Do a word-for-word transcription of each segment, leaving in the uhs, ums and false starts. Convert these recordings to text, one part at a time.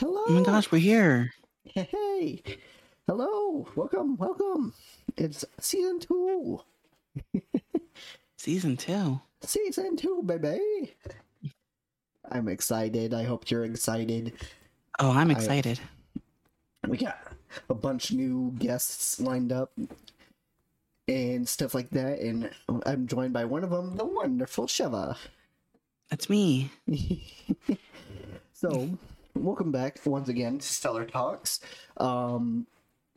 Hello. Oh my gosh, we're here. Hey. Hello. Welcome. Welcome. It's season two. Season two. Season two, baby. I'm excited. I hope you're excited. Oh, I'm excited. I, we got a bunch of new guests lined up and stuff like that. And I'm joined by one of them, the wonderful Sheva. That's me. So, welcome back once again to Stellar Talks, um,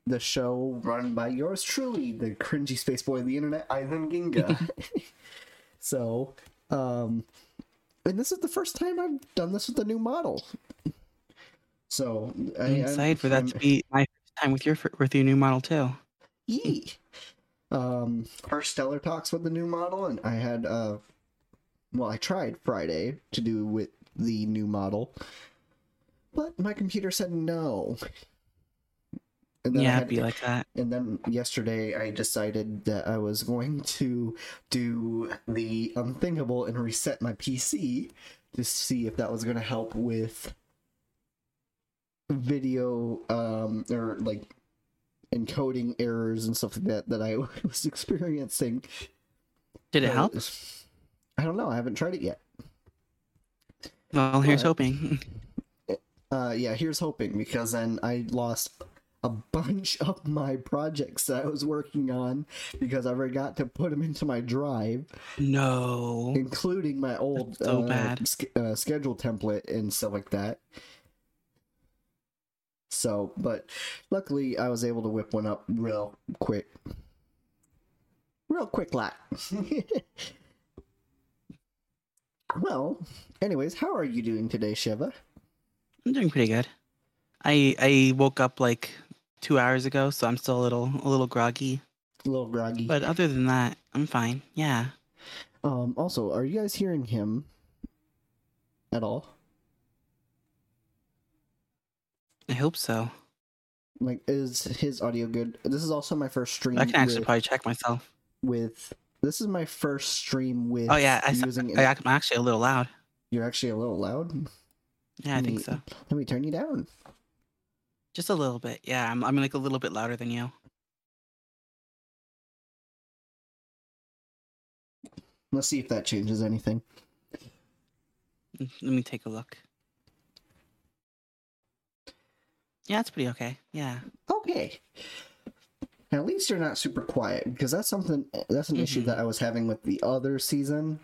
the show run by yours truly, the cringy space boy of the internet, Ivan Ginga. So, um, and this is the first time I've done this with a new model. So, I, I'm excited I'm, for that I'm, to be my first time with your with your new model too. Yee. Um, first Stellar Talks with the new model, and I had uh, well, I tried Friday to do with the new model, but my computer said no. And then yeah, it'd be like that. And then yesterday I decided that I was going to do the unthinkable and reset my P C to see if that was going to help with video um, or like encoding errors and stuff like that that I was experiencing. Did it uh, help? I don't know. I haven't tried it yet. Well, here's but, hoping. Uh, yeah, here's hoping, because then I lost a bunch of my projects that I was working on because I forgot to put them into my drive. No. Including my old so uh, bad. Sk- uh, schedule template and stuff like that. So, but luckily I was able to whip one up real quick. Real quick lot. Well, anyways, how are you doing today, Sheva? I'm doing pretty good. I I woke up like two hours ago, so I'm still a little a little groggy. A little groggy. But other than that, I'm fine. Yeah. Um. Also, are you guys hearing him at all? I hope so. Like, is his audio good? This is also my first stream. I can actually with, probably check myself. With this is my first stream with. Oh yeah, I, using I, I, I'm actually a little loud. You're actually a little loud. Yeah, I think so. Let me turn you down. Just a little bit. Yeah, I'm I'm like a little bit louder than you. Let's see if that changes anything. Let me take a look. Yeah, it's pretty okay. Yeah. Okay. Now, at least you're not super quiet, because that's something that's an mm-hmm. issue that I was having with the other season.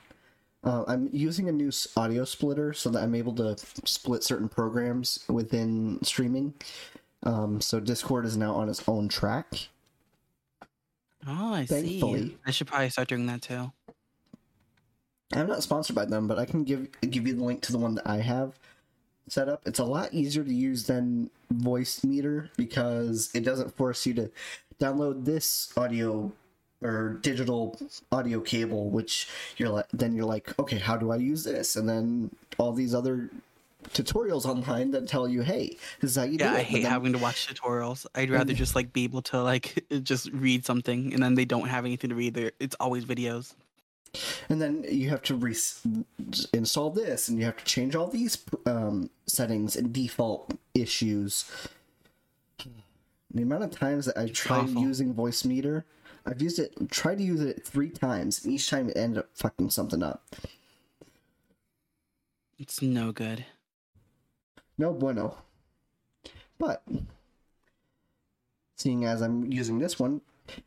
Uh, I'm using a new audio splitter so that I'm able to split certain programs within streaming. Um, so Discord is now on its own track. Oh, I Thankfully. see. I should probably start doing that too. I'm not sponsored by them, but I can give give you the link to the one that I have set up. It's a lot easier to use than Voice Meter because it doesn't force you to download this audio or digital audio cable, which you're like, then you're like, okay, how do I use this? And then all these other tutorials online that tell you, hey, this is how you yeah, do it. Yeah, I hate then, having to watch tutorials. I'd rather and, just like be able to like just read something, and then they don't have anything to read there. It's always videos. And then you have to re- install this, and you have to change all these um, settings and default issues. The amount of times that I've it's tried awful. using Voice Meter. I've used it, tried to use it three times, and each time it ended up fucking something up. It's no good. No bueno. But, seeing as I'm using this one,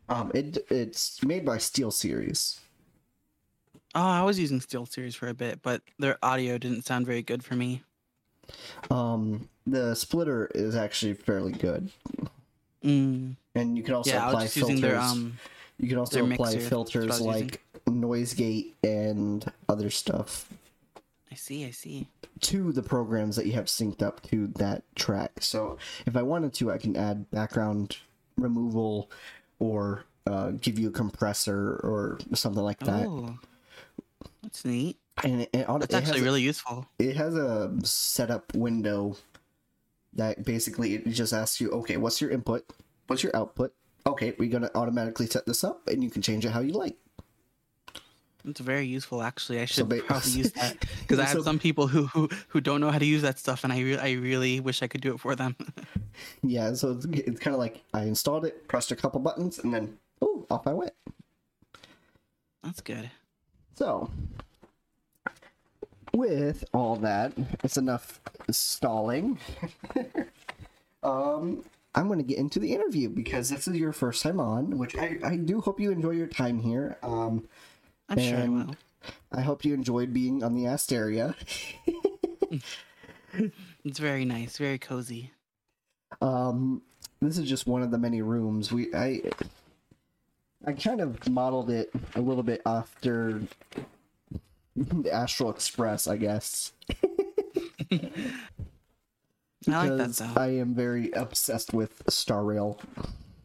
um, it it's made by SteelSeries. Oh, I was using SteelSeries for a bit, but their audio didn't sound very good for me. Um, the splitter is actually fairly good. Mm. And you can also yeah, apply filters. Their, um, you can also apply mixer, filters like using. noise gate and other stuff. I see, I see. To the programs that you have synced up to that track. So if I wanted to, I can add background removal or uh, give you a compressor or something like that. Oh, that's neat. And it, it, it, that's it actually really a, useful. It has a setup window that basically it just asks you, okay, what's your input? What's your output? Okay, we're going to automatically set this up, and you can change it how you like. It's very useful, actually. I should so ba- probably use that because I have so, some people who, who who don't know how to use that stuff, and I re- I really wish I could do it for them. Yeah, so it's, it's kind of like I installed it, pressed a couple buttons, and then oh, off I went. That's good. So with all that, it's enough stalling. um, I'm going to get into the interview because this is your first time on, which I, I do hope you enjoy your time here. Um, I'm sure I will. I hope you enjoyed being on the Asteria. It's very nice, very cozy. Um, this is just one of the many rooms. We I I kind of modeled it a little bit after the Astral Express, I guess. I like that though. I am very obsessed with Star Rail.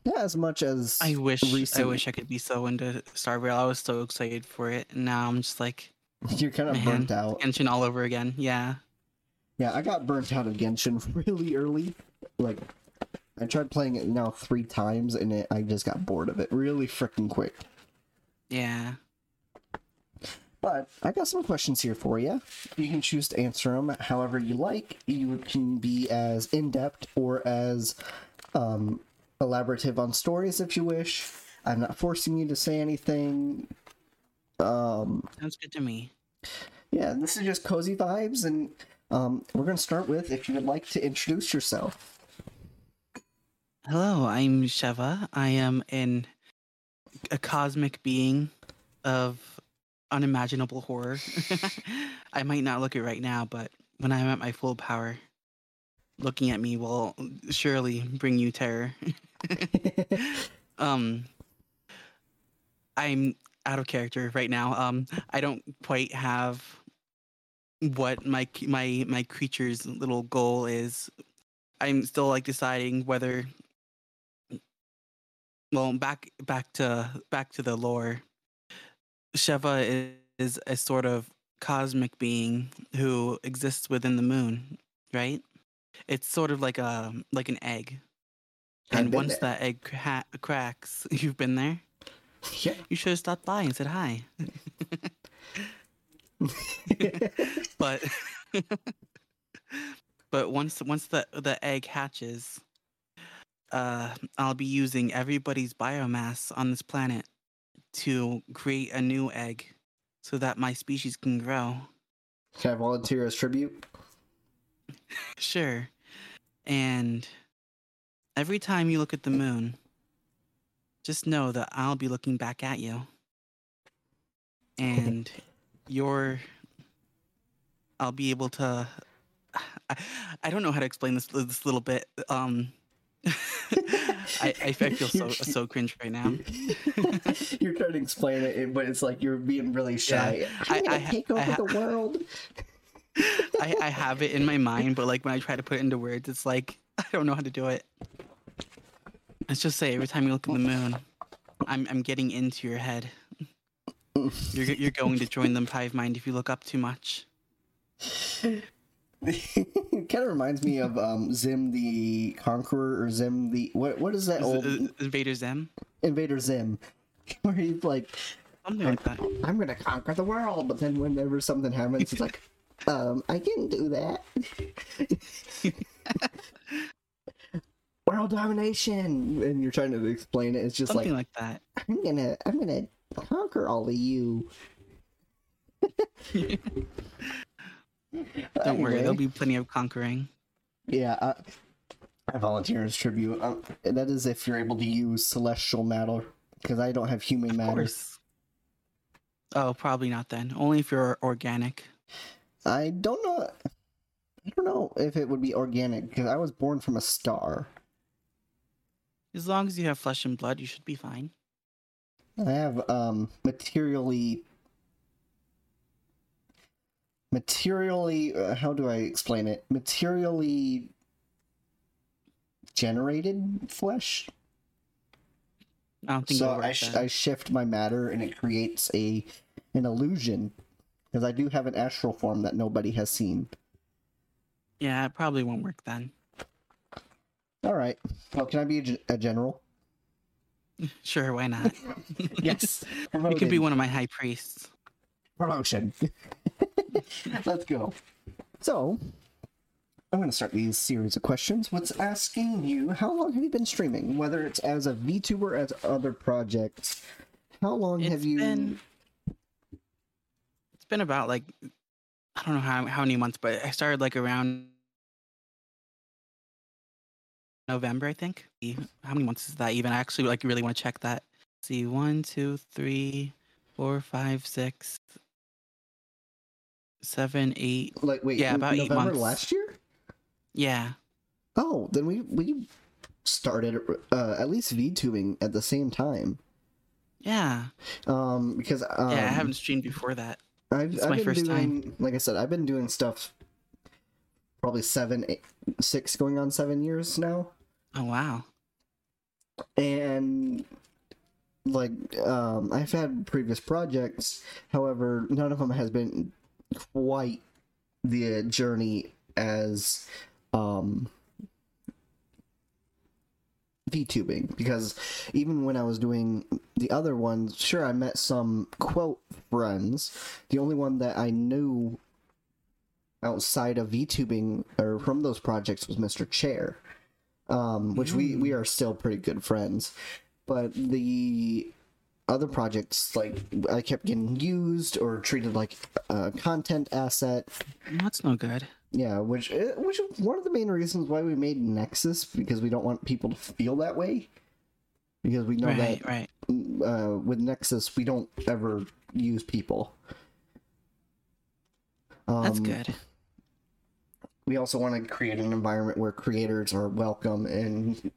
Yeah, as much as I wish recent... I wish I could be so into Star Rail. I was so excited for it, and now I'm just like you're kind of man, burnt out. Genshin all over again. Yeah. Yeah, I got burnt out of Genshin really early. Like I tried playing it now three times, and it, I just got bored of it really freaking quick. Yeah. But I got some questions here for you. You can choose to answer them however you like. You can be as in-depth or as um, elaborative on stories if you wish. I'm not forcing you to say anything. Um, Sounds good to me. Yeah, this is just cozy vibes, and um, we're going to start with if you would like to introduce yourself. Hello, I'm Sheva. I am an a cosmic being of unimaginable horror. I might not look it right now, but when I'm at my full power, looking at me will surely bring you terror. um I'm out of character right now. um I don't quite have what my my my creature's little goal is. I'm still like deciding whether well back back to back to the lore. Sheva is a sort of cosmic being who exists within the moon, right? It's sort of like a like an egg, and once there. that egg cra- cracks, you've been there. Yeah, you should have stopped by and said hi. but but once once the the egg hatches, uh, I'll be using everybody's biomass on this planet to create a new egg so that my species can grow. Can I volunteer as tribute? Sure. And every time you look at the moon, just know that I'll be looking back at you. And your... I'll be able to... I, I don't know how to explain this this little bit. Um... I, I feel so so cringe right now. You're trying to explain it, but it's like you're being really shy. Yeah. I, I take ha- over ha- the world. I, I have it in my mind, but like when I try to put it into words, it's like I don't know how to do it. Let's just say every time you look at the moon, I'm I'm getting into your head. You're you're going to join the hive mind if you look up too much. It kind of reminds me of um, Zim the Conqueror or Zim the what? What is that old Invader Zim? Invader Zim, where he's like, something like that. I'm gonna conquer the world, but then whenever something happens, it's like, um, I can do that. World domination, and you're trying to explain it. It's just something like, like that. I'm gonna, I'm gonna conquer all of you. Don't anyway. worry, there'll be plenty of conquering. Yeah, I, I volunteer as tribute. Um, that is if you're able to use celestial matter, because I don't have human of matter. Course. Oh, probably not then. Only if you're organic. I don't know. I don't know if it would be organic, because I was born from a star. As long as you have flesh and blood, you should be fine. I have um materially... materially uh, how do I explain it materially generated flesh. I don't think so. I, sh- I shift my matter and it creates a an illusion, because I do have an astral form that nobody has seen. Yeah, it probably won't work then. All right, well, can I be a, g- a general? Sure, why not? Yes. Promoted. You could be one of my high priests. promotion. Let's go. So, I'm going to start these series of questions. What's asking you, how long have you been streaming? Whether it's as a VTuber, as other projects, how long it's have you... Been, it's been about, like, I don't know how, how many months, but I started, like, around November, I think. How many months is that even? I actually, like, really want to check that. Let's see, one, two, three, four, five, six... Seven, eight. Like wait, yeah, about November eight months. November last year. Yeah. Oh, then we we started uh, at least VTubing at the same time. Yeah. Um, because um, yeah, I haven't streamed before that. I've, it's I've my been first doing, time. Like I said, I've been doing stuff. Probably seven, eight, six, going on seven years now. Oh wow. And. Like um, I've had previous projects, however, none of them has been. Quite the journey as um VTubing, because even when I was doing the other ones, sure, I met some quote friends. The only one that I knew outside of VTubing or from those projects was Mister Chair, um which we we are still pretty good friends. But the other projects, like, I kept getting used or treated like a content asset. That's no good. Yeah, which which is one of the main reasons why we made Nexus, because we don't want people to feel that way. Because we know right, that right. Uh, with Nexus, we don't ever use people. Um, That's good. We also want to create an environment where creators are welcome and...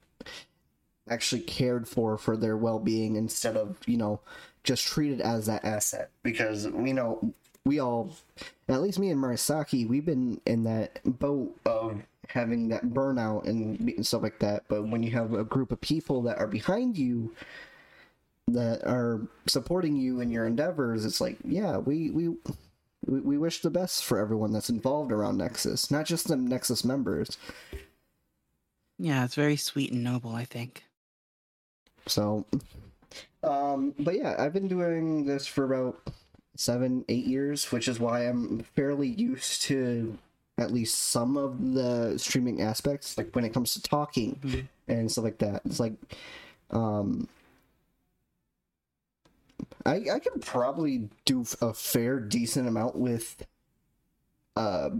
actually cared for for their well-being, instead of, you know, just treated as that asset, because, you know, we all, at least me and Murasaki, we've been in that boat of having that burnout and stuff like that. But when you have a group of people that are behind you, that are supporting you in your endeavors, it's like, yeah, we we we wish the best for everyone that's involved around Nexus, not just the Nexus members. Yeah, it's very sweet and noble, I think. So, um, but yeah, I've been doing this for about seven, eight years, which is why I'm fairly used to at least some of the streaming aspects, like when it comes to talking mm-hmm. and stuff like that. It's like, um, I I can probably do a fair decent amount with, uh,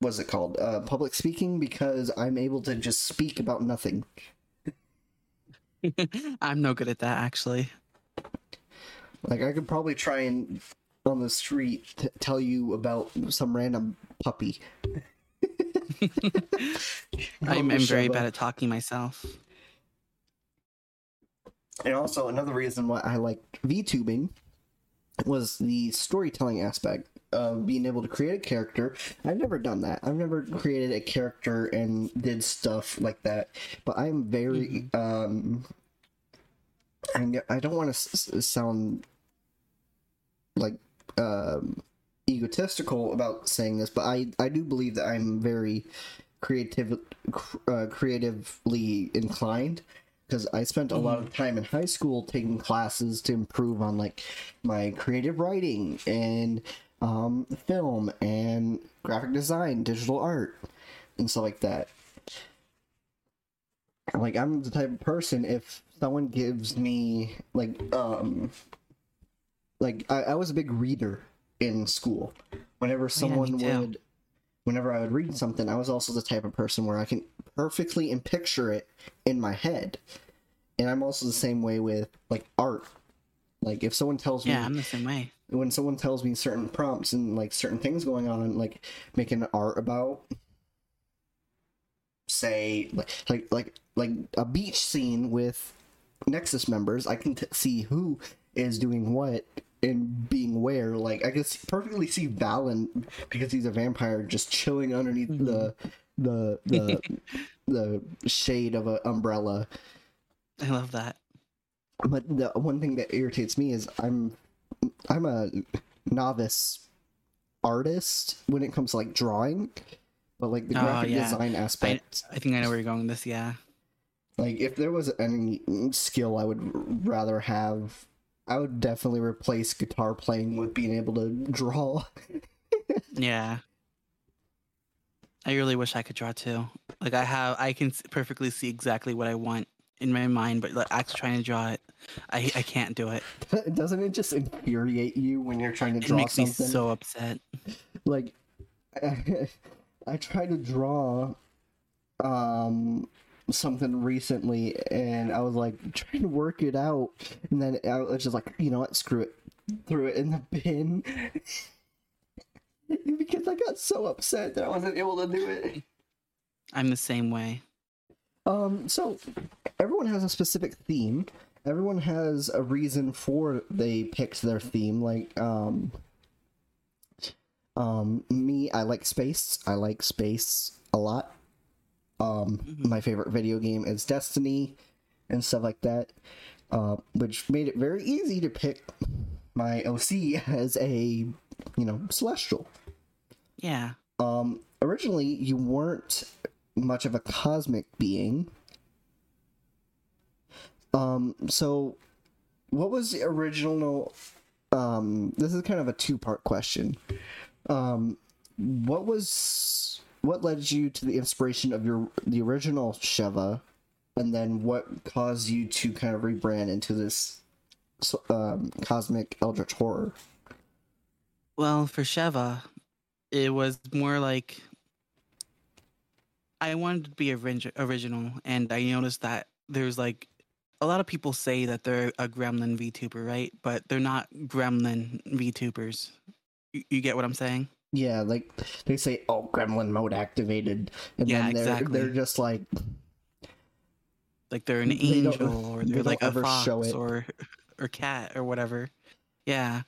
what's it called? Uh, public speaking, because I'm able to just speak about nothing. I'm no good at that, actually. Like, I could probably try and, on the street, t- tell you about some random puppy. I'm, I'm very bad at talking myself. And also, another reason why I like VTubing was the storytelling aspect. Of being able to create a character. I've never done that. I've never created a character and did stuff like that. But I'm very... um I, I don't want to s- sound like um, egotistical about saying this, but I, I do believe that I'm very creative, uh, creatively inclined. Because I spent a lot of time in high school taking classes to improve on, like, my creative writing and... Um, film and graphic design, digital art, and stuff like that. Like, I'm the type of person, if someone gives me, like, um, like, I, I was a big reader in school. Whenever someone yeah, would, whenever I would read something, I was also the type of person where I can perfectly picture it in my head. And I'm also the same way with, like, art. Like, if someone tells me... Yeah, I'm the same way. When someone tells me certain prompts and, like, certain things going on, like, making art about, say, like, like, like, like a beach scene with Nexus members, I can t- see who is doing what and being where. Like, I can perfectly see Valen, because he's a vampire, just chilling underneath mm-hmm. the the the the shade of an umbrella. I love that. But the one thing that irritates me is I'm... I'm a novice artist when it comes to, like, drawing, but, like, the graphic oh, yeah. design aspect. I, I think I know where you're going with this, yeah. Like, if there was any skill I would rather have I would definitely replace guitar playing with being able to draw. Yeah. I really wish I could draw too. Like I have, I can perfectly see exactly what I want in my mind, but like actually trying to draw it, I I can't do it. Doesn't it just infuriate you when you're trying to draw something? It makes something? me so upset. Like, I, I tried to draw, um. something recently, and I was like trying to work it out, and then I was just like, you know what, screw it, threw it in the bin because I got so upset that I wasn't able to do it. I'm the same way. Um so everyone has a specific theme, everyone has a reason for they picked their theme. Like um um me, I like space. I like space a lot. Um, mm-hmm. My favorite video game is Destiny and stuff like that, uh, which made it very easy to pick my O C as a, you know, celestial. Yeah. Um, originally, you weren't much of a cosmic being. Um, so, what was the original, um, this is kind of a two-part question. Um, what was... What led you to the inspiration of your the original Sheva, and then what caused you to kind of rebrand into this um, cosmic eldritch horror? Well, for Sheva, it was more like I wanted to be original, and I noticed that there's like a lot of people say that they're a gremlin VTuber, right? But they're not gremlin VTubers. You, you get what I'm saying? Yeah, like they say, oh, gremlin mode activated. And yeah, then they're, exactly. They're just like. Like they're an they angel or they're they like a fox or, or cat or whatever. Yeah.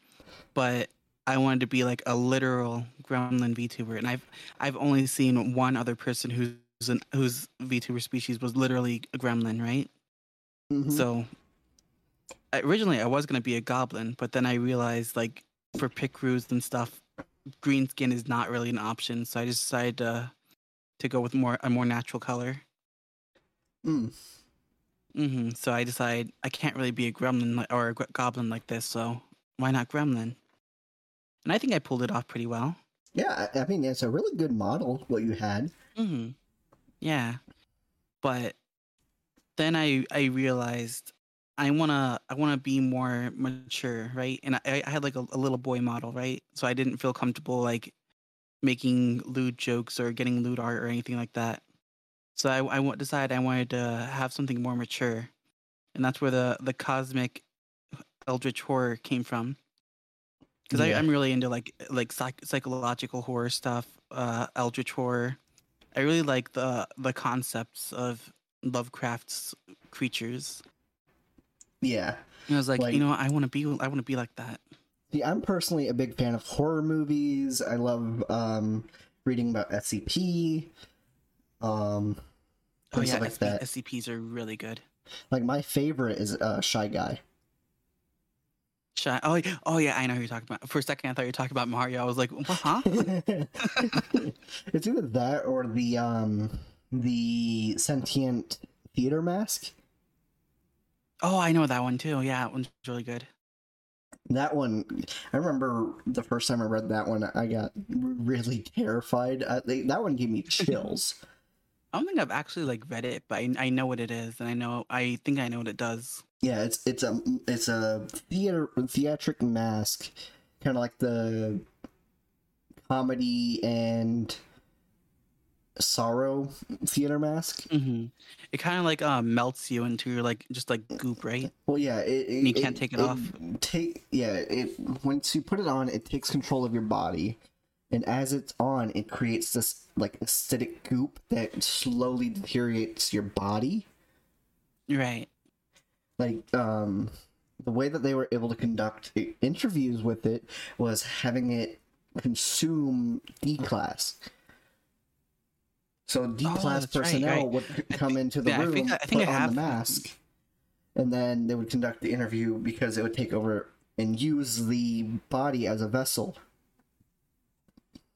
But I wanted to be like a literal gremlin VTuber. And I've I've only seen one other person who's an, whose VTuber species was literally a gremlin, right? Mm-hmm. So originally I was going to be a goblin, but then I realized like for pick crews and stuff, green skin is not really an option, so I just decided to to go with more a more natural color. Mm. Mm-hmm. So I decided I can't really be a gremlin or a goblin like this, so why not gremlin? And I think I pulled it off pretty well. Yeah, I mean, it's a really good model, what you had. Mm-hmm. Yeah. But then I I realized I wanna, I wanna be more mature, right? And I, I had like a, a little boy model, right? So I didn't feel comfortable like making lewd jokes or getting lewd art or anything like that. So I, I decided I wanted to have something more mature, and that's where the, the cosmic eldritch horror came from. Because yeah. I'm really into like like psych- psychological horror stuff, uh, eldritch horror. I really like the the concepts of Lovecraft's creatures. Yeah, and I was like, like, you know, I want to be, I want to be like that. Yeah, I'm personally a big fan of horror movies. I love um, reading about S C P. Um, oh yeah, like S- that. S C Ps are really good. Like my favorite is uh, Shy Guy. Shy. Oh, oh yeah, I know who you're talking about. For a second, I thought you were talking about Mario. I was like, what, huh? It's either that or the um, the sentient theater mask. Oh, I know that one too. Yeah, that one's really good. That one, I remember the first time I read that one, I got really terrified. I, they, that one gave me chills. I don't think I've actually like read it, but I, I know what it is, and I know I think I know what it does. Yeah, it's it's a it's a theater theatric mask, kind of like the comedy and sorrow theater mask. Mm-hmm. It kind of like uh, melts you into like just like goop, right? Well, yeah, it, it, you can't it, take it, it off. Take yeah, it once you put it on, it takes control of your body, and as it's on, it creates this like acidic goop that slowly deteriorates your body. Right. Like um, the way that they were able to conduct interviews with it was having it consume D-class. So D-class oh, personnel right, right. would come think, into the yeah, room, I think, I think put I have... on the mask, and then they would conduct the interview because it would take over and use the body as a vessel.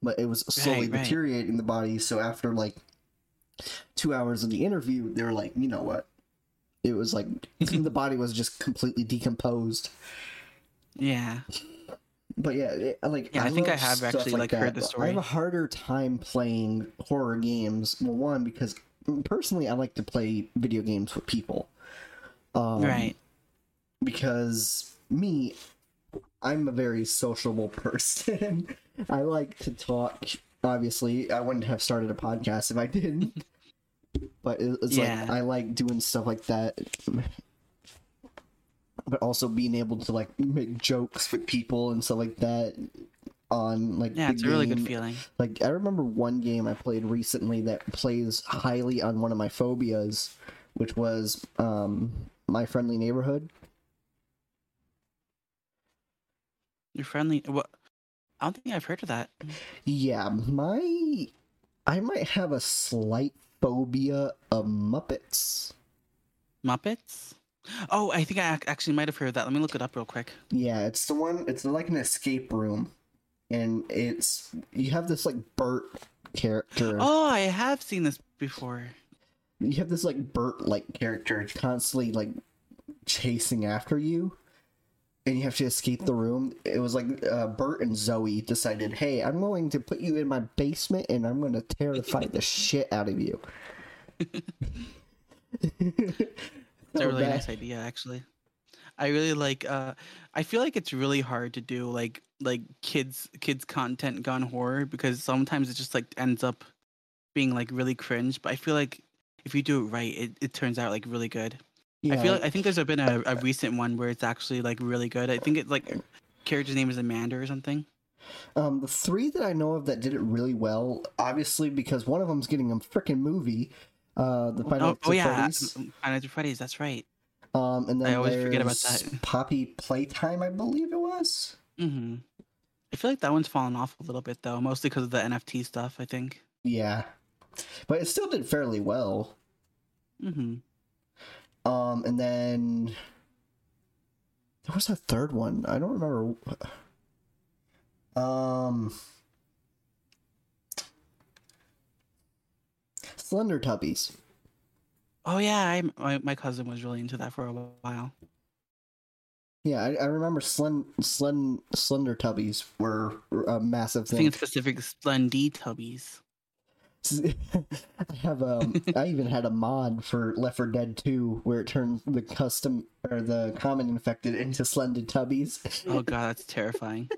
But it was slowly right, right. deteriorating the body, so after like two hours of the interview, they were like, you know what? It was like the body was just completely decomposed. Yeah. But yeah, it, like yeah, I, I think I have actually like, like heard the story. I have a harder time playing horror games. Well, one, because personally I like to play video games with people. Um, right. Because me, I'm a very sociable person. I like to talk. Obviously, I wouldn't have started a podcast if I didn't. But it's yeah. like I like doing stuff like that, but also being able to like make jokes with people and stuff like that on like yeah, it's a game. Really good feeling. Like I remember one game I played recently that plays highly on one of my phobias, which was um, My Friendly Neighborhood. Your friendly what? I don't think I've heard of that. Yeah, my I might have a slight phobia of Muppets. Muppets? Oh, I think I actually might have heard that. Let me look it up real quick. Yeah, it's the one. It's like an escape room, and it's you have this like Bert character. Oh, I have seen this before. You have this like Bert like character constantly like chasing after you, and you have to escape the room. It was like uh, Bert and Zoe decided, hey, I'm going to put you in my basement, and I'm going to terrify the shit out of you. It's a really nice idea, actually. I really like. Uh, I feel like it's really hard to do like like kids kids content gone horror, because sometimes it just like ends up being like really cringe. But I feel like if you do it right, it, it turns out like really good. Yeah. I feel like, I think there's been a, a recent one where it's actually like really good. I think it's like character's name is Amanda or something. Um, the three that I know of that did it really well, obviously, because one of them's getting a freaking movie. Uh, the Final oh, oh, yeah. Final Freddy's, that's right. Um, and then I always forget about that. Poppy Playtime, I believe it was. Mm-hmm. I feel like that one's fallen off a little bit, though, mostly because of the N F T stuff, I think. Yeah. But it still did fairly well. Mm-hmm. Um, and then there was a third one. I don't remember. Um... Slender Tubbies. Oh yeah, I, my my cousin was really into that for a while. Yeah, I, I remember Slend Slend Slender Tubbies were a massive thing. I think it's specific Slendy Tubbies. I have um, I even had a mod for Left four Dead two where it turned the custom or the common infected into Slender Tubbies. Oh god, that's terrifying.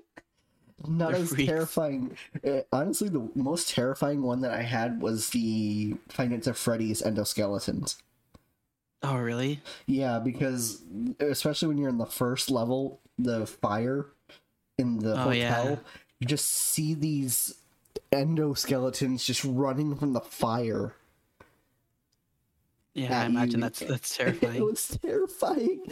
Not They're as freaks. Terrifying. Honestly, the most terrifying one that I had was the Finance of Freddy's endoskeletons. Oh, really? Yeah, because especially when you're in the first level, the fire in the oh, hotel, yeah. you just see these endoskeletons just running from the fire. Yeah, I imagine you. that's that's terrifying. It was terrifying.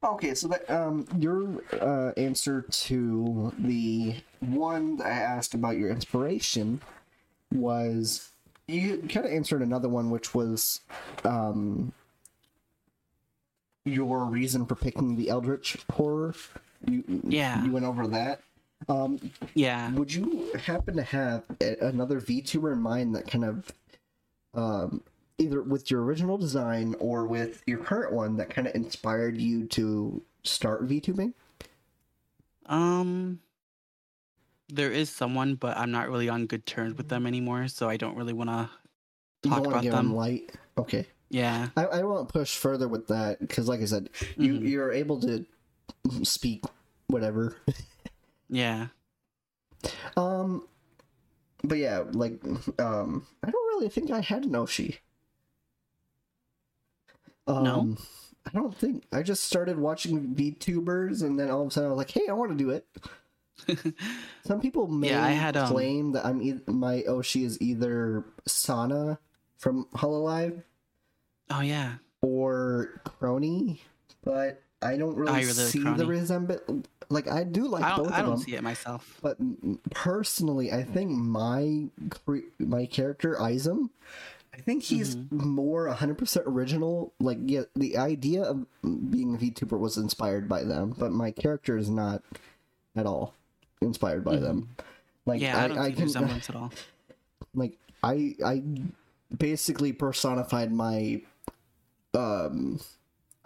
Okay, so that um, your uh, answer to the one that I asked about your inspiration was you kind of answered another one, which was um, your reason for picking the Eldritch horror. You, yeah, you went over that. Um, yeah, would you happen to have another VTuber in mind that kind of um? either with your original design or with your current one that kind of inspired you to start VTubing? Um, there is someone, but I'm not really on good terms with them anymore, so I don't really want to talk about give them. Them light. Okay. Yeah. I, I won't push further with that, because like I said, mm-hmm. you, you're able to speak whatever. Yeah. Um, but yeah, like, um, I don't really think I had an Oshi. Um, no, I don't think. I just started watching VTubers, and then all of a sudden I was like, "Hey, I want to do it." Some people may yeah, I had, um... claim that I'm e- my Oshi is either Sana from Hololive, oh yeah, or Crony, but I don't really, I really see Crony. the resemblance. Like I do like I both of them. I don't see it myself, but personally, I think my my character Izum. I think he's mm-hmm. more one hundred percent original. Like, yeah, the idea of being a VTuber was inspired by them, but my character is not at all inspired by mm-hmm. them. Like, yeah, I, I don't I think I can, there's someone at all. Like, I, I basically personified my um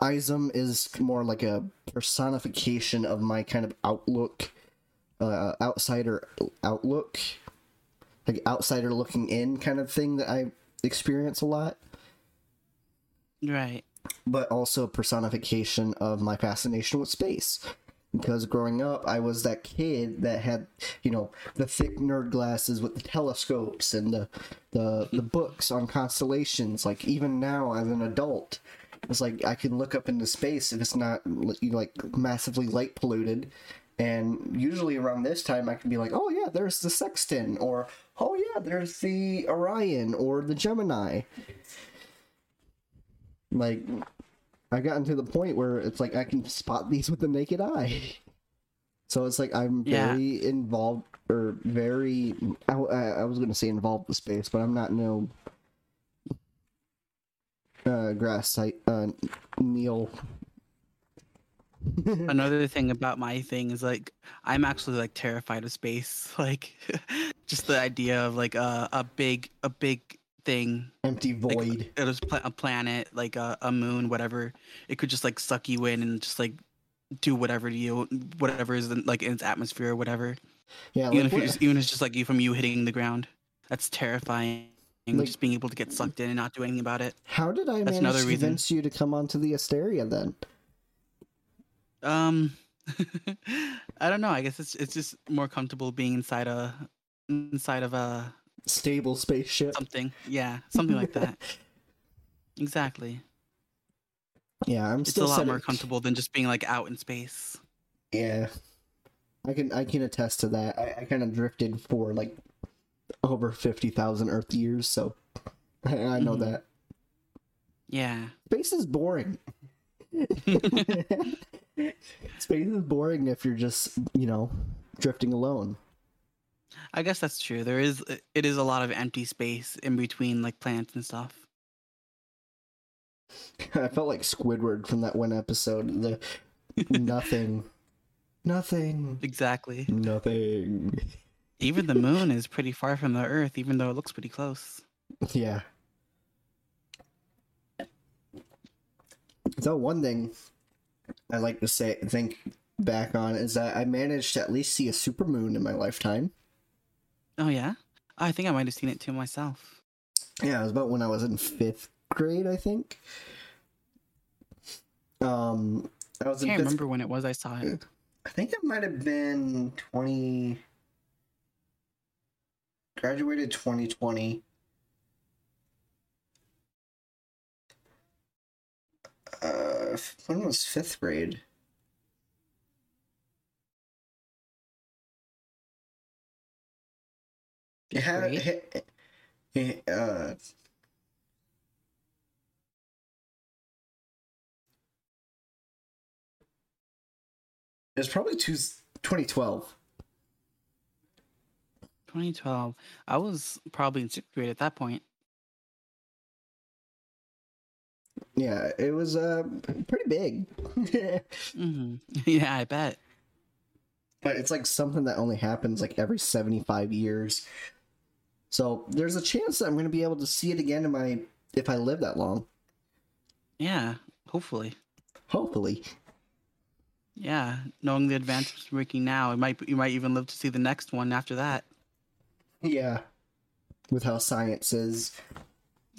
ism is more like a personification of my kind of outlook, uh outsider outlook, like outsider looking in kind of thing that I experience a lot, right? But also personification of my fascination with space, because growing up I was that kid that had, you know, the thick nerd glasses with the telescopes and the the, the books on constellations. Like even now as an adult, it's like I can look up into space if it's not, you know, like massively light polluted, and usually around this time I can be like, oh yeah, there's the Sexton, or oh yeah, there's the Orion or the Gemini. Like, I've gotten to the point where it's like I can spot these with the naked eye. So it's like I'm very yeah. involved, or very, I, I was going to say involved with space, but I'm not no uh, grass type, uh, Neil. Another thing about my thing is like I'm actually like terrified of space. Like just the idea of like a, a big, a big, thing empty void, like, it was pl- a planet, like a, a moon, whatever. It could just like suck you in and just like do whatever to you, whatever is in, like in its atmosphere or whatever. Yeah, even like, if just, even if it's just like you from you hitting the ground, that's terrifying. Like, just being able to get sucked in and not do anything about it. How did I that's manage to convince you to come onto the Asteria then? Um, I don't know. I guess it's it's just more comfortable being inside a inside of a. Stable spaceship, something, yeah, something like that. Exactly. Yeah, I'm it's still a lot more comfortable than just being like out in space. Yeah, I can I can attest to that. I, I kind of drifted for like over fifty thousand Earth years, so I, I know mm-hmm. that. Yeah, space is boring. Space is boring if you're just, you know, drifting alone. I guess that's true. There is, it is a lot of empty space in between, like, planets and stuff. I felt like Squidward from that one episode. The nothing. Nothing. Exactly. Nothing. Even the moon is pretty far from the Earth, even though it looks pretty close. Yeah. So one thing I like to say, think back on is that I managed to at least see a supermoon in my lifetime. Oh, yeah? I think I might have seen it too myself. Yeah, it was about when I was in fifth grade, I think. Um, I was. I can't in fifth... remember when it was I saw it. I think it might have been twenty... Graduated twenty twenty. Uh, when was fifth grade? It had, it, it, uh, it was probably two, twenty twelve. twenty twelve. I was probably in sixth grade at that point. Yeah, it was uh, pretty big. mm-hmm. Yeah, I bet. But it's like something that only happens like every seventy-five years. So there's a chance that I'm going to be able to see it again in my if I live that long. Yeah, hopefully. Hopefully. Yeah, knowing the advancements we're making now, it might you might even live to see the next one after that. Yeah, with how science is.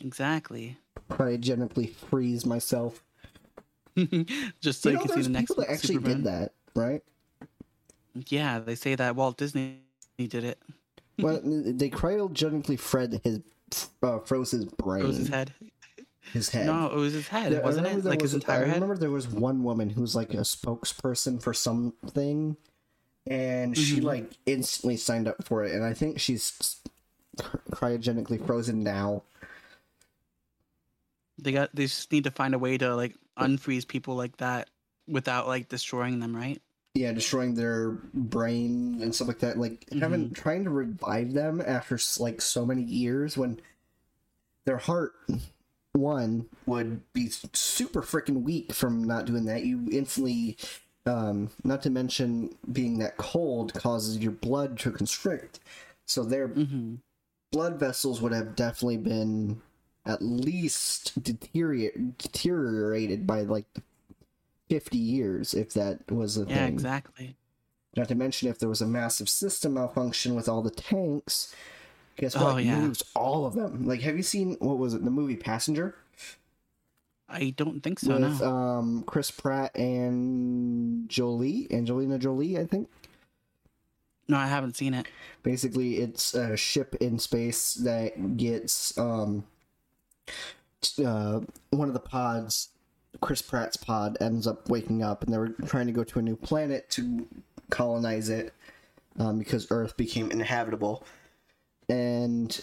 Exactly. Cryogenically freeze myself. Just so you, you know, can see the next one. There's people that actually Superman. Did that, right? Yeah, they say that Walt Disney did it. Well, they cryogenically fred his uh, froze his brain. Froze his head. His head. No, it was his head, there, wasn't it? Like was, his entire head. I remember head? There was one woman who was like a spokesperson for something, and she mm-hmm. like instantly signed up for it. And I think she's cryogenically frozen now. They got. They just need to find a way to like unfreeze people like that without like destroying them, right? Yeah, destroying their brain and stuff like that. Like, mm-hmm. having trying to revive them after like so many years when their heart one would be super freaking weak from not doing that. You instantly, um, not to mention being that cold causes your blood to constrict. So their mm-hmm. blood vessels would have definitely been at least deteriorate, deteriorated by like fifty years, if that was a yeah, thing. Yeah, exactly. Not to mention, if there was a massive system malfunction with all the tanks, guess what? Oh, yeah. Moves all of them. Like, have you seen, what was it, the movie Passenger? I don't think so, with, no. um, Chris Pratt and Jolie, Angelina Jolie, I think. No, I haven't seen it. Basically, it's a ship in space that gets um, uh, one of the pods, Chris Pratt's pod, ends up waking up, and they were trying to go to a new planet to colonize it um, because Earth became inhabitable. And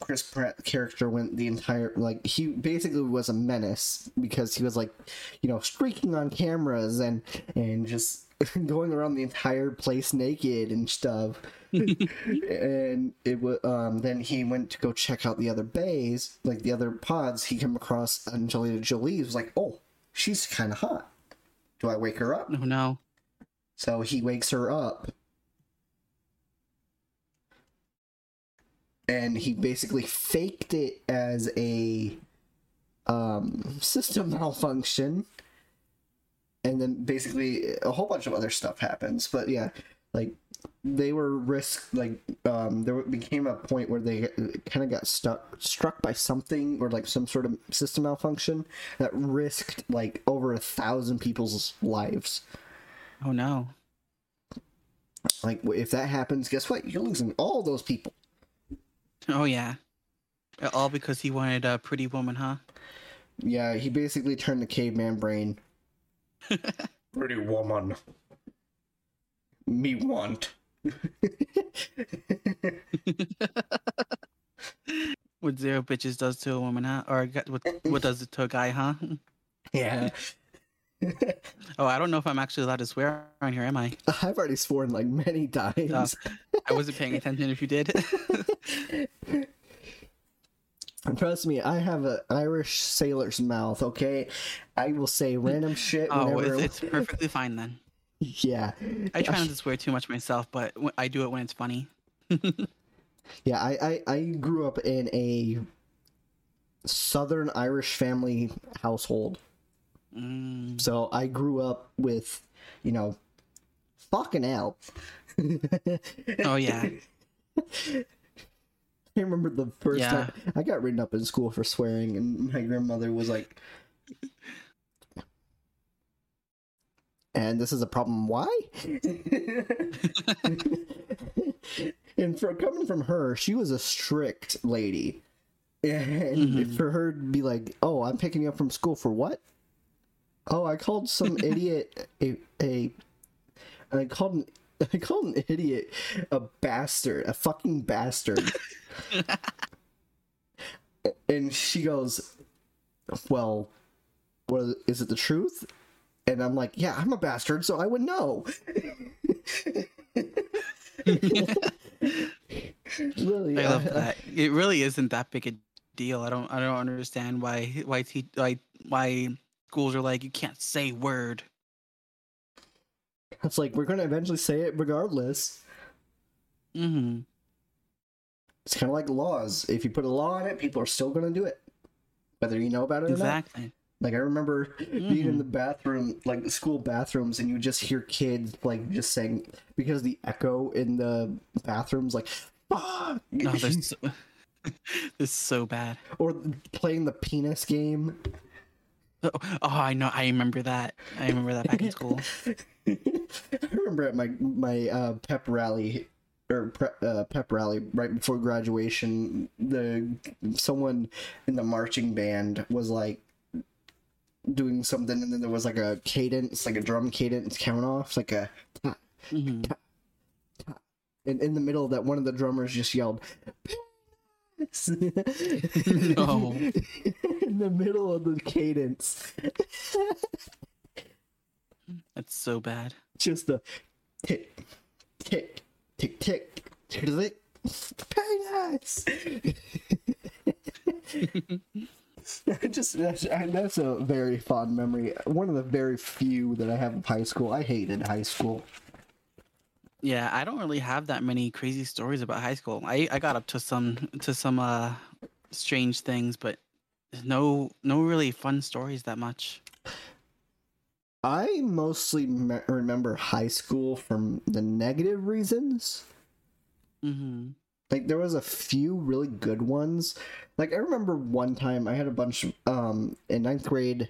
Chris Pratt's character went the entire, like, he basically was a menace because he was, like, you know, streaking on cameras and, and just going around the entire place naked and stuff. And it was, um, then he went to go check out the other bays, like the other pods. He came across Angelina Jolie. He was like, oh, she's kind of hot. Do I wake her up? Oh, no. So he wakes her up. And he basically faked it as a um, system malfunction. And then basically a whole bunch of other stuff happens. But yeah, like they were risk, like um, there became a point where they kind of got stuck, struck by something or like some sort of system malfunction that risked like over a thousand people's lives. Oh no. Like if that happens, guess what? You're losing all those people. Oh yeah. All because he wanted a pretty woman, huh? Yeah, he basically turned the caveman brain. Pretty woman. Me want. What zero bitches does to a woman, huh? Or what, what does it to a guy, huh? Yeah. Oh, I don't know if I'm actually allowed to swear on here, am I? I've already sworn like many times. Uh, I wasn't paying attention if you did. And trust me, I have an Irish sailor's mouth, okay? I will say random shit whenever... Oh, it's, it's perfectly fine then. Yeah. I try not to swear too much myself, but I do it when it's funny. Yeah, I, I, I grew up in a Southern Irish family household. Mm. So I grew up with, you know, fucking hell. Oh, yeah. I remember the first yeah. time I got written up in school for swearing, and my grandmother was like, and this is a problem, why? And for coming from her, she was a strict lady. And mm-hmm. for her to be like, oh, I'm picking you up from school for what? Oh, I called some idiot a, a, I called an I called an idiot a bastard, a fucking bastard. And she goes, well, what, is it the truth? And I'm like, yeah, I'm a bastard, so I would know. Really, I love that. It really isn't that big a deal. I don't I don't understand why why te- why, why schools are like, you can't say word. It's like, we're going to eventually say it regardless. Mm-hmm. It's kind of like laws. If you put a law on it, people are still going to do it, whether you know about it exactly. or not. Exactly. Like, I remember mm-hmm. being in the bathroom, like, the school bathrooms, and you just hear kids, like, just saying, because the echo in the bathrooms, like, fuck! No, they're so, they're so bad. Or playing the penis game. Oh, I know. I remember that. I remember that back in school. I remember at my my uh, pep rally or prep, uh, pep rally right before graduation, the someone in the marching band was like doing something, and then there was like a cadence, like a drum cadence count off, like a ta, mm-hmm. ta, ta. And in the middle of that, one of the drummers just yelled, no. In the middle of the cadence. That's so bad. Just the tick, tick, tick, tick, tick, penis. Just that's, that's a very fond memory. One of the very few that I have of high school. I hated high school. Yeah, I don't really have that many crazy stories about high school. I, I got up to some to some uh, strange things, but no no really fun stories that much. I mostly me- remember high school from the negative reasons. Mm-hmm. Like, there was a few really good ones. Like, I remember one time I had a bunch of, um, in ninth grade,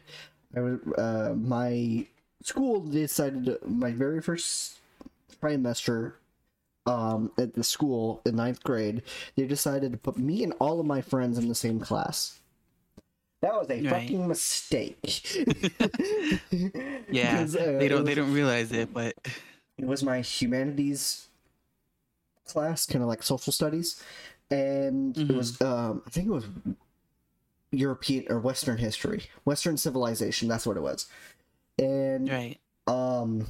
I was, uh, my school decided to, my very first trimester, um, at the school in ninth grade, they decided to put me and all of my friends in the same class. That was a right. fucking mistake. Yeah, uh, they don't, was, they don't realize it, but... It was my humanities class, kind of like social studies, and mm-hmm. it was um I think it was European or Western history, Western civilization, that's what it was. And right. um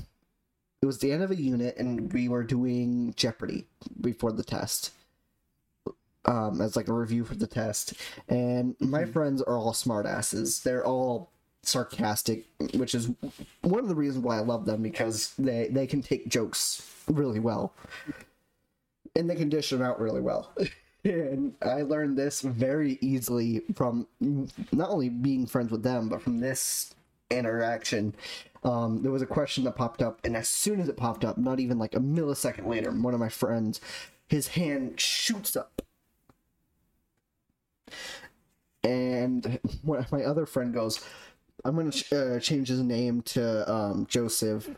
it was the end of a unit, and we were doing Jeopardy before the test, um as like a review for the test. And my mm-hmm. friends are all smart asses. They're all sarcastic, which is one of the reasons why I love them, because they they can take jokes really well. And they can dish them out really well. And I learned this very easily from not only being friends with them, but from this interaction. Um, there was a question that popped up, and as soon as it popped up, not even like a millisecond later, one of my friends, his hand shoots up. And my other friend goes, I'm going to ch- uh, change his name to um, Joseph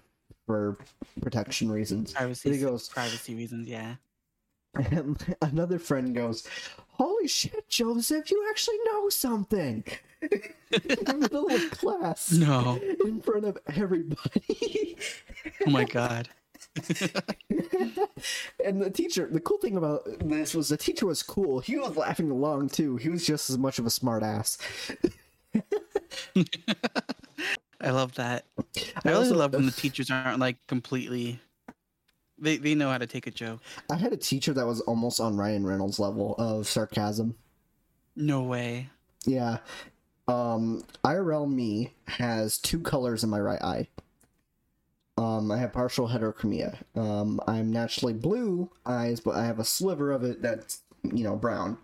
for protection reasons. Privacy, he goes, privacy reasons, yeah. And another friend goes, "Holy shit, Joseph! You actually know something!" In the middle of class, no, in front of everybody. Oh my god! And the teacher. The cool thing about this was the teacher was cool. He was laughing along too. He was just as much of a smart ass. I love that. I really love when the teachers aren't like completely. They they know how to take a joke. I had a teacher that was almost on Ryan Reynolds' level of sarcasm. No way. Yeah. Um, I R L me has two colors in my right eye. Um, I have partial heterochromia. Um, I'm naturally blue eyes, but I have a sliver of it that's, you know, brown.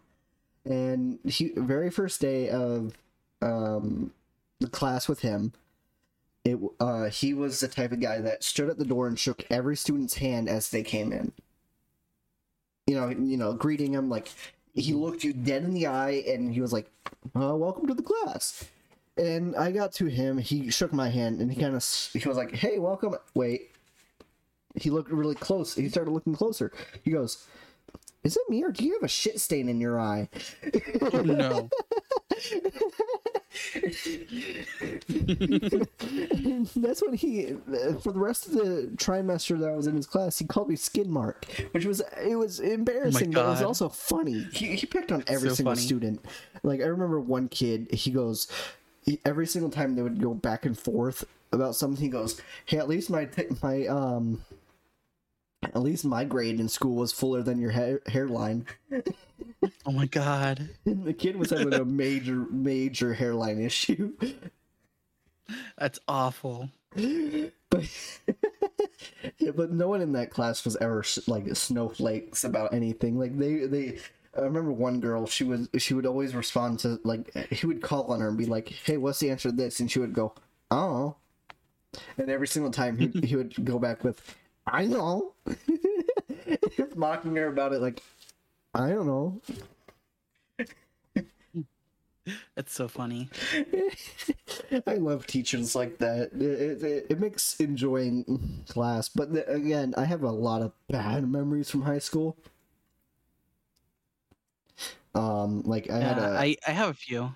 And he, very first day of um, the class with him, It uh he was the type of guy that stood at the door and shook every student's hand as they came in. You know, you know, greeting him like he looked you dead in the eye, and he was like, uh, "Welcome to the class." And I got to him, he shook my hand, and he kind of he was like, "Hey, welcome." Wait, he looked really close. He started looking closer. He goes, "Is it me, or do you have a shit stain in your eye?" Oh, no. That's when he, for the rest of the trimester that I was in his class, he called me Skid Mark, which was it was embarrassing, oh but it was also funny. He, he picked on every so single funny. student. Like, I remember one kid, he goes, he, every single time they would go back and forth about something, he goes, "Hey, at least my my um, at least my grade in school was fuller than your hair, hairline." Oh my god. The kid was having a major, major hairline issue. That's awful. But yeah, but no one in that class was ever like snowflakes about anything. Like they, they, I remember one girl, she was, she would always respond to like, he would call on her and be like, "Hey, what's the answer to this?" And she would go, "I don't know." And every single time he, he would go back with, "I know." He was mocking her about it like, "I don't know." That's so funny. I love teachers like that. It, it, it makes enjoying class. But again, I have a lot of bad memories from high school. Um, like I yeah, had a, I, I have a few.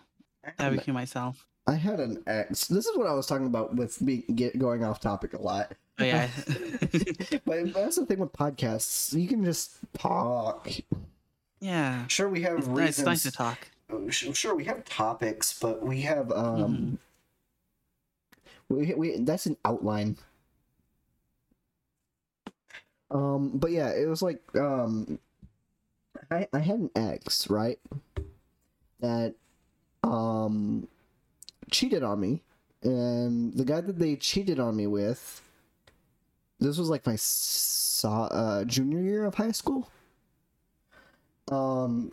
I have a few myself. I had an ex. This is what I was talking about with me get, going off topic a lot. Oh, yeah. But that's the thing with podcasts. You can just talk. Yeah. Sure, we have it's reasons. It's nice to talk. Sure, we have topics, but we have... um, mm-hmm. we, we That's an outline. Um, But yeah, it was like... um, I, I had an ex, right? That um cheated on me. And the guy that they cheated on me with... This was like my uh, junior year of high school. Um,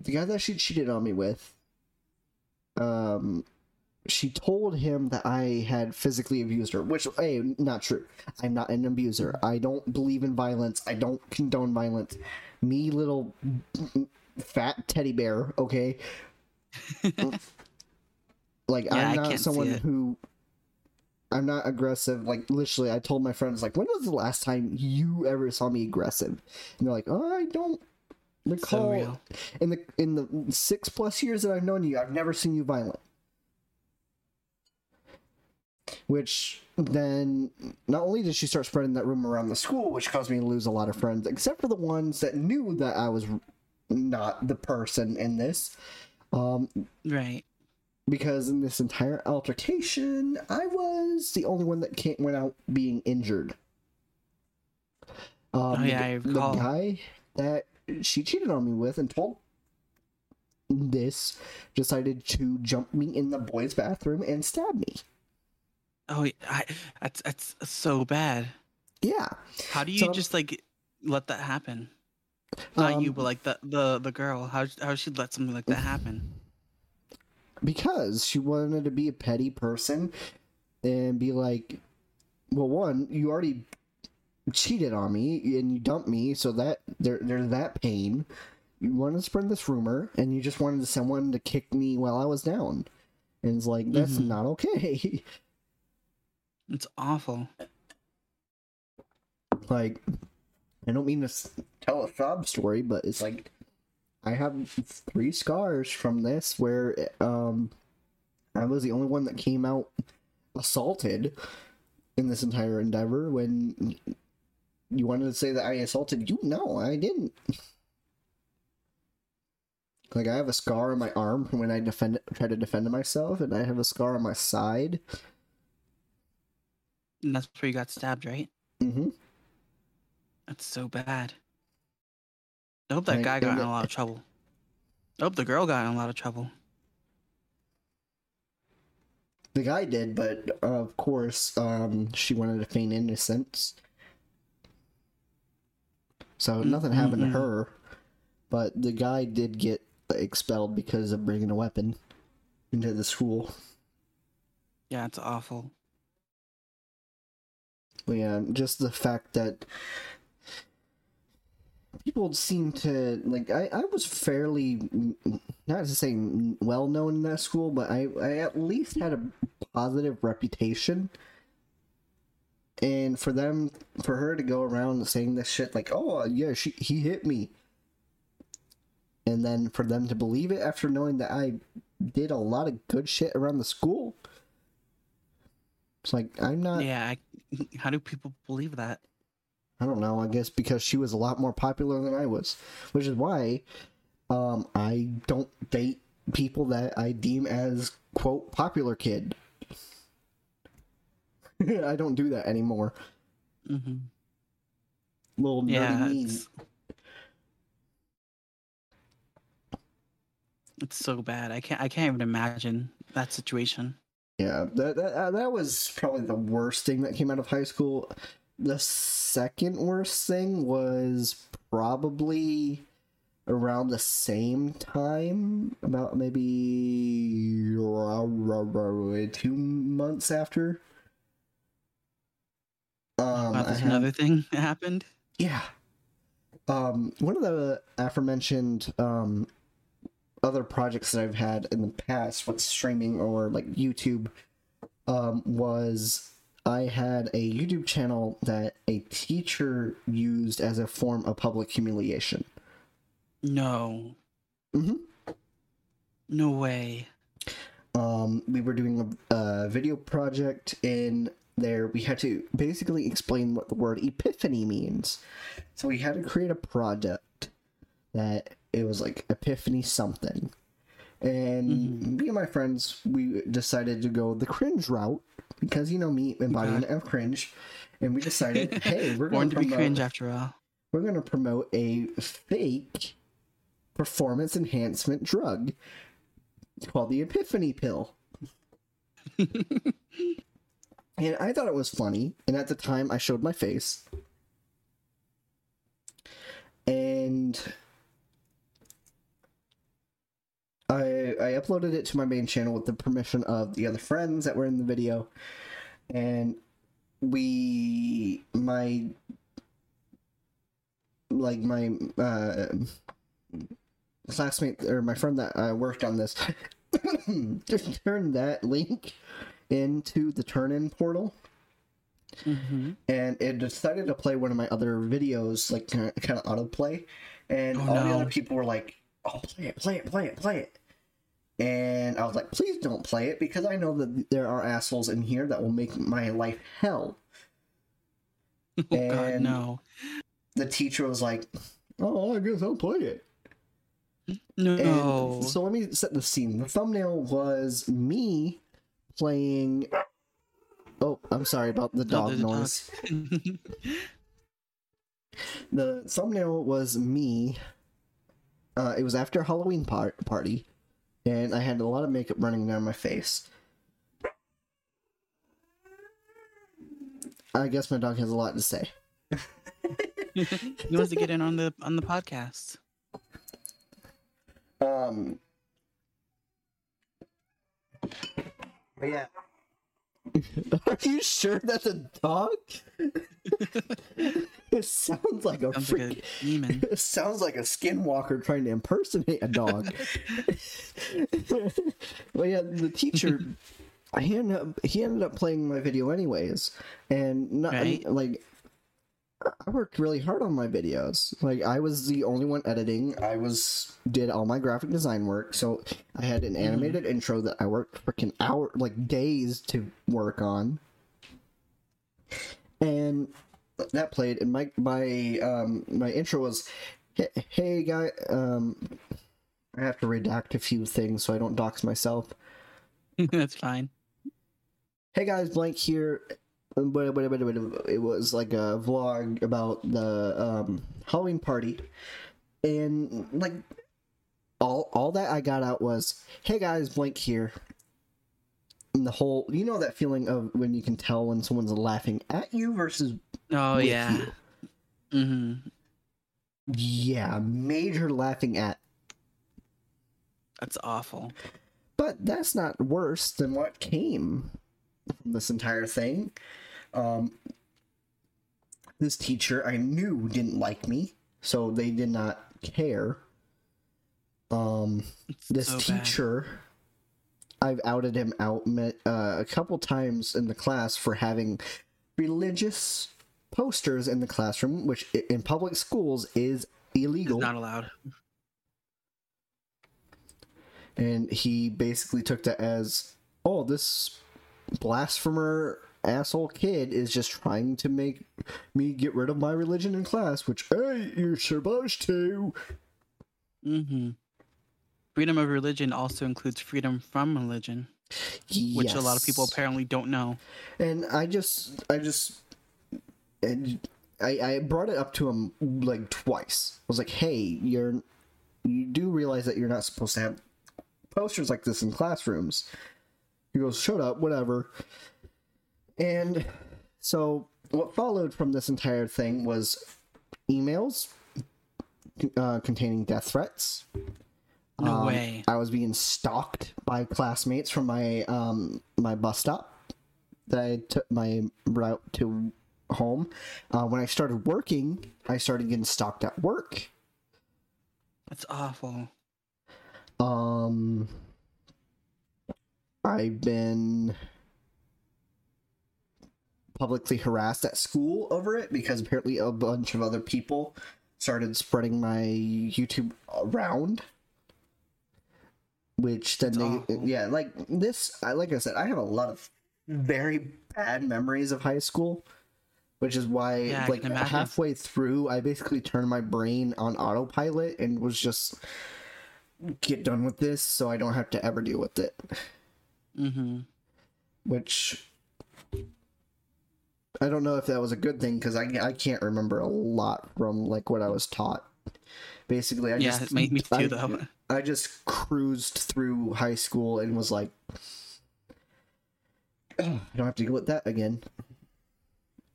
the guy that she cheated on me with, um, she told him that I had physically abused her, which, hey, not true. I'm not an abuser. I don't believe in violence. I don't condone violence. Me, little fat teddy bear, okay? Like, yeah, I'm not someone who... I'm not aggressive. Like, literally, I told my friends, like, when was the last time you ever saw me aggressive? And they're like, oh, I don't recall. So in the in the six plus years that I've known you, I've never seen you violent. Which then, not only did she start spreading that rumor around the school, which caused me to lose a lot of friends, except for the ones that knew that I was not the person in this. Um, right. Because in this entire altercation, I was the only one that came, went out being injured. Um, oh, yeah, the, the guy that she cheated on me with and told this decided to jump me in the boys' bathroom and stab me. Oh, I, that's that's so bad. Yeah. How do you so, just like let that happen? Not um, you, but like the the, the girl. How how she let something like that happen? Because she wanted to be a petty person and be like, well, one, you already cheated on me and you dumped me, so that there, there's that pain. You wanted to spread this rumor, and you just wanted someone to kick me while I was down. And it's like, that's mm-hmm. not okay. It's awful. Like, I don't mean to tell a sob story, but it's like... I have three scars from this where um, I was the only one that came out assaulted in this entire endeavor. When you wanted to say that I assaulted you, no, I didn't. Like, I have a scar on my arm from when I defend, try to defend myself, and I have a scar on my side. And that's where you got stabbed, right? Mm-hmm. That's so bad. I hope that like, guy got in a lot of trouble. I hope the girl got in a lot of trouble. The guy did, but uh, of course, um, she wanted to feign innocence. So mm-hmm. nothing happened to her, but the guy did get expelled because of bringing a weapon into the school. Yeah, it's awful. Well, yeah, just the fact that people seem to, like, I, I was fairly, not to say well-known in that school, but I, I at least had a positive reputation. And for them, for her to go around saying this shit, like, oh, yeah, she he hit me. And then for them to believe it after knowing that I did a lot of good shit around the school. It's like, I'm not... Yeah, I, how do people believe that? I don't know, I guess because she was a lot more popular than I was, which is why um, I don't date people that I deem as, quote, popular kid. I don't do that anymore. Mm-hmm. Little nerdy yeah, mean. It's... it's so bad. I can't, I can't even imagine that situation. Yeah, that, that, that was probably the worst thing that came out of high school. The second worst thing was probably around the same time, about maybe two months after. Um, oh, there's another thing that happened? Yeah. Um, one of the aforementioned um, other projects that I've had in the past with streaming or like YouTube um, was... I had a YouTube channel that a teacher used as a form of public humiliation. No. Mm-hmm. No way. Um, we were doing a, a video project in there. We had to basically explain what the word epiphany means. So we had to create a product that it was like epiphany something. And mm-hmm. me and my friends, we decided to go the cringe route. Because, you know, me, embodiment of cringe. And we decided, hey, we're going to be cringe after all. We're going to promote a fake performance enhancement drug called the epiphany pill. And I thought it was funny. And at the time, I showed my face. And I, I uploaded it to my main channel with the permission of the other friends that were in the video, and we, my, like, my, uh, classmate, or my friend that uh, worked on this, just turned that link into the turn-in portal, mm-hmm. and it decided to play one of my other videos, like, kind of, kind of autoplay, and oh, all no. the other people were like, oh, play it, play it, play it, play it. And I was like, please don't play it, because I know that there are assholes in here that will make my life hell. Oh, and God, no. The teacher was like, oh, I guess I'll play it. No. And so let me set the scene. The thumbnail was me playing... Oh, I'm sorry about the dog no, noise. Dog. The thumbnail was me... Uh, it was after a Halloween par- party, and I had a lot of makeup running down my face. I guess my dog has a lot to say. He wants to get in on the on the podcast. Um. But yeah. Are you sure that's a dog? It sounds like a sounds freaking like a demon. It sounds like a skinwalker trying to impersonate a dog. Well, yeah, the teacher, he ended up he ended up playing my video anyways, and not right? I, like I worked really hard on my videos. Like I was the only one editing. I was did all my graphic design work. So I had an animated mm. intro that I worked freaking hour like days to work on. And that played, and my my um my intro was, hey, hey guy, um I have to redact a few things so I don't dox myself. That's fine. Hey guys, blank here. But, but, but, but it was like a vlog about the um, Halloween party, and like all all that I got out was, "Hey guys, blank here." And the whole, you know, that feeling of when you can tell when someone's laughing at you versus oh with yeah, you. Mm-hmm. yeah, major laughing at. That's awful. But that's not worse than what came from this entire thing. Um, this teacher I knew didn't like me, so they did not care. Um, this so teacher, bad. I've outed him out uh, a couple times in the class for having religious posters in the classroom, which in public schools is illegal. It's not allowed. And he basically took that as, oh, this blasphemer asshole kid is just trying to make me get rid of my religion in class, which, hey, you're supposed to. Mm-hmm. Freedom of religion also includes freedom from religion, yes. which a lot of people apparently don't know. And I just, I just, and I, I brought it up to him like twice. I was like, hey, you're, you do realize that you're not supposed to have posters like this in classrooms. He goes, shut up, whatever. And so what followed from this entire thing was emails uh, containing death threats. No um, way. I was being stalked by classmates from my um, my bus stop that I took my route to home. Uh, when I started working, I started getting stalked at work. That's awful. Um... I've been publicly harassed at school over it because apparently a bunch of other people started spreading my YouTube around, which then oh. they, yeah, like this, I, like I said, I have a lot of very bad memories of high school, which is why yeah, like halfway through, I basically turned my brain on autopilot and was just get done with this so I don't have to ever deal with it. Mm-hmm. Which I don't know if that was a good thing because I, I can't remember a lot from like what I was taught. Basically, I yeah, just me too, I, though. I just cruised through high school and was like, oh, I don't have to deal with that again.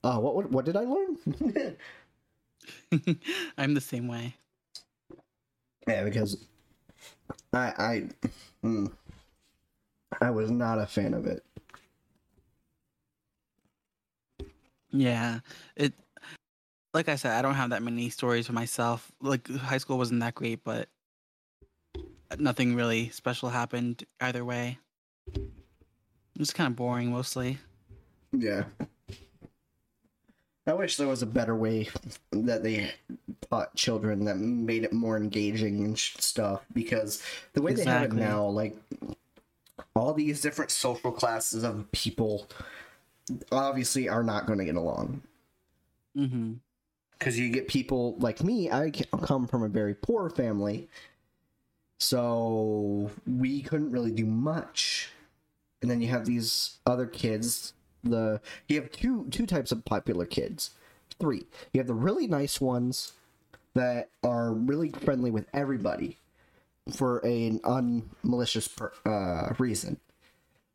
Oh, uh, what, what what did I learn? I'm the same way. Yeah, because I I mm, I was not a fan of it. Yeah, it. Like I said, I don't have that many stories for myself. Like, high school wasn't that great, but nothing really special happened either way. It was kind of boring mostly. Yeah. I wish there was a better way that they taught children that made it more engaging and stuff, because the way exactly. they have it now, like, all these different social classes of people obviously are not going to get along. Mm-hmm. Because you get people like me, I come from a very poor family, so we couldn't really do much. And then you have these other kids... The you have two two types of popular kids. Three. You have the really nice ones that are really friendly with everybody for an unmalicious per, uh, reason,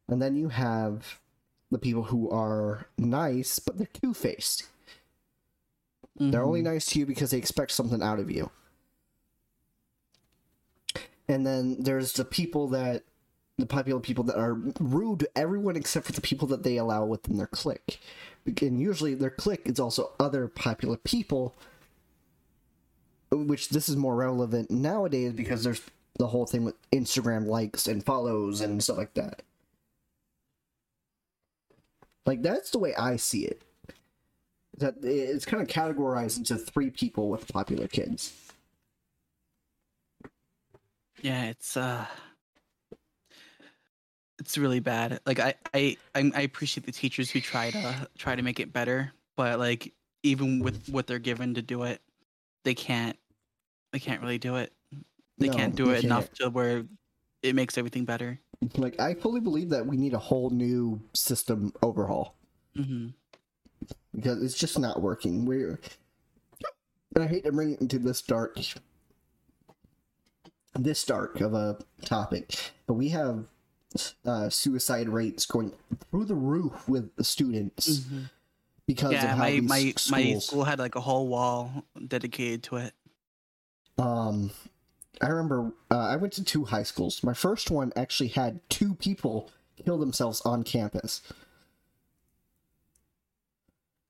and then you have the people who are nice but they're two-faced. Mm-hmm. They're only nice to you because they expect something out of you. And then there's the people that. The popular people that are rude to everyone except for the people that they allow within their clique. And usually their clique is also other popular people, which this is more relevant nowadays because there's the whole thing with Instagram likes and follows and stuff like that. Like, that's the way I see it. That it's kind of categorized into three people with popular kids. Yeah, it's, uh... It's really bad. Like I, I, I appreciate the teachers who try to try to make it better, but like even with what they're given to do it, they can't. They can't really do it. They no, can't do it can't. enough to where it makes everything better. Like, I fully believe that we need a whole new system overhaul. Mm-hmm. Because it's just not working. We're and I hate to bring it into this dark, this dark of a topic, but we have. Uh, suicide rates going through the roof with the students. Mm-hmm. Because yeah, of how my, these my, schools... my school had like a whole wall dedicated to it. Um, I remember uh, I went to two high schools. My first one actually had two people kill themselves on campus.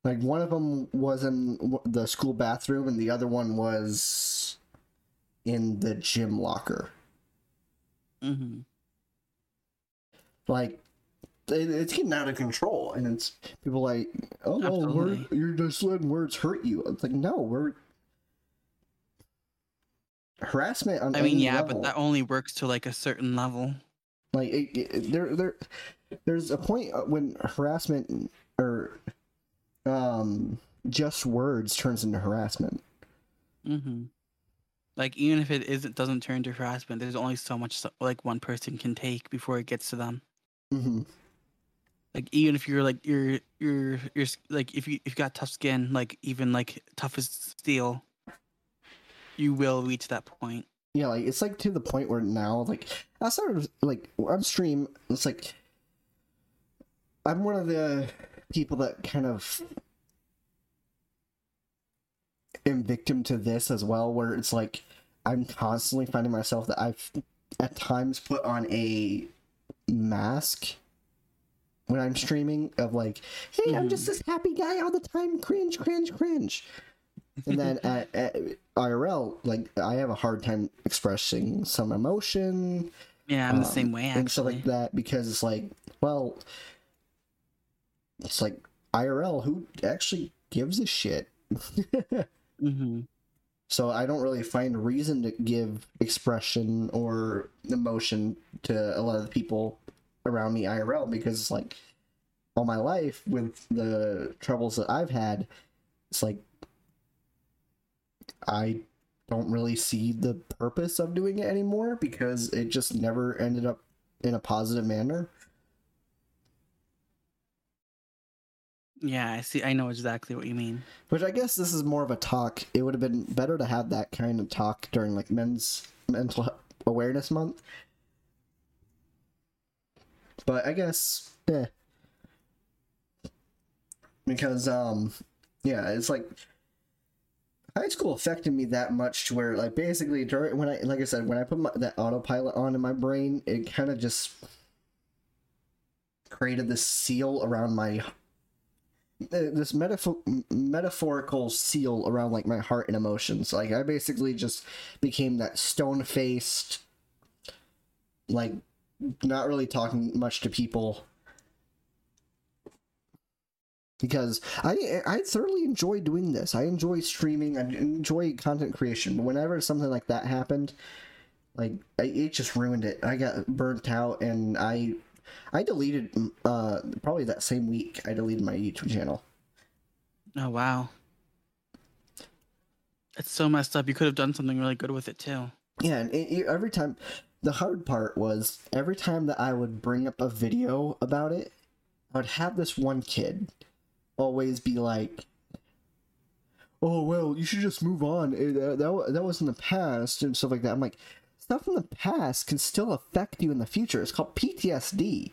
Like, one of them was in the school bathroom and the other one was in the gym locker. Mm-hmm. Like, it's getting out of control, and it's people like, oh, well, word, you're just letting words hurt you. It's like, no, we're harassment. On I mean, yeah, level. But that only works to like a certain level. Like, it, it, there, there, there's a point when harassment or um, just words turns into harassment. Mm-hmm. Like, even if it isn't doesn't turn to harassment, there's only so much like one person can take before it gets to them. Mm-hmm. Like, even if you're like you're you're you're like if you if you got tough skin, like even like tough as steel, you will reach that point. Yeah, like it's like to the point where now, like I started like on stream, it's like I'm one of the people that kind of am victim to this as well, where it's like I'm constantly finding myself that I've at times put on a mask when I'm streaming of like, hey, mm. I'm just this happy guy all the time, cringe, cringe, cringe. And then at, at I R L, like I have a hard time expressing some emotion. Yeah, I'm um, the same way, actually. And stuff like that, because it's like, well, it's like I R L, who actually gives a shit? Mm-hmm. So I don't really find a reason to give expression or emotion to a lot of the people around me I R L, because like all my life with the troubles that I've had, it's like I don't really see the purpose of doing it anymore because it just never ended up in a positive manner. Yeah, I see. I know exactly what you mean. Which I guess this is more of a talk. It would have been better to have that kind of talk during like Men's Mental Awareness Month. But I guess, eh. Because, um, yeah, it's like high school affected me that much to where, like, basically during when I, like I said, when I put my, that autopilot on in my brain, it kind of just created this seal around my, uh, this metaphor, metaphorical seal around, like, my heart and emotions. Like, I basically just became that stone-faced, like, not really talking much to people. Because I I thoroughly enjoy doing this. I enjoy streaming. I enjoy content creation. But whenever something like that happened, like, I, it just ruined it. I got burnt out, and I I deleted, uh, probably that same week, I deleted my YouTube channel. Oh, wow. It's so messed up. You could have done something really good with it, too. Yeah, and it, it, every time, the hard part was, every time that I would bring up a video about it, I would have this one kid always be like, oh, well, you should just move on, that, that, that was in the past and stuff like that. I'm like, stuff in the past can still affect you in the future. It's called P T S D.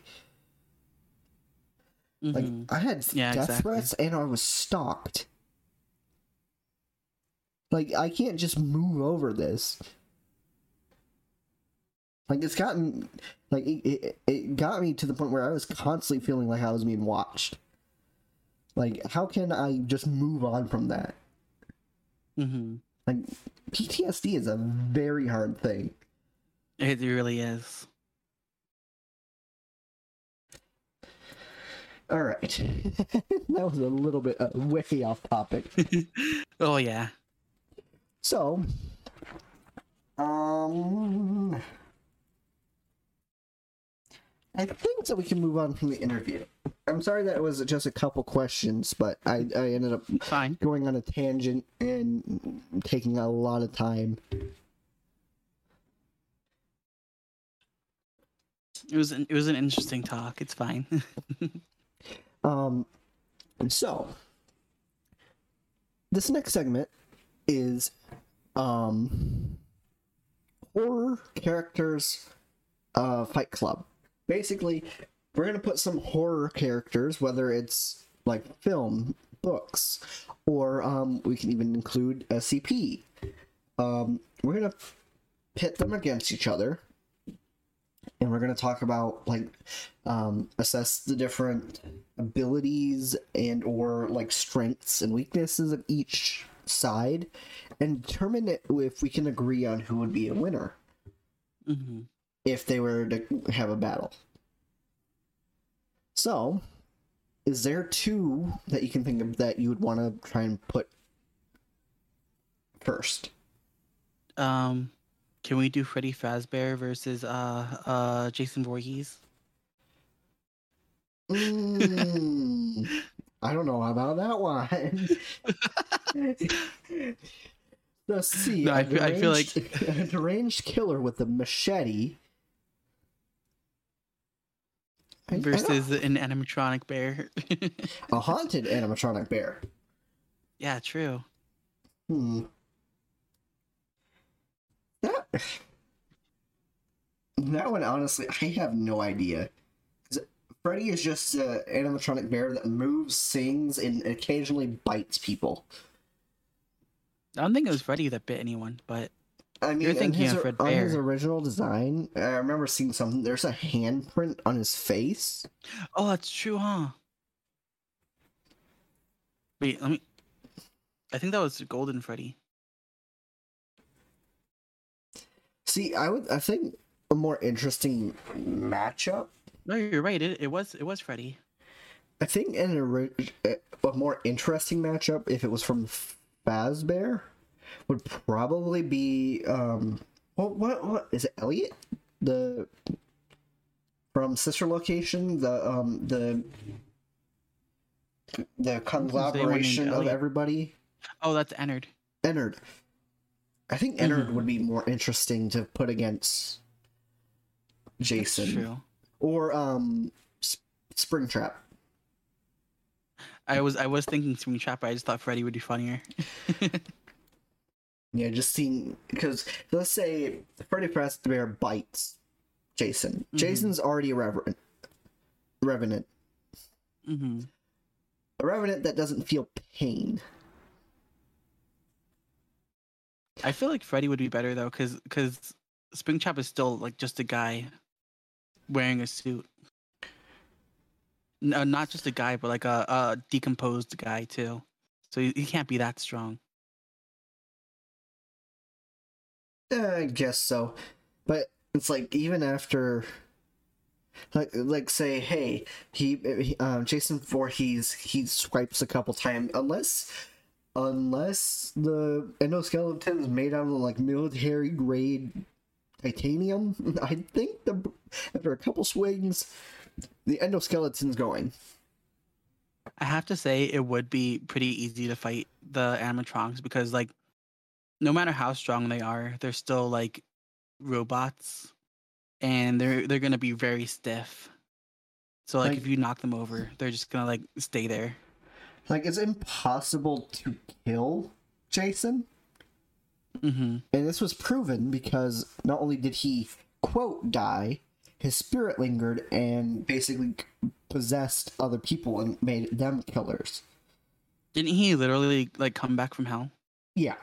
Mm-hmm. Like, I had yeah, death exactly. threats and I was stalked. Like, I can't just move over this. Like, it's gotten, like, it, it, it got me to the point where I was constantly feeling like I was being watched. Like, how can I just move on from that? Mm-hmm. Like, P T S D is a very hard thing. It really is. All right. That was a little bit uh, way off topic. Oh, yeah. So, um, I think that we can move on from the interview. I'm sorry that it was just a couple questions, but I, I ended up Fine. going on a tangent and taking a lot of time. It was an, it was an interesting talk. It's fine. um, so this next segment is um horror characters, uh, Fight Club. Basically, we're going to put some horror characters, whether it's, like, film, books, or um, we can even include S C P. Um, we're going to pit them against each other, and we're going to talk about, like, um, assess the different abilities and or, like, strengths and weaknesses of each side, and determine if we can agree on who would be a winner. Mm-hmm. If they were to have a battle. So, is there two that you can think of that you would want to try and put first? Um, can we do Freddy Fazbear versus uh uh Jason Voorhees? Mm, I don't know about that one. Let's see. No, I, feel, I feel like a deranged killer with a machete. Versus an animatronic bear. A haunted animatronic bear. Yeah, true. Hmm. That, that one, honestly, I have no idea. Freddy is just an animatronic bear that moves, sings, and occasionally bites people. I don't think it was Freddy that bit anyone, but I mean, you're thinking his, of Fred Bear. On his original design, I remember seeing something. There's a handprint on his face. Oh, that's true, huh? Wait, let me... I think that was Golden Freddy. See, I would. I think a more interesting matchup... No, you're right. It, it was it was Freddy. I think an, a more interesting matchup, if it was from Fazbear, would probably be um what what what is it, Elliot, the from Sister Location, the um the the collaboration of everybody. Oh, that's Ennard. Ennard. I think Ennard mm-hmm. would be more interesting to put against Jason. That's true. Or um Sp- Springtrap. I was I was thinking Springtrap, but I just thought Freddy would be funnier. Yeah, just seeing, because let's say Freddy Fazbear bites Jason. Mm-hmm. Jason's already a reverent, revenant. Mm-hmm. A revenant that doesn't feel pain. I feel like Freddy would be better though, because because Springtrap is still like just a guy wearing a suit. No, not just a guy, but like a, a decomposed guy too. So he, he can't be that strong. Yeah, I guess so, but it's like even after, like like say, hey, he, he um, Jason Voorhees, he swipes a couple times, unless. Unless the endoskeleton's made out of like military grade titanium, I think the after a couple swings, the endoskeleton's going. I have to say it would be pretty easy to fight the animatronics because, like, no matter how strong they are, they're still like robots, and they're they're gonna be very stiff. So like, like if you knock them over, they're just gonna like stay there. Like, it's impossible to kill Jason. Mm-hmm. And this was proven because not only did he, quote, die, his spirit lingered and basically possessed other people and made them killers. Didn't he literally, like, come back from hell? Yeah.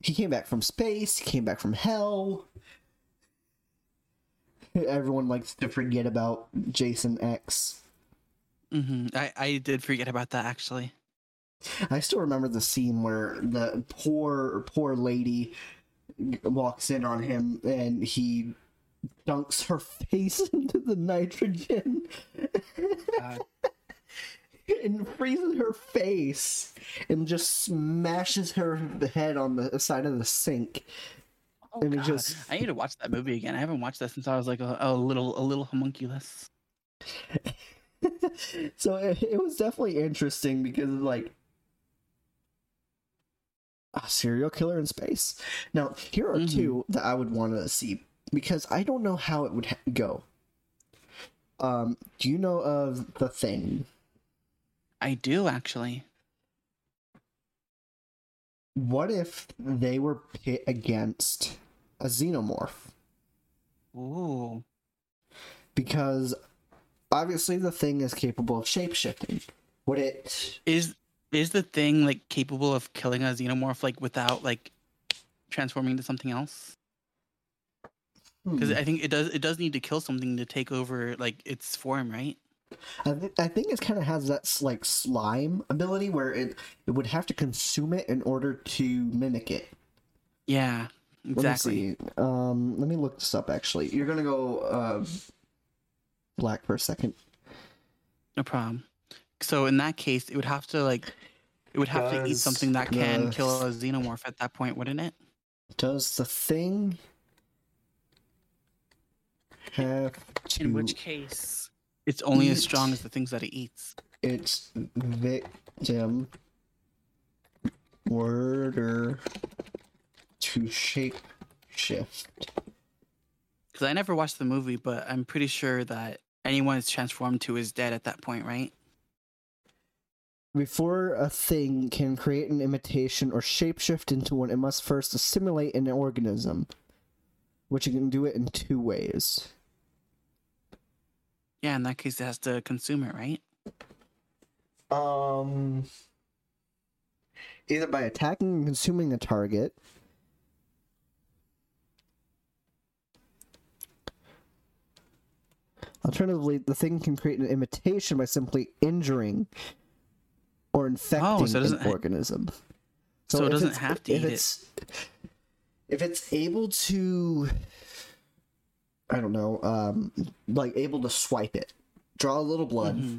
He came back from space, he came back from hell. Everyone likes to forget about Jason X. Mm-hmm. I, I did forget about that, actually. I still remember the scene where the poor, poor lady walks in on him and he dunks her face into the nitrogen uh, and freezes her face and just smashes her head on the side of the sink. Oh, and it just... I need to watch that movie again. I haven't watched that since I was like a, a little, a little homunculus. So it, it was definitely interesting because of like a serial killer in space. Now here are mm-hmm. two that I would want to see because I don't know how it would ha- go. Um, do you know of The Thing? I do, actually. What if they were pit against a xenomorph? Ooh, because. Obviously, the thing is capable of shape-shifting. Would it... Is is the thing, like, capable of killing a xenomorph, like, without, like, transforming into something else? Because hmm. I think it does it does need to kill something to take over, like, its form, right? I, th- I think it kind of has that, like, slime ability where it, it would have to consume it in order to mimic it. Yeah, exactly. Let me see. Um, let me look this up, actually. You're going to go... Uh, black for a second. No problem. So in that case, it would have to like it would have does, to eat something that does, can kill a xenomorph at that point, wouldn't it? Does the thing have to in which case it's only as strong as the things that it eats. Its victim order to shape shift. Because I never watched the movie, but I'm pretty sure that anyone is transformed to is dead at that point, right? Before a thing can create an imitation or shapeshift into one, it must first assimilate an organism, which it can do it in two ways. Yeah, in that case, it has to consume it, right? Um, either by attacking and consuming a target. Alternatively, the thing can create an imitation by simply injuring or infecting oh, so an organism. So, so it doesn't have to if eat it's, it. If it's able to, I don't know, um, like able to swipe it, draw a little blood, mm-hmm.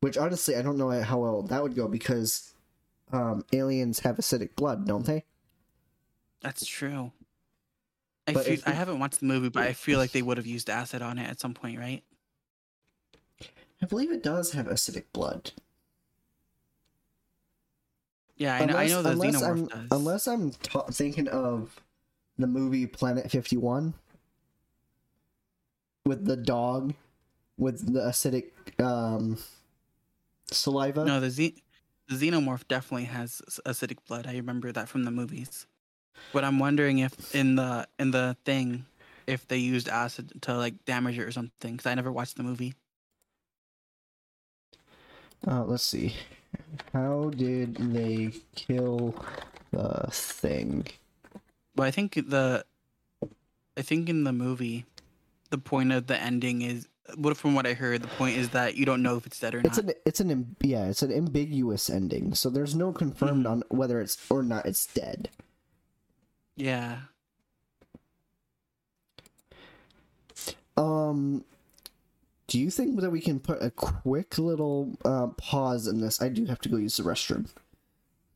which honestly, I don't know how well that would go because um, aliens have acidic blood, don't they? That's true. I, feel, if, I haven't watched the movie, but I feel like they would have used acid on it at some point, right? I believe it does have acidic blood. Yeah, I, unless, know, I know the unless xenomorph I'm, does. Unless I'm t- thinking of the movie Planet fifty-one with the dog with the acidic um, saliva. No, the, Z- the xenomorph definitely has acidic blood. I remember that from the movies. But I'm wondering if in the in the thing, if they used acid to like damage it or something, because I never watched the movie. Uh, let's see. How did they kill the thing. Well, I think the, I think in the movie, the point of the ending is, what from what I heard, the point is that you don't know if it's dead or it's not. An, it's an yeah, it's an ambiguous ending. So there's no confirmed mm-hmm. on whether it's or not it's dead. Yeah. Um, do you think that we can put a quick little uh, pause in this? I do have to go use the restroom.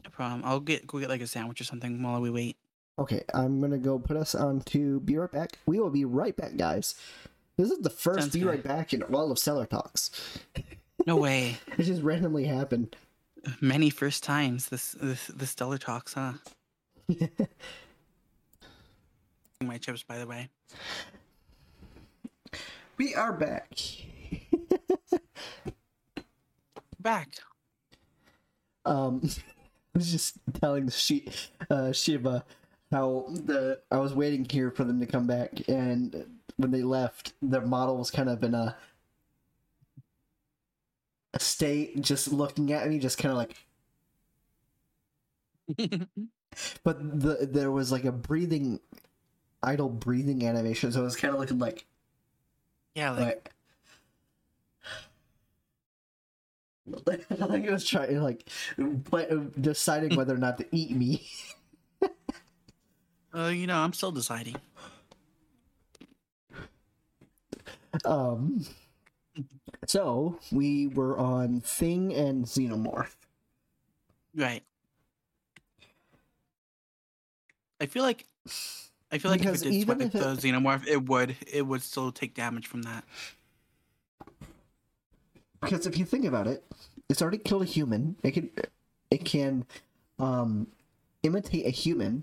No problem. I'll get go get like a sandwich or something while we wait. Okay, I'm gonna go put us on to Be Right Back. We will be right back, guys. This is the first Sounds Be good. Right Back in all of Stellar Talks. No way. It just randomly happened. Many first times this this the Stellar Talks, huh? My chips, by the way. We are back. back. Um, I was just telling she, uh, Sheva how the I was waiting here for them to come back, and when they left, their model was kind of in a, a state, just looking at me, just kind of like. But the there was like a breathing, idle breathing animation, so it was kind of looking like. Yeah, like, like like it was trying like deciding whether or not to eat me. uh, you know, I'm still deciding. Um, so we were on Thing and Xenomorph, right? I feel like. I feel like because if it did sweat if it... the Xenomorph, it would it would still take damage from that. Because if you think about it, it's already killed a human. It can it can um, imitate a human,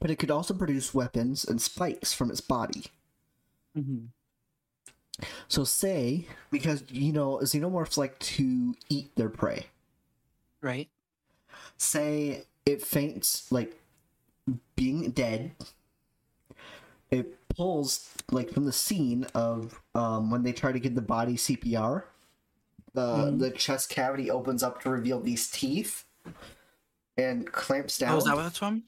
but it could also produce weapons and spikes from its body. Mm-hmm. So say, because you know Xenomorphs like to eat their prey, right? Say it faints like. Being dead, it pulls like from the scene of um when they try to give the body C P R. The mm. the chest cavity opens up to reveal these teeth, and clamps down. Oh, is that what that's from?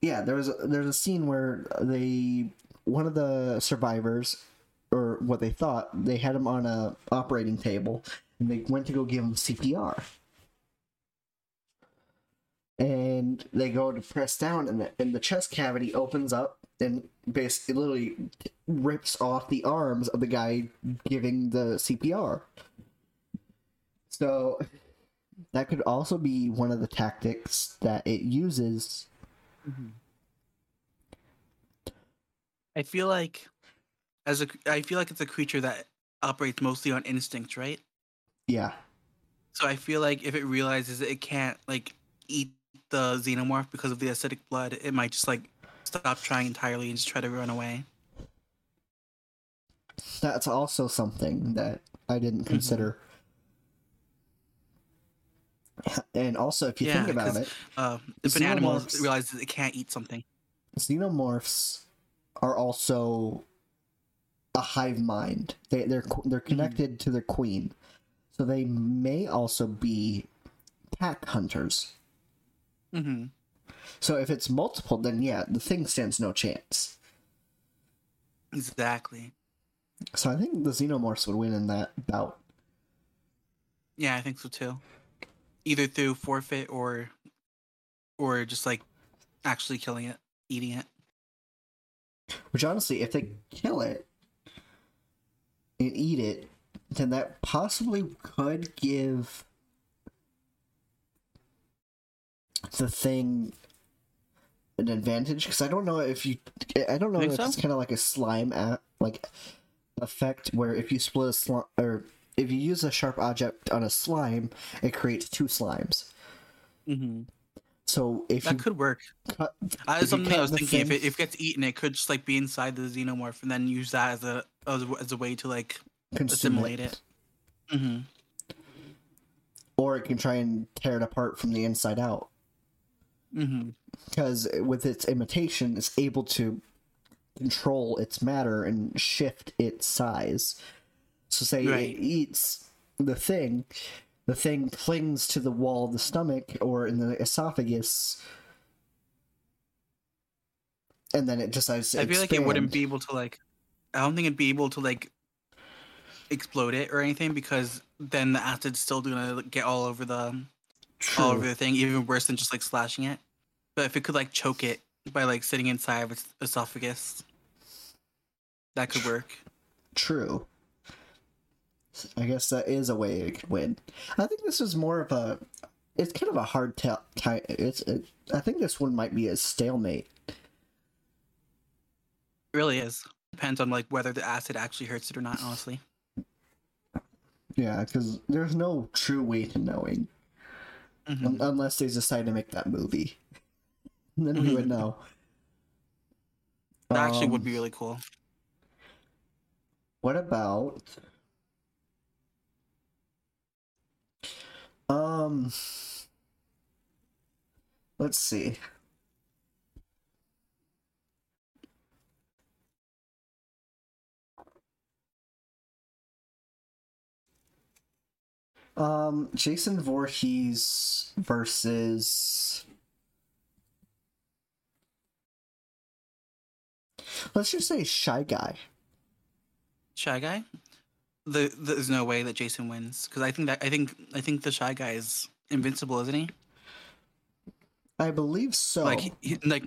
Yeah, there's a, there's a scene where they one of the survivors, or what they thought, they had him on a operating table, and they went to go give him C P R. And they go to press down, and the, and the chest cavity opens up and basically literally rips off the arms of the guy giving the C P R. So that could also be one of the tactics that it uses. Mm-hmm. I feel like as a, I feel like it's a creature that operates mostly on instinct, right? Yeah. So I feel like if it realizes it can't like eat the Xenomorph because of the acidic blood, it might just like stop trying entirely and just try to run away. That's also something that I didn't consider. Mm-hmm. And also, if you yeah, think about it, uh, if an animal realizes it can't eat something, Xenomorphs are also a hive mind. They they're they're connected mm-hmm. to their queen, so they may also be pack hunters. Mm-hmm. So if it's multiple, then yeah, the thing stands no chance. Exactly. So I think the Xenomorphs would win in that bout. Yeah, I think so too. Either through forfeit or, or just like actually killing it, eating it. Which honestly, if they kill it and eat it, then that possibly could give the thing an advantage, because I don't know if you I don't know if so? It's kind of like a slime at, like effect where if you split a slime or if you use a sharp object on a slime, it creates two slimes. Mm-hmm. So if that you could work cut, I was something I was thinking thing, if, it, if it gets eaten, it could just like be inside the Xenomorph and then use that as a as, as a way to like assimilate it, it. Mm-hmm. Or it can try and tear it apart from the inside out. Mm-hmm. Because with its imitation, it's able to control its matter and shift its size. So say right. it eats the thing, the thing clings to the wall of the stomach or in the esophagus, and then it decides to I feel expand. Like it wouldn't be able to, like, I don't think it'd be able to, like, explode it or anything, because then the acid's still gonna get all over the True. all over the thing, even worse than just, like, slashing it. But if it could, like, choke it by, like, sitting inside of its esophagus, that could work. True. I guess that is a way it could win. I think this is more of a... It's kind of a hard tell. It's. It, I think this one might be a stalemate. It really is. Depends on, like, whether the acid actually hurts it or not, honestly. Yeah, because there's no true way to knowing. Mm-hmm. Um, unless they decide to make that movie. And then we would know. That um, actually would be really cool. What about... Um, let's see. Um, Jason Voorhees versus... Let's just say Shy Guy. Shy Guy? The, there's no way that Jason wins, because I think that I think I think the Shy Guy is invincible, isn't he? I believe so. Like, he, he, like,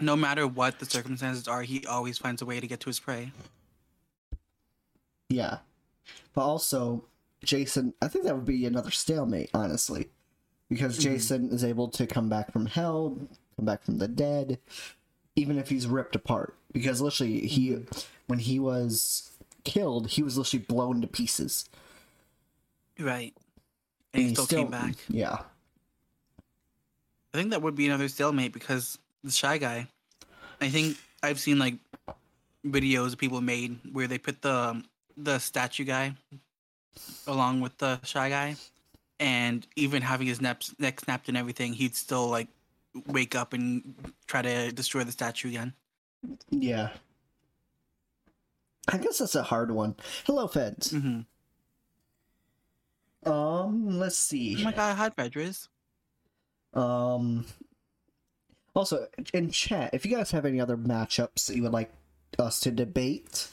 no matter what the circumstances are, he always finds a way to get to his prey. Yeah, but also Jason, I think that would be another stalemate, honestly, because mm-hmm. Jason is able to come back from hell, come back from the dead, even if he's ripped apart. Because literally, he mm-hmm. when he was killed, he was literally blown to pieces. Right. And, and he still, still came back. Yeah. I think that would be another stalemate, because the Shy Guy, I think I've seen, like, videos people made where they put the the statue guy along with the Shy Guy, and even having his neck, neck snapped and everything, he'd still, like, wake up and try to destroy the statue again. Yeah. I guess that's a hard one. Hello, Feds. Mm-hmm. Um, let's see. Oh my god, hi, Fedris. Um, also, in chat, if you guys have any other matchups that you would like us to debate,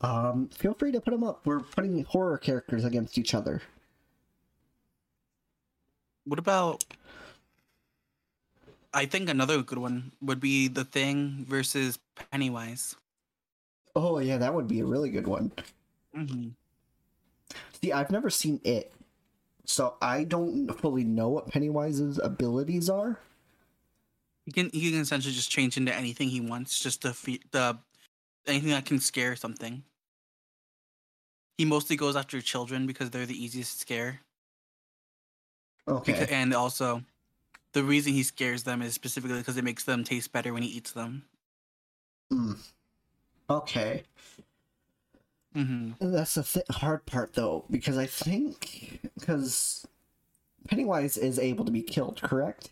um, feel free to put them up. We're putting horror characters against each other. What about... I think another good one would be The Thing versus Pennywise. Oh, yeah, that would be a really good one. Mm-hmm. See, I've never seen It, so I don't fully know what Pennywise's abilities are. He can he can essentially just change into anything he wants, just the the anything that can scare something. He mostly goes after children because they're the easiest to scare. Okay. Because, and also, the reason he scares them is specifically because it makes them taste better when he eats them. Mm. Okay. Mm-hmm. That's the th- hard part, though, because I think... Because Pennywise is able to be killed, correct?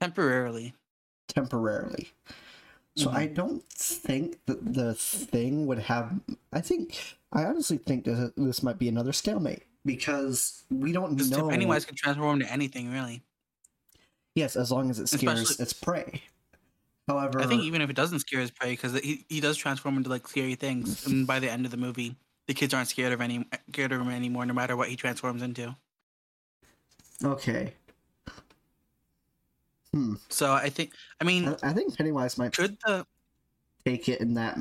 Temporarily. Temporarily. Mm-hmm. So I don't think that the thing would have... I think... I honestly think that this might be another stalemate, because we don't Just know... Pennywise can transform into anything, really. Yes, as long as it scares Especially... its prey. However, I think even if it doesn't scare his prey, because he, he does transform into, like, scary things, and by the end of the movie, the kids aren't scared of any scared of him anymore, no matter what he transforms into. Okay. Hmm. So I think, I mean, I, I think Pennywise might could the take it in that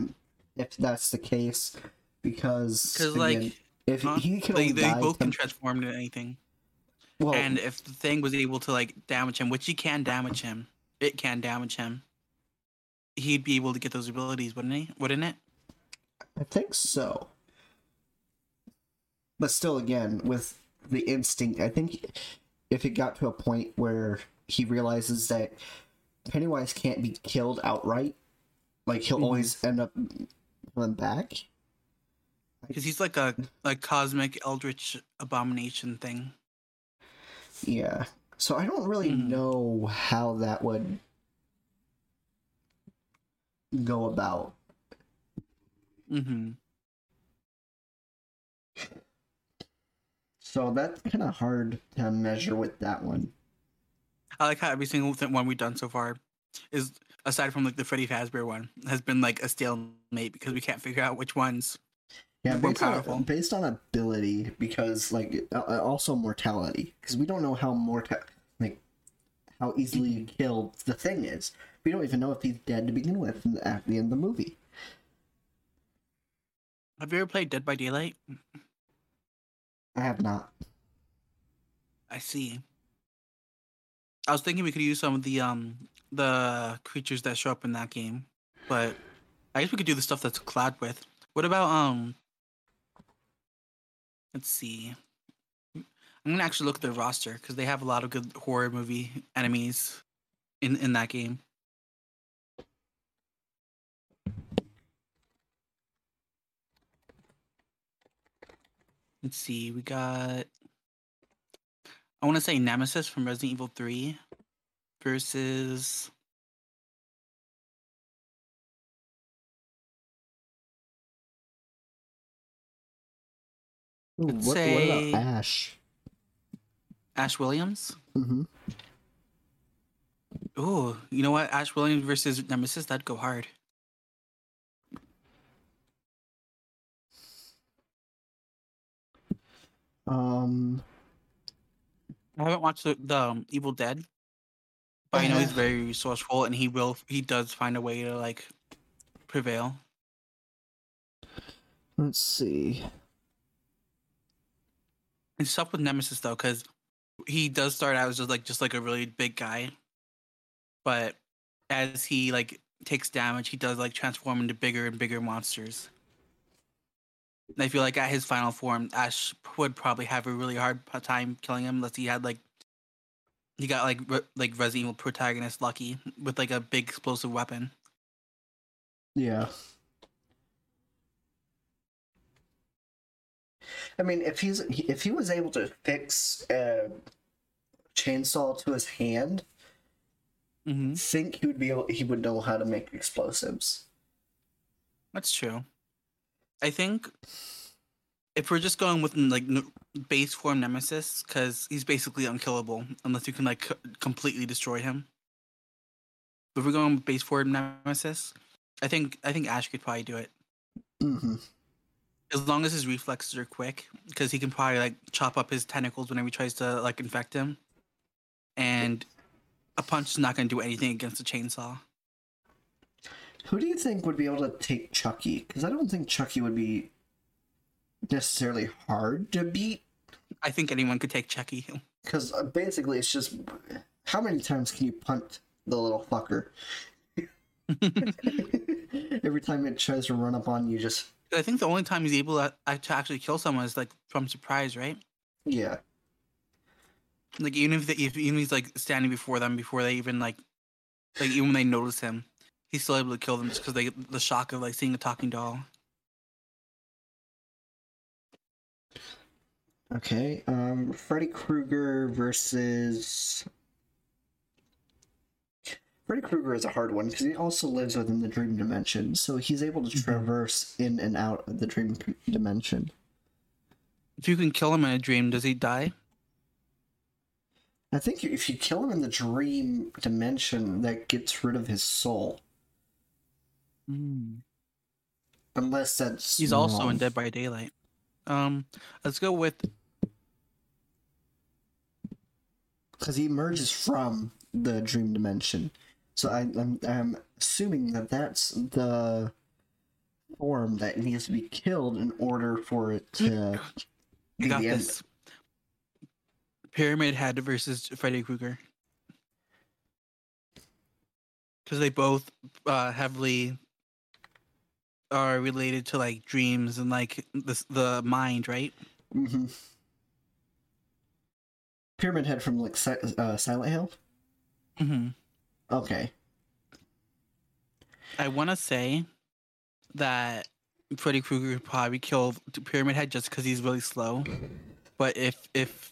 if that's the case, because because like if huh? he can like, they both can transform into anything, well, and if the thing was able to, like, damage him, which he can damage him, it can damage him. He'd be able to get those abilities, wouldn't he? Wouldn't it? I think so. But still, again, with the instinct, I think if it got to a point where he realizes that Pennywise can't be killed outright, like, he'll mm-hmm. always end up coming back. Because he's like a, a cosmic eldritch abomination thing. Yeah. So I don't really mm-hmm. know how that would... go about. Mm-hmm. So that's kind of hard to measure with that one. I like how every single one we've done so far is, aside from like the Freddy Fazbear one, has been like a stalemate because we can't figure out which ones. Yeah, based on, based on ability, because like uh, also mortality, because we don't know how mortal like how easily killed the thing is. We don't even know if he's dead to begin with at the end of the movie. Have you ever played Dead by Daylight? I have not. I see. I was thinking we could use some of the um the creatures that show up in that game, but I guess we could do the stuff that's clad with. What about um? Let's see. I'm going to actually look at their roster because they have a lot of good horror movie enemies in, in that game. Let's see. We got... I want to say Nemesis from Resident Evil three versus... Ooh, what, say, what about Ash? Ash Williams? Mm-hmm. Ooh, you know what? Ash Williams versus Nemesis, that'd go hard. Um, I haven't watched the, the um, Evil Dead, but I know he's very resourceful, and he will. He does find a way to like prevail. Let's see. It's tough with Nemesis though, because he does start out as just like just like a really big guy, but as he like takes damage, he does like transform into bigger and bigger monsters. And I feel like at his final form, Ash would probably have a really hard time killing him unless he had like he got like re- like Resident Evil protagonist lucky with like a big explosive weapon. Yeah. I mean, if he's if he was able to fix a chainsaw to his hand, mm-hmm. I think he would be able, he would know how to make explosives. That's true. I think if we're just going with like base form Nemesis, because he's basically unkillable unless you can like c- completely destroy him. But if we're going with base form Nemesis, I think I think Ash could probably do it. Mm-hmm. As long as his reflexes are quick, because he can probably like chop up his tentacles whenever he tries to like infect him, and a punch is not going to do anything against a chainsaw. Who do you think would be able to take Chucky? Because I don't think Chucky would be necessarily hard to beat. I think anyone could take Chucky. Because basically it's just, how many times can you punt the little fucker? Every time it tries to run up on you, just... I think the only time he's able to actually kill someone is like from surprise, right? Yeah. Like even if, they, if even he's like standing before them before they even like, like even when they notice him, he's still able to kill them just because they get the shock of like seeing a talking doll. Okay, um, Freddy Krueger versus Freddy Krueger is a hard one because he also lives within the dream dimension, so he's able to traverse in and out of the dream dimension. If you can kill him in a dream, does he die? I think if you kill him in the dream dimension, that gets rid of his soul. Mm. Unless that's he's wrong. Also in Dead by Daylight. Um, let's go with because he emerges from the dream dimension, so I, I'm I'm assuming that that's the form that needs to be killed in order for it to. I got the this. End. Pyramid Head versus Freddy Krueger. Because they both uh, heavily are related to like dreams and like the the mind, right? Mm-hmm. Pyramid Head from like uh, Silent Hill. Mm-hmm. Okay. I want to say that Freddy Krueger could probably kill Pyramid Head just because he's really slow. But if if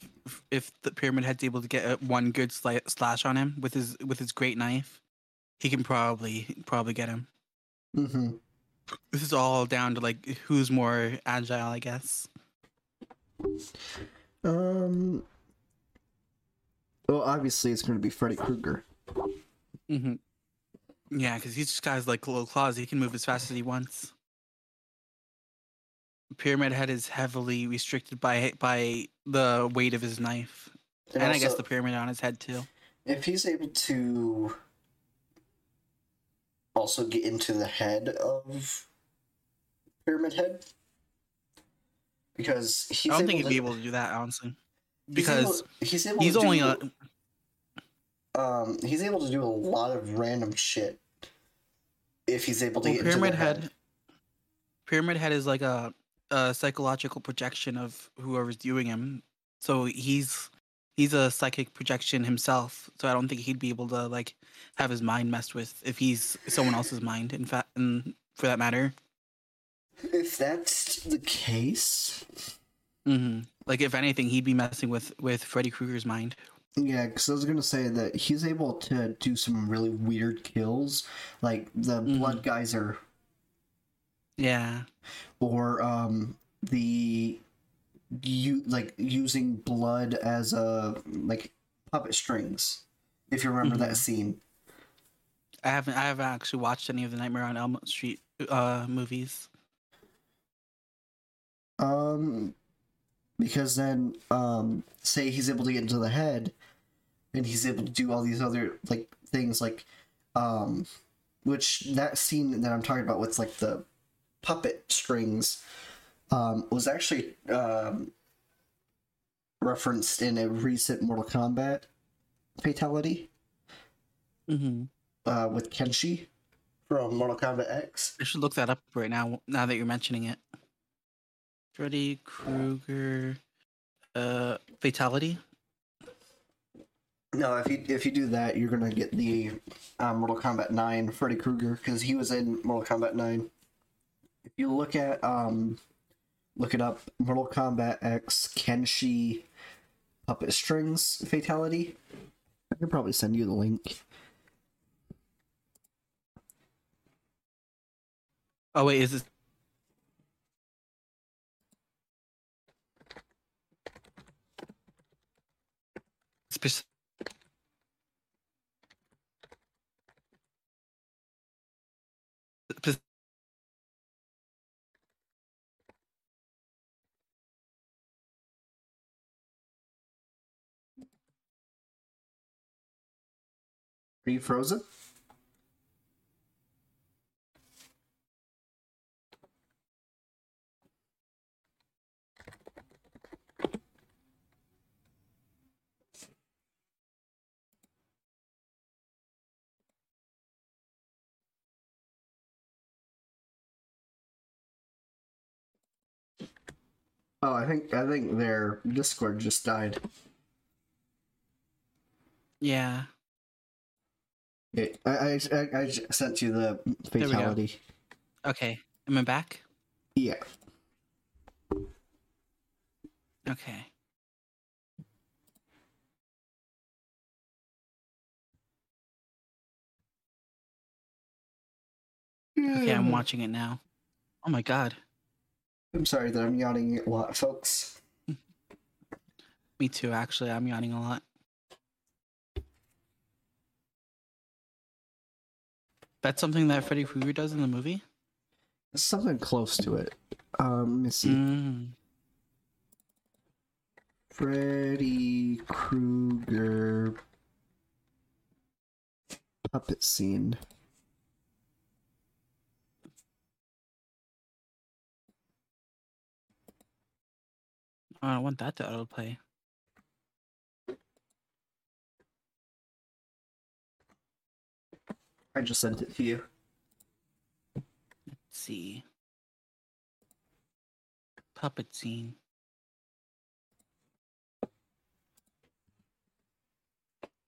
if the Pyramid Head's able to get one good sli- slash on him with his with his great knife, he can probably probably get him. Mm-hmm. This is all down to like who's more agile, I guess. Um. Well, obviously it's going to be Freddy Krueger. Mm-hmm. Yeah, because he's just got like little claws. He can move as fast as he wants. Pyramid Head is heavily restricted by by the weight of his knife, and, and also, I guess the pyramid on his head too. If he's able to also get into the head of Pyramid Head, because he's I don't think he'd to... be able to do that honestly. Because he's, able, he's, able he's to only do, a... um he's able to do a lot of random shit if he's able to well, get Pyramid into the head. head. Pyramid Head is like a, a psychological projection of whoever's viewing him, so he's he's a psychic projection himself. So I don't think he'd be able to like have his mind messed with if he's someone else's mind. In fact, and for that matter, if that's the case. Mm-hmm. Like, if anything, he'd be messing with, with Freddy Krueger's mind. Yeah, because I was going to say that he's able to do some really weird kills, like the mm-hmm. blood geyser. Yeah. Or, um, the, you like, using blood as, a like, puppet strings, if you remember mm-hmm. that scene. I haven't, I haven't actually watched any of the Nightmare on Elm Street, uh, movies. Um... Because then, um, say he's able to get into the head, and he's able to do all these other, like, things, like, um, which, that scene that I'm talking about with, like, the puppet strings, um, was actually, um, referenced in a recent Mortal Kombat fatality. Mm-hmm. Uh, with Genshin from Mortal Kombat X. I should look that up right now, now that you're mentioning it. Freddy Krueger, uh, fatality. No, if you if you do that, you're gonna get the um, Mortal Kombat nine Freddy Krueger, because he was in Mortal Kombat nine. If you look at um, look it up, Mortal Kombat X Kenshi puppet strings fatality. I can probably send you the link. Oh wait, is this? Are you frozen? Oh, I think I think their Discord just died. Yeah. It, I, I I sent you the fatality. Okay, am I back? Yeah. Okay. Okay, I'm watching it now. Oh my god. I'm sorry that I'm yawning a lot, folks. Me too, actually. I'm yawning a lot. That's something that Freddy Krueger does in the movie? Something close to it. Um, let me see. Mm. Freddy Krueger puppet scene. Oh, I want that to autoplay. I just sent it to you. Let's see. Puppet scene.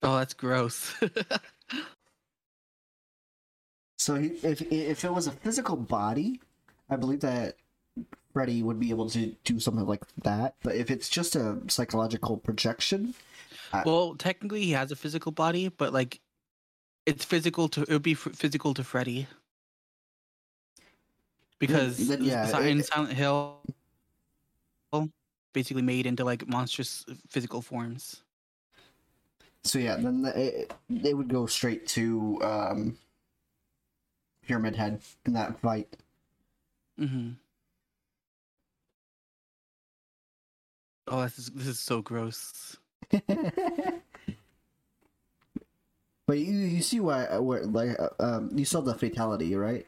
Oh, that's gross. So he, if if it was a physical body, I believe that Freddy would be able to do something like that, but if it's just a psychological projection, I... well, technically he has a physical body, but like it's physical to it would be physical to Freddy because yeah, yeah, in it, Silent Hill, basically made into like monstrous physical forms. So yeah, then the, it, they would go straight to um, Pyramid Head in that fight. Mm-hmm. Oh, this is this is so gross. But you you see why where like uh, um you saw the fatality, right?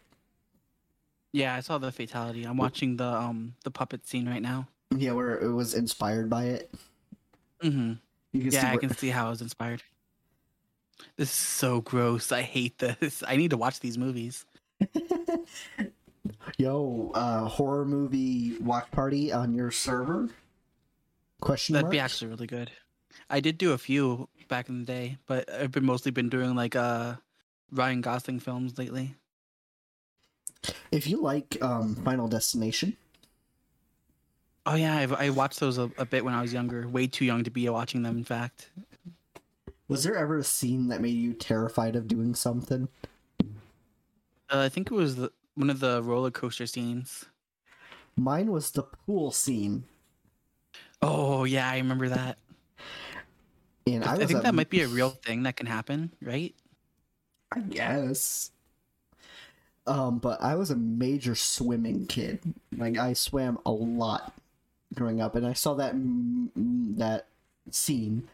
Yeah, I saw the fatality. I'm watching the um the puppet scene right now. Yeah, where it was inspired by it. Mm-hmm. You can yeah, see where... I can see how I was inspired. This is so gross. I hate this. I need to watch these movies. Yo, uh, horror movie watch party on your server? Question mark? That'd be actually really good. I did do a few back in the day, but I've been mostly been doing like uh, Ryan Gosling films lately. If you like um, Final Destination. Oh yeah, I've, I watched those a, a bit when I was younger. Way too young to be watching them, in fact. Was there ever a scene that made you terrified of doing something? Uh, I think it was the, one of the roller coaster scenes. Mine was the pool scene. Oh yeah, I remember that. And I, I think at... that might be a real thing that can happen, right? I guess. Um, but I was a major swimming kid. Like, I swam a lot growing up, and I saw that that scene,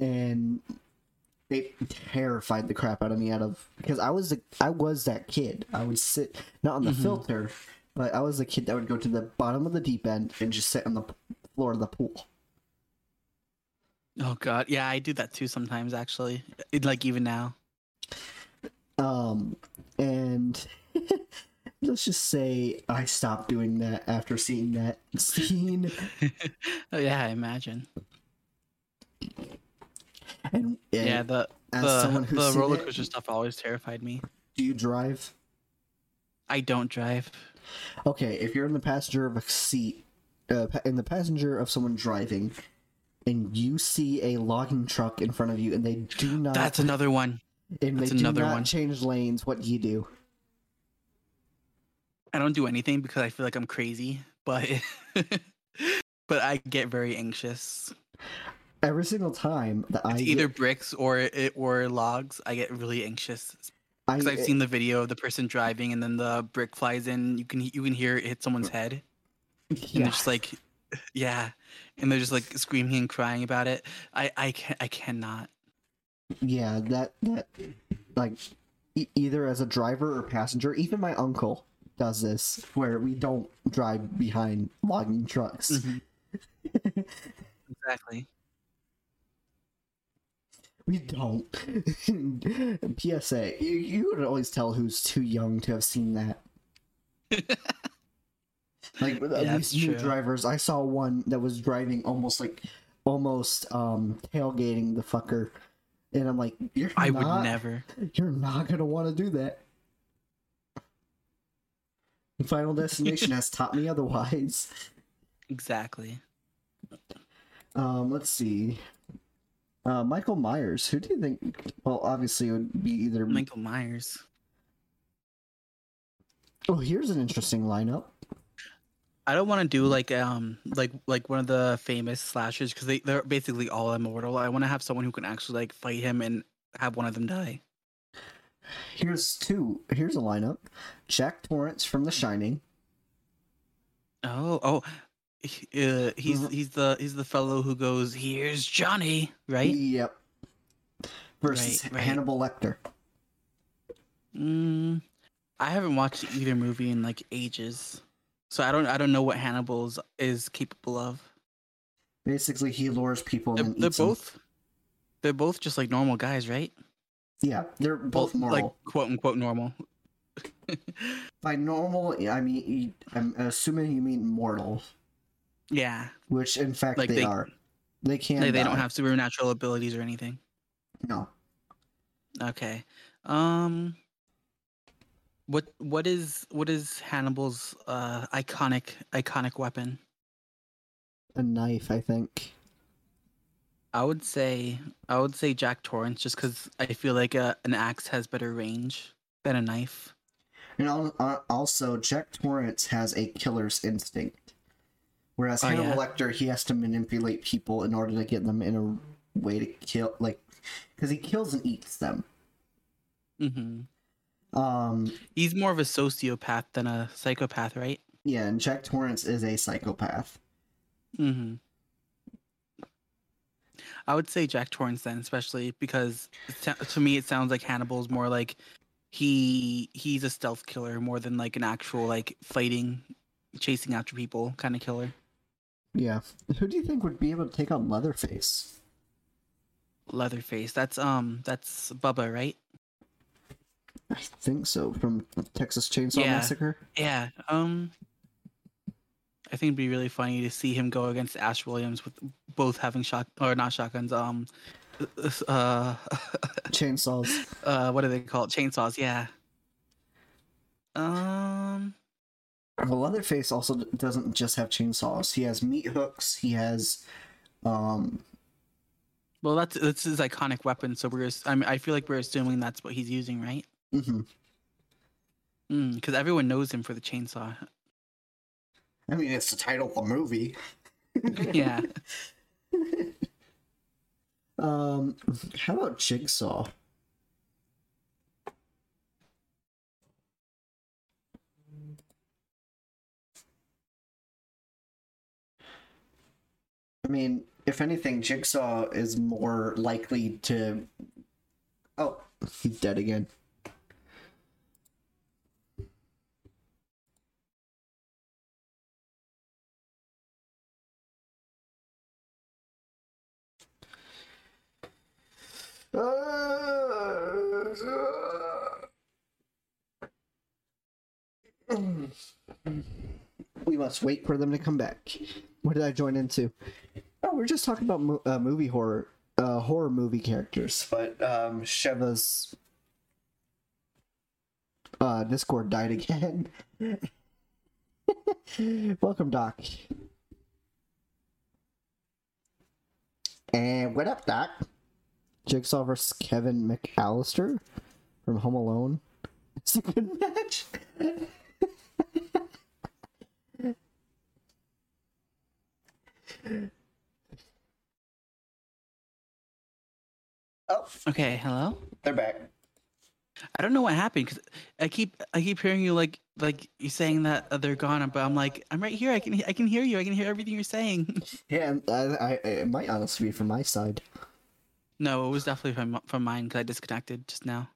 and it terrified the crap out of me. Out of because I was a, I was that kid. I would sit not on the mm-hmm. filter, but I was the kid that would go to the bottom of the deep end and just sit on the floor of the pool. Oh God, yeah, I do that too sometimes. Actually, it, like even now. Um. And let's just say I stopped doing that after seeing that scene. Oh yeah, I imagine. And, and yeah, the the, the roller coaster stuff always terrified me. Do you drive? I don't drive. Okay, if you're in the passenger of a seat, uh, in the passenger of someone driving, and you see a logging truck in front of you, and they do not. That's another one. And That's they do another not one. Change lanes. What do you do? I don't do anything because I feel like I'm crazy, but but I get very anxious every single time that it's I either get... bricks or it or logs. I get really anxious because I've it... seen the video of the person driving and then the brick flies in. You can you can hear it hit someone's head, and yeah. they're just like, yeah, and they're just like screaming and crying about it. I I can I cannot. Yeah, that that like e- either as a driver or passenger, even my uncle does this where we don't drive behind logging trucks. Mm-hmm. Exactly. We don't. P S A, you you would always tell who's too young to have seen that. Like with yeah, at least new drivers, I saw one that was driving almost like almost um tailgating the fucker. And I'm like, you're I not, would never. You're not gonna want to do that. Final Destination has taught me otherwise. Exactly. Um, let's see. Uh, Michael Myers. Who do you think? Well, obviously, it would be either Michael Myers. Oh, here's an interesting lineup. I don't want to do like um like like one of the famous slashers because they they're basically all immortal. I want to have someone who can actually like fight him and have one of them die. Here's two. Here's a lineup: Jack Torrance from The Shining. Oh oh, uh, he's he's the he's the fellow who goes, "Here's Johnny," right? Yep. Versus right, right. Hannibal Lecter. Mm, I haven't watched either movie in like ages. So I don't I don't know what Hannibal's is capable of. Basically, he lures people they're, and they're eats both them. They're both just like normal guys, right? Yeah, they're both, both normal. Like quote unquote normal. By normal, I mean I'm assuming you mean mortal. Yeah. Which in fact like they, they are. They can't. They, they don't have supernatural abilities or anything. No. Okay. Um What what is what is Hannibal's uh, iconic iconic weapon? A knife, I think. I would say I would say Jack Torrance, just because I feel like a, an axe has better range than a knife. And also, Jack Torrance has a killer's instinct. Whereas oh, Hannibal yeah. Lecter, he has to manipulate people in order to get them in a way to kill, like, because he kills and eats them. Mm-hmm. Um, He's more of a sociopath than a psychopath, right? Yeah, and Jack Torrance is a psychopath. Mm-hmm. I would say Jack Torrance then, especially because to me it sounds like Hannibal's more like he he's a stealth killer more than like an actual like fighting, chasing after people kind of killer. Yeah. Who do you think would be able to take on Leatherface? Leatherface. That's um that's Bubba, right? I think so, from Texas Chainsaw yeah. Massacre. Yeah. Um I think it'd be really funny to see him go against Ash Williams with both having shot or not shotguns, um, uh, chainsaws. Uh, what do they call it? Chainsaws, yeah. Um, well, Leatherface also doesn't just have chainsaws. He has meat hooks. He has, um. Well, that's that's his iconic weapon. So we're, I mean, I feel like we're assuming that's what he's using, right? Mm-hmm. Mm, because everyone knows him for the chainsaw. I mean, it's the title of the movie. Yeah. um, how about Jigsaw? I mean, if anything, Jigsaw is more likely to... Oh, he's dead again. We must wait for them to come back. What did I join into? Oh, we're just talking about mo- uh, movie horror, uh, horror movie characters. But um, Sheva's uh, Discord died again. Welcome, Doc. And what up, Doc? Jigsaw versus Kevin McAllister from Home Alone. It's a good match. Oh. Okay, hello? They're back. I don't know what happened because I keep I keep hearing you like like you saying that they're gone, but I'm like, I'm right here. I can I can hear you. I can hear everything you're saying. Yeah, I, I it might honestly be from my side. No, it was definitely from from mine because I disconnected just now.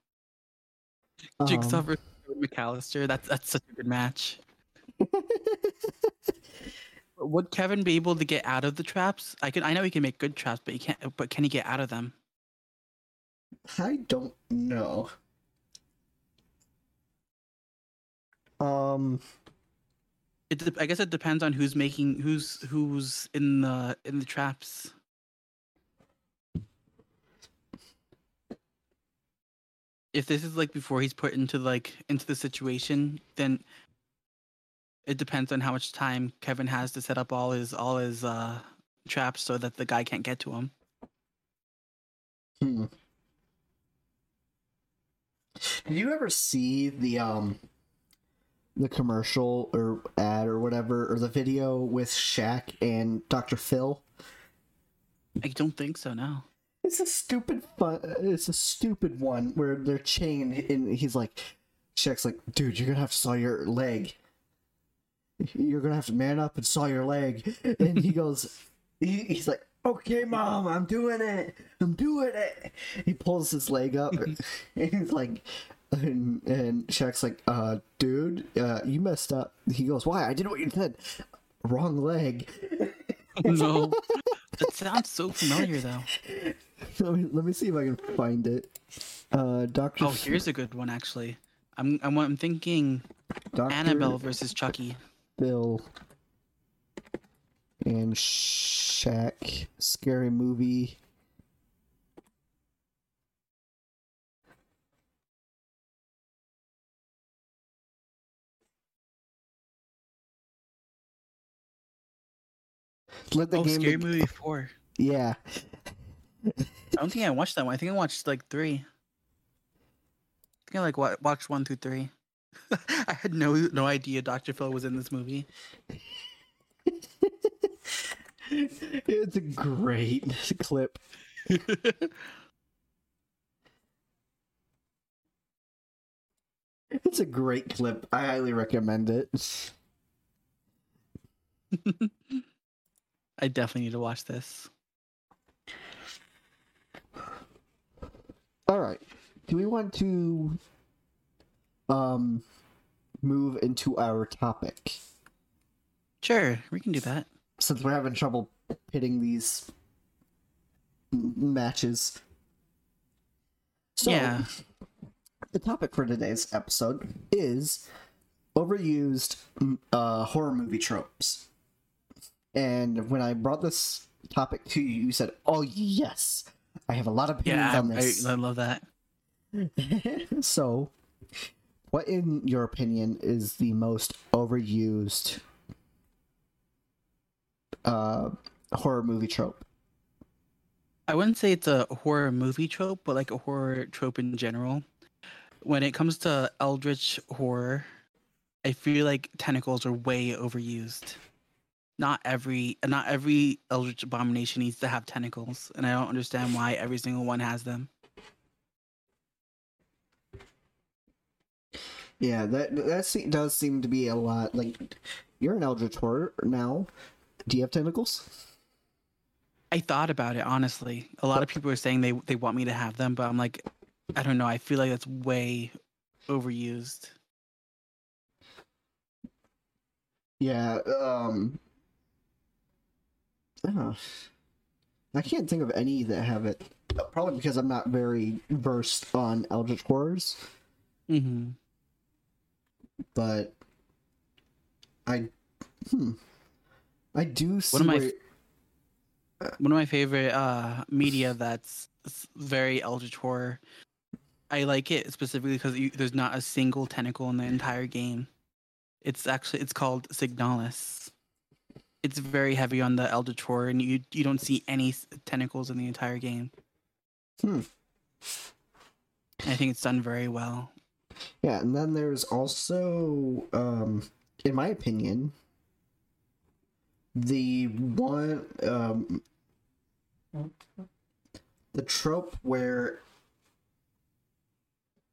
Um, Jigsaw versus McAllister. That's that's such a good match. Would Kevin be able to get out of the traps? I can. I know he can make good traps, but he can't. But can he get out of them? I don't know. Um, it. I guess it depends on who's making who's who's in the in the traps. If this is like before he's put into like into the situation, then it depends on how much time Kevin has to set up all his all his uh, traps so that the guy can't get to him. Hmm. Did you ever see the um the commercial or ad or whatever or the video with Shaq and Doctor Phil? I don't think so. No. It's a stupid fun. It's a stupid one where they're chained, and he's like, Shaq's like, dude, you're gonna have to saw your leg. You're gonna have to man up and saw your leg. And he goes, he, he's like, okay, mom, I'm doing it. I'm doing it. He pulls his leg up, and he's like, and, and Shaq's like, uh, dude, uh, you messed up. He goes, why? I did what you said. Wrong leg. No. That sounds so familiar, though. Let me, let me see if I can find it. Uh, Doctor. Oh, here's a good one, actually. I'm I'm, I'm thinking Doctor Annabelle versus Chucky. Bill and Shaq. Scary movie. Let the oh, game scary be... movie four. Yeah. I don't think I watched that one. I think I watched like three. I think I like watched one through three. I had no no idea Doctor Phil was in this movie. It's a great clip. It's a great clip. I highly recommend it. I definitely need to watch this. All right. Do we want to um move into our topic? Sure, we can do that. Since we're having trouble pitting these matches. So, yeah. The topic for today's episode is overused uh, horror movie tropes. And when I brought this topic to you, you said, oh, yes, I have a lot of opinions yeah, on this. I, I love that. So, what, in your opinion, is the most overused uh, horror movie trope? I wouldn't say it's a horror movie trope, but like a horror trope in general. When it comes to eldritch horror, I feel like tentacles are way overused. Not every not every eldritch abomination needs to have tentacles, and I don't understand why every single one has them. Yeah, that that does seem to be a lot. Like, you're an eldritch horror now. Do you have tentacles? I thought about it, honestly. A lot of people are saying they, they want me to have them, but I'm like, I don't know. I feel like that's way overused. Yeah. Um, oh, I can't think of any that have it. Probably because I'm not very versed on eldritch horrors. Mm-hmm. But I, hmm, I do see. One of my, where... f- one of my favorite uh, media that's very eldritch horror. I like it specifically because there's not a single tentacle in the entire game. It's actually, it's called Signalis. It's very heavy on the eldritch horror, and you you don't see any tentacles in the entire game. Hmm. I think it's done very well. Yeah, and then there's also, um, in my opinion, the one, um, the trope where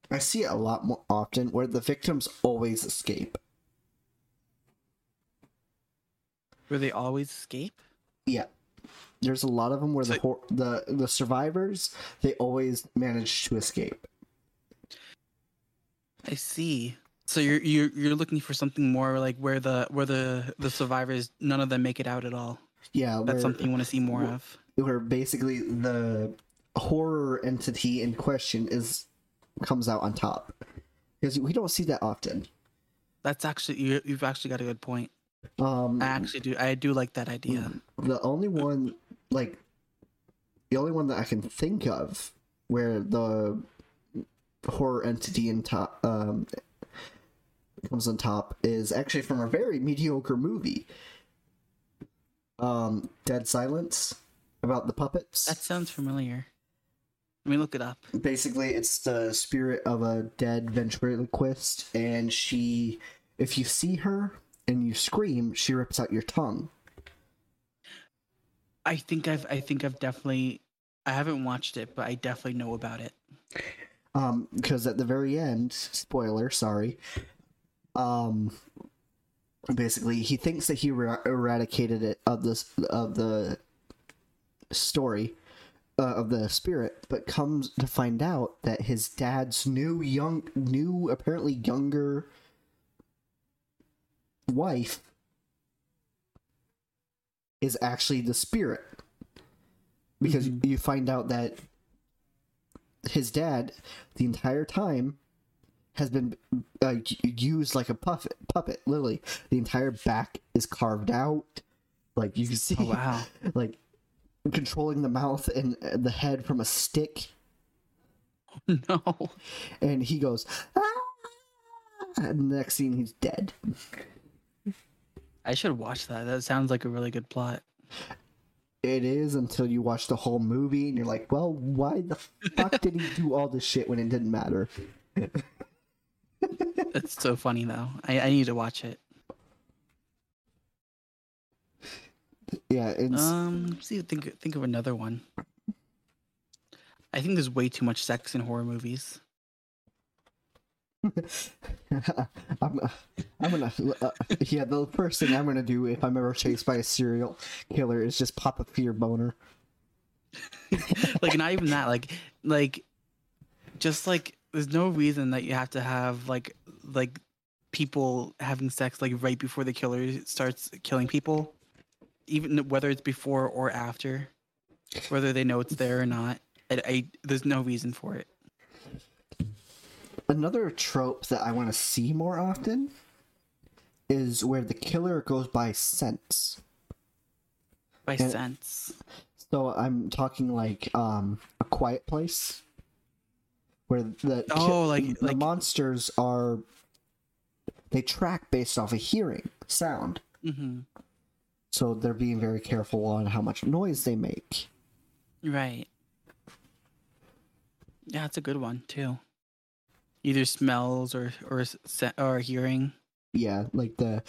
I see it a lot more often, where the victims always escape. Where they always escape? Yeah. There's a lot of them where so, the, hor- the the survivors, they always manage to escape. I see. So you're you're you're looking for something more like where the where the, the survivors, none of them make it out at all. Yeah, that's where, something you want to see more where, of. Where basically the horror entity in question is comes out on top, because we don't see that often. That's actually you, you've actually got a good point. Um, I actually do. I do like that idea. The only one, like the only one that I can think of where the horror entity in top um, comes on top is actually from a very mediocre movie, um, Dead Silence, about the puppets. That sounds familiar. Let me look it up. Basically, it's the spirit of a dead ventriloquist, and she, if you see her and you scream, she rips out your tongue. I think I've, I think I've definitely, I haven't watched it, but I definitely know about it. Um, because at the very end, spoiler, sorry, um, basically he thinks that he er- eradicated it of this of the story. Uh, of the spirit, but comes to find out that his dad's new young, new apparently younger wife is actually the spirit, because mm-hmm. you find out that his dad the entire time has been uh, used like a puppet. Puppet, literally, the entire back is carved out. Like you can see, oh, wow, like. Controlling the mouth and the head from a stick. No. And he goes, ah! And the next scene, he's dead. I should watch that. That sounds like a really good plot. It is, until you watch the whole movie and you're like, well, why the fuck did he do all this shit when it didn't matter? That's so funny, though. I, I need to watch it. Yeah. It's... Um. Let's see. Think. Think of another one. I think there's way too much sex in horror movies. I'm, I'm gonna uh, yeah the first thing I'm gonna do if I'm ever chased by a serial killer is just pop a fear boner. Like, not even that, like like just like there's no reason that you have to have like like people having sex like right before the killer starts killing people, even whether it's before or after, whether they know it's there or not. I, I there's no reason for it. Another trope that I want to see more often is where the killer goes by scents. By and scents. So I'm talking like um, A Quiet Place, where the oh, ki- like, the like... monsters are they track based off of hearing sound. Mm-hmm. So they're being very careful on how much noise they make. Right. Yeah, that's a good one too. Either smells or or or hearing. Yeah, like the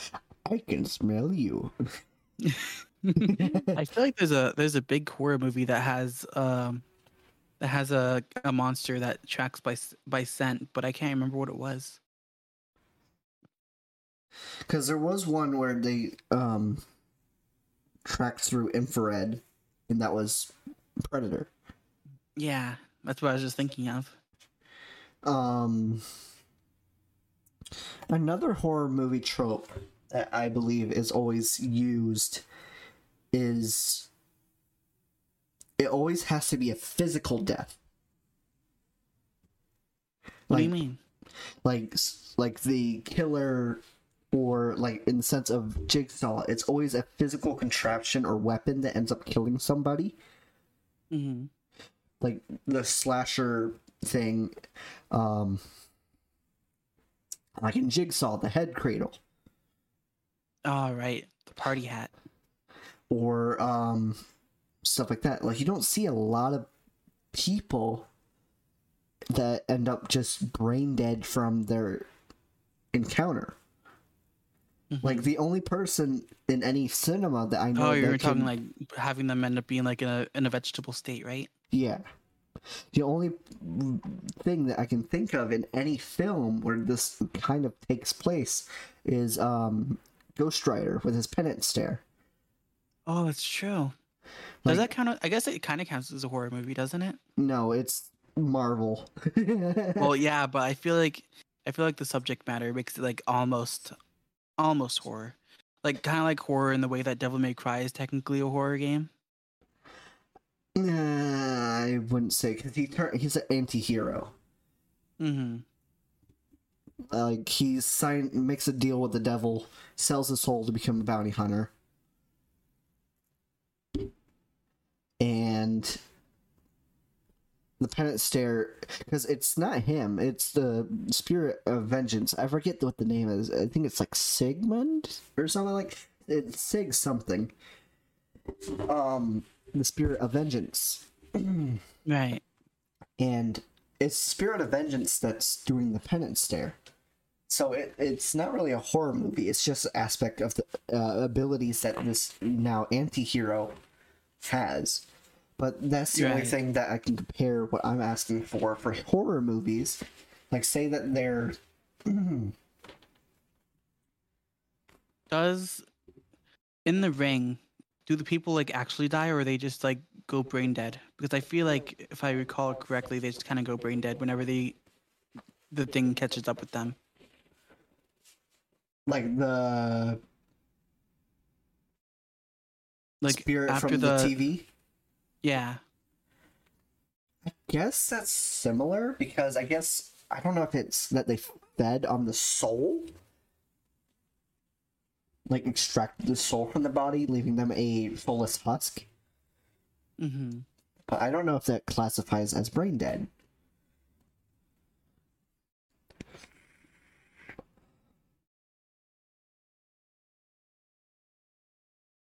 I can smell you. I feel like there's a there's a big horror movie that has um that has a a monster that tracks by by scent, but I can't remember what it was. Because there was one where they um tracked through infrared, and that was Predator. Yeah, that's what I was just thinking of. Um, another horror movie trope that I believe is always used is it always has to be a physical death. What like, do you mean? Like, like the killer, or like in the sense of Jigsaw, it's always a physical contraption or weapon that ends up killing somebody. Mm-hmm. Like the slasher thing, um, like in Jigsaw, the head cradle. Oh, right. The party hat. Or um, stuff like that. Like, you don't see a lot of people that end up just brain dead from their encounter. Mm-hmm. Like, the only person in any cinema that I know... Oh, you were talking, can... like, having them end up being, like, in a, in a vegetable state, right? Yeah. The only thing that I can think of in any film where this kind of takes place is um, Ghost Rider with his penance stare. Oh, that's true. Like, Does that kind of? I guess it kind of counts as a horror movie, doesn't it? No, it's Marvel. Well, yeah, but I feel like I feel like the subject matter makes it like almost, almost horror, like kind of like horror in the way that Devil May Cry is technically a horror game. Nah, I wouldn't say, because he tur- he's an anti-hero. Mm-hmm. Like, he sign- makes a deal with the devil, sells his soul to become a bounty hunter. And the penance stare, because it's not him, it's the spirit of vengeance. I forget what the name is. I think it's like Sigmund or something like it's Sig something. Um... The spirit of vengeance. Right. And it's spirit of vengeance that's doing the penance stare. So it, it's not really a horror movie. It's just an aspect of the uh, abilities that this now anti-hero has. But that's the right. only thing that I can compare what I'm asking for for horror movies. Like, say that they're... Does... In the Ring... Do the people, like, actually die, or they just, like, go brain dead? Because I feel like, if I recall correctly, they just kind of go brain dead whenever they, the thing catches up with them. Like the... Like Spirit after from the... the T V? Yeah. I guess that's similar, because I guess... I don't know if it's that they fed on the soul... Like, extract the soul from the body, leaving them a soulless husk. Mm-hmm. But I don't know if that classifies as brain dead.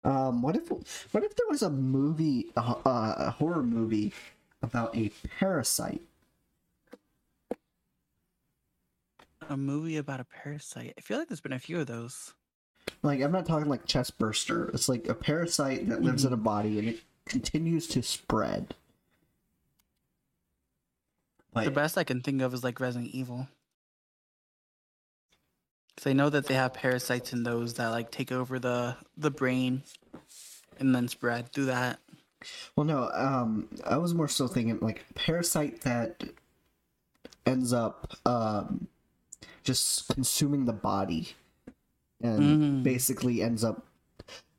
Um, what if what if there was a movie, a, a horror movie, about a parasite? A movie about a parasite? I feel like there's been a few of those. Like, I'm not talking like chest burster. It's like a parasite that lives in a body and it continues to spread. Like, the best I can think of is like Resident Evil. Because I know that they have parasites in those that like take over the, the brain and then spread through that. Well, no, um, I was more so thinking like parasite that ends up um, just consuming the body. And mm-hmm. basically ends up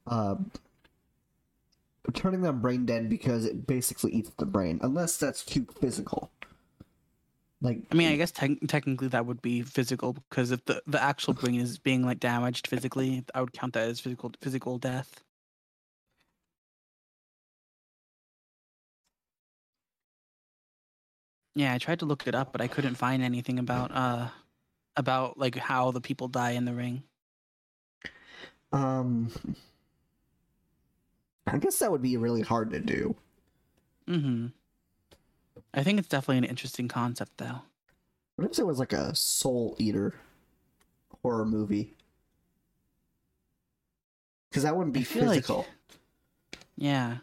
uh, turning them brain dead because it basically eats the brain, unless that's too physical. Like, I mean, I guess te- technically that would be physical because if the, the actual brain is being like damaged physically, I would count that as physical physical death. Yeah, I tried to look it up, but I couldn't find anything about uh about like how the people die in the ring. Um, I guess that would be really hard to do. Mm-hmm. I think it's definitely an interesting concept, though. What if it was like a Soul Eater horror movie? Because that wouldn't be physical. Like, yeah.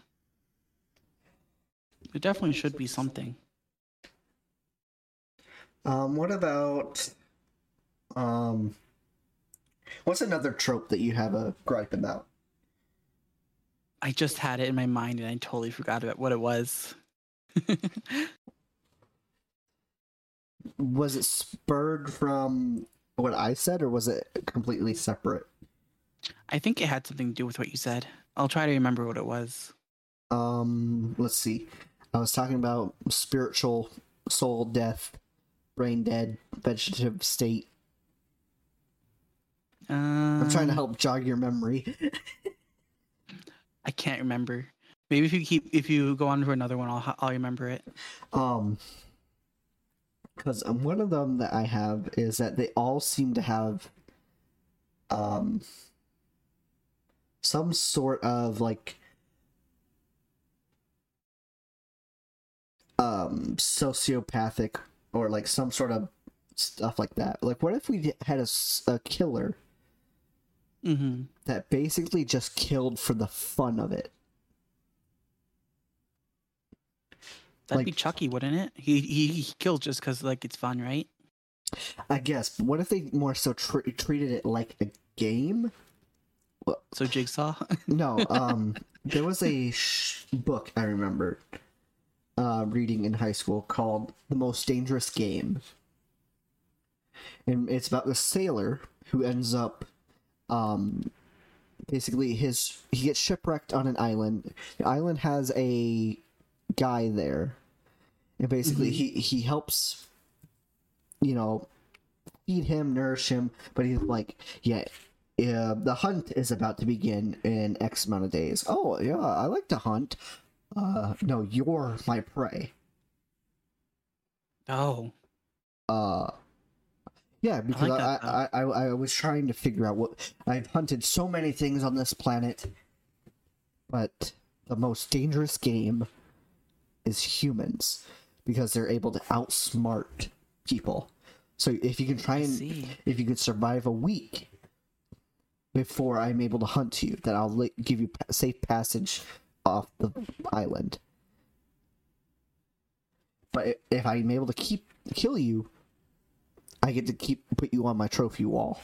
It definitely should be something. Um, what about... Um... What's another trope that you have a gripe about? I just had it in my mind and I totally forgot about what it was. Was it spurred from what I said or was it completely separate? I think it had something to do with what you said. I'll try to remember what it was. Um, let's see. I was talking about spiritual soul death, brain dead, vegetative state. Um, I'm trying to help jog your memory. I can't remember. Maybe if you keep, if you go on to another one, I'll I'll remember it. Um, because one of them that I have is that they all seem to have, um, some sort of like, um, sociopathic or like some sort of stuff like that. Like, what if we had a, a killer? Mm-hmm. That basically just killed for the fun of it. That'd like, be Chucky, wouldn't it? He he, he killed just because like it's fun, right? I guess. But what if they more so tr- treated it like a game? Well, so Jigsaw? No. Um, there was a sh- book I remember uh, reading in high school called "The Most Dangerous Game," and it's about the sailor who ends up. Um, basically his, he gets shipwrecked on an island. The island has a guy there and basically mm-hmm. he, he helps, you know, feed him, nourish him, but he's like, yeah, yeah, the hunt is about to begin in X amount of days. Oh yeah. I like to hunt. Uh, no, you're my prey. Oh, uh, Yeah, because I, like I, I, I I was trying to figure out what... I've hunted so many things on this planet, but the most dangerous game is humans because they're able to outsmart people. So if you can try and... If you can survive a week before I'm able to hunt you, then I'll give you safe passage off the island. But if I'm able to keep kill you... I get to keep put you on my trophy wall.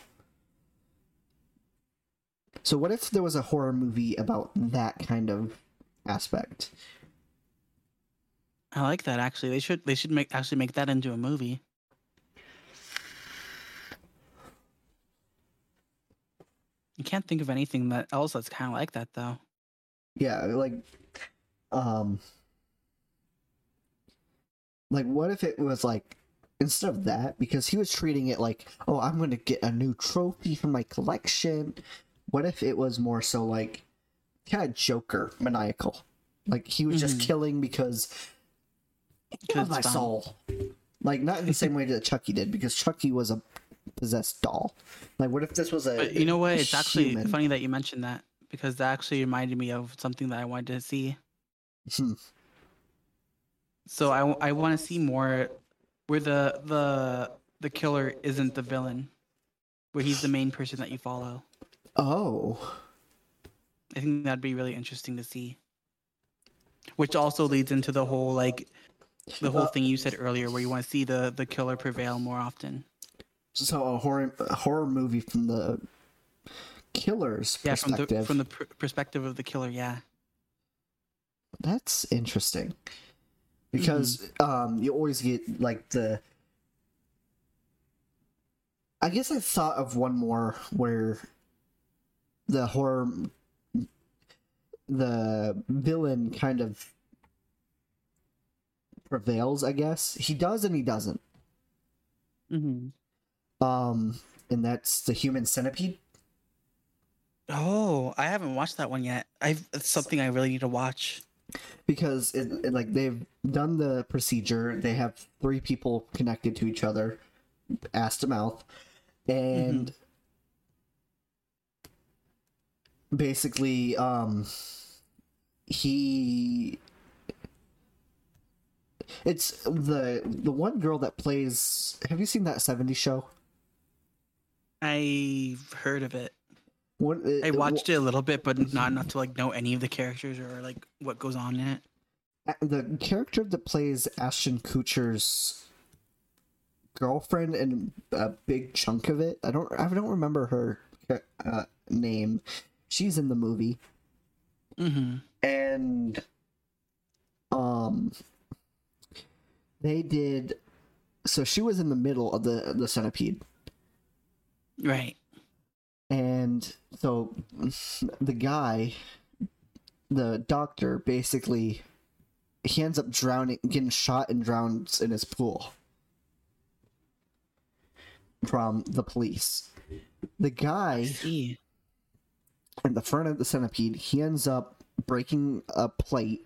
So what if there was a horror movie about that kind of aspect? I like that actually. They should they should make actually make that into a movie. I can't think of anything that else that's kind of like that though. Yeah, like um like what if it was like instead of that, because he was treating it like, oh, I'm going to get a new trophy from my collection. What if it was more so like kind of Joker maniacal? Like he was mm-hmm. just killing because it killed my fun. soul. Like not in the same way that Chucky did, because Chucky was a possessed doll. Like what if this was a but You know what? It's actually human. Funny that you mentioned that, because that actually reminded me of something that I wanted to see. Hmm. So I, I want to see more... Where the, the the killer isn't the villain, where he's the main person that you follow. Oh. I think that'd be really interesting to see. Which also leads into the whole, like, the whole thing you said earlier where you want to see the, the killer prevail more often. So a horror a horror movie from the killer's yeah, perspective. Yeah, from the, from the perspective of the killer, yeah. That's interesting. Because mm-hmm. um, you always get, like, the... I guess I thought of one more where the horror... the villain kind of prevails, I guess. He does and he doesn't. Mm-hmm. Um, and that's the Human Centipede. Oh, I haven't watched that one yet. I've it's something I really need to watch. Because it, it, like they've done the procedure. They have three people connected to each other, ass to mouth, and mm-hmm. basically, um, he. It's the the one girl that plays. Have you seen that seventies show? I've heard of it. What, it, I watched it, it a little bit, but not enough to like know any of the characters or like what goes on in it. The character that plays Ashton Kutcher's girlfriend in a big chunk of it. I don't. I don't remember her uh, name. She's in the movie, mm-hmm. and um, they did. So she was in the middle of the the centipede, right? And so the guy, the doctor, basically, he ends up drowning, getting shot and drowns in his pool from the police. The guy in the front of the centipede, he ends up breaking a plate,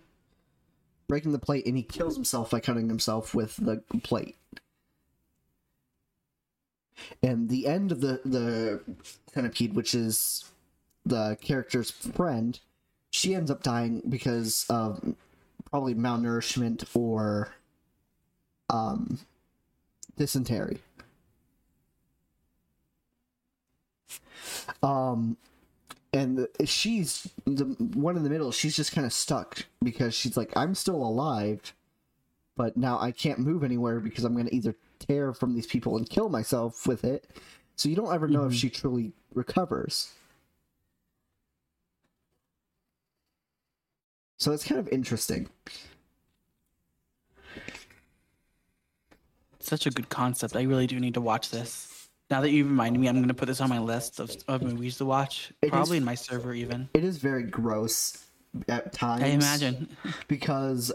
breaking the plate, and he kills himself by cutting himself with the plate. And the end of the, the centipede, which is the character's friend, she ends up dying because of probably malnourishment or um, dysentery. Um, and she's the one in the middle. She's just kind of stuck because she's like, I'm still alive, but now I can't move anywhere because I'm going to either tear from these people and kill myself with it. So you don't ever know mm-hmm. if she truly recovers. So it's kind of interesting. Such a good concept. I really do need to watch this. Now that you've reminded me, I'm going to put this on my list of, of movies to watch. It probably is, in my server even. It is very gross at times. I imagine. Because...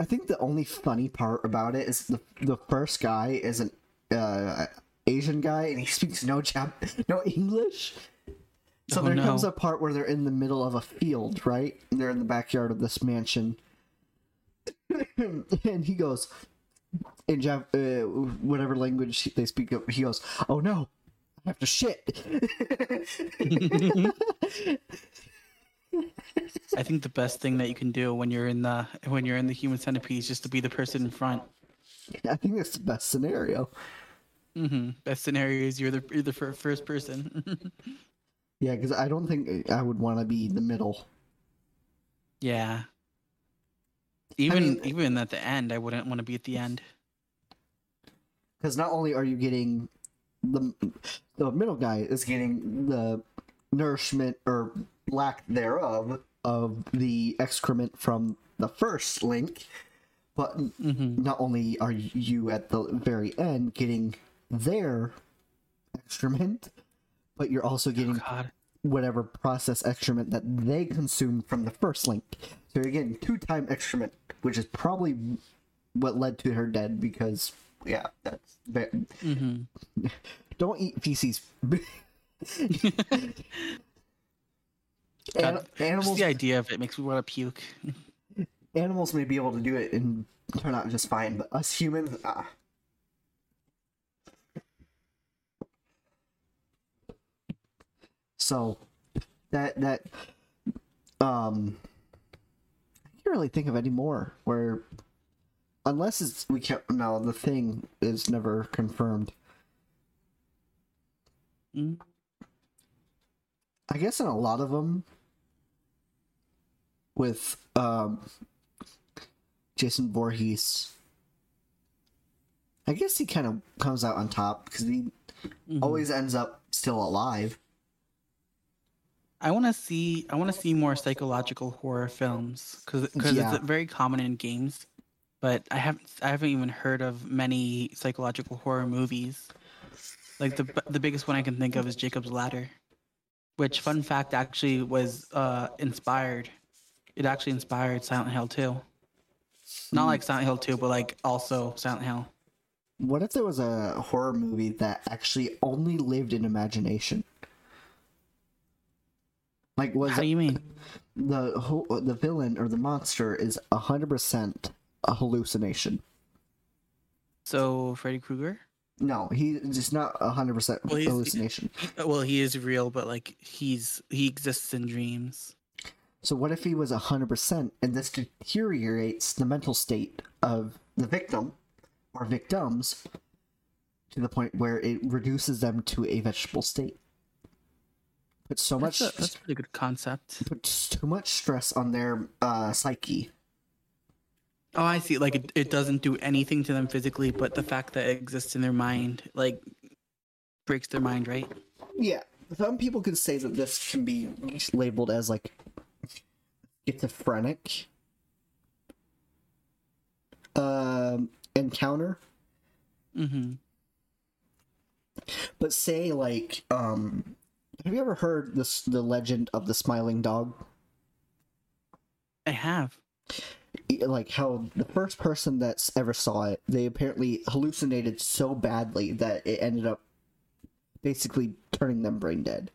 I think the only funny part about it is the the first guy is an uh, Asian guy, and he speaks no Jap- no English. So oh, there no. comes a part where they're in the middle of a field, right? And they're in the backyard of this mansion, and he goes in Jap- uh, whatever language they speak. He goes, "Oh no, I have to shit." I think the best thing that you can do when you're in the when you're in the Human Centipede is just to be the person in front. I think that's the best scenario. Mm-hmm. Best scenario is you're the you're the first person. Yeah, because I don't think I would want to be the middle. Yeah. Even I mean, even at the end, I wouldn't want to be at the end. Because not only are you getting the the middle guy is getting the nourishment or lack thereof of the excrement from the first link, but mm-hmm. not only are you at the very end getting their excrement, but you're also getting oh, whatever processed excrement that they consumed from the first link. So you're getting two-time excrement, which is probably what led to her dead, because yeah, that's mm-hmm. don't eat feces. God, animals, just the idea of it makes me want to puke. Animals may be able to do it and turn out just fine, but us humans, ah. So that that um, I can't really think of any more. Where unless it's we can't. No, the thing is never confirmed. Mm. I guess in a lot of them, with um, Jason Voorhees, I guess he kind of comes out on top because he mm-hmm. always ends up still alive. I want to see I want to see more psychological horror films because yeah. it's very common in games, but I haven't I haven't even heard of many psychological horror movies. Like the the biggest one I can think of is Jacob's Ladder, which fun fact actually was uh, inspired. It actually inspired Silent Hill two. Not like Silent Hill two, but like also Silent Hill. What if there was a horror movie that actually only lived in imagination? Like, was How do you mean? The ho- the villain or the monster is one hundred percent a hallucination. So, Freddy Krueger? No, he it's not one hundred percent well, hallucination. He, well, he is real, but, like, he's he exists in dreams. So what if he was one hundred percent and this deteriorates the mental state of the victim or victims to the point where it reduces them to a vegetable state? Put so much that's a, that's a really good concept. Put too much stress on their uh, psyche. Oh, I see. Like it, it doesn't do anything to them physically, but the fact that it exists in their mind, like, breaks their mind, right? Yeah. Some people could say that this can be labeled as like schizophrenic um, encounter. Mm-hmm. But say like um. Have you ever heard this, the legend of the smiling dog? I have. Like how the first person that's ever saw it, they apparently hallucinated so badly that it ended up basically turning them brain dead.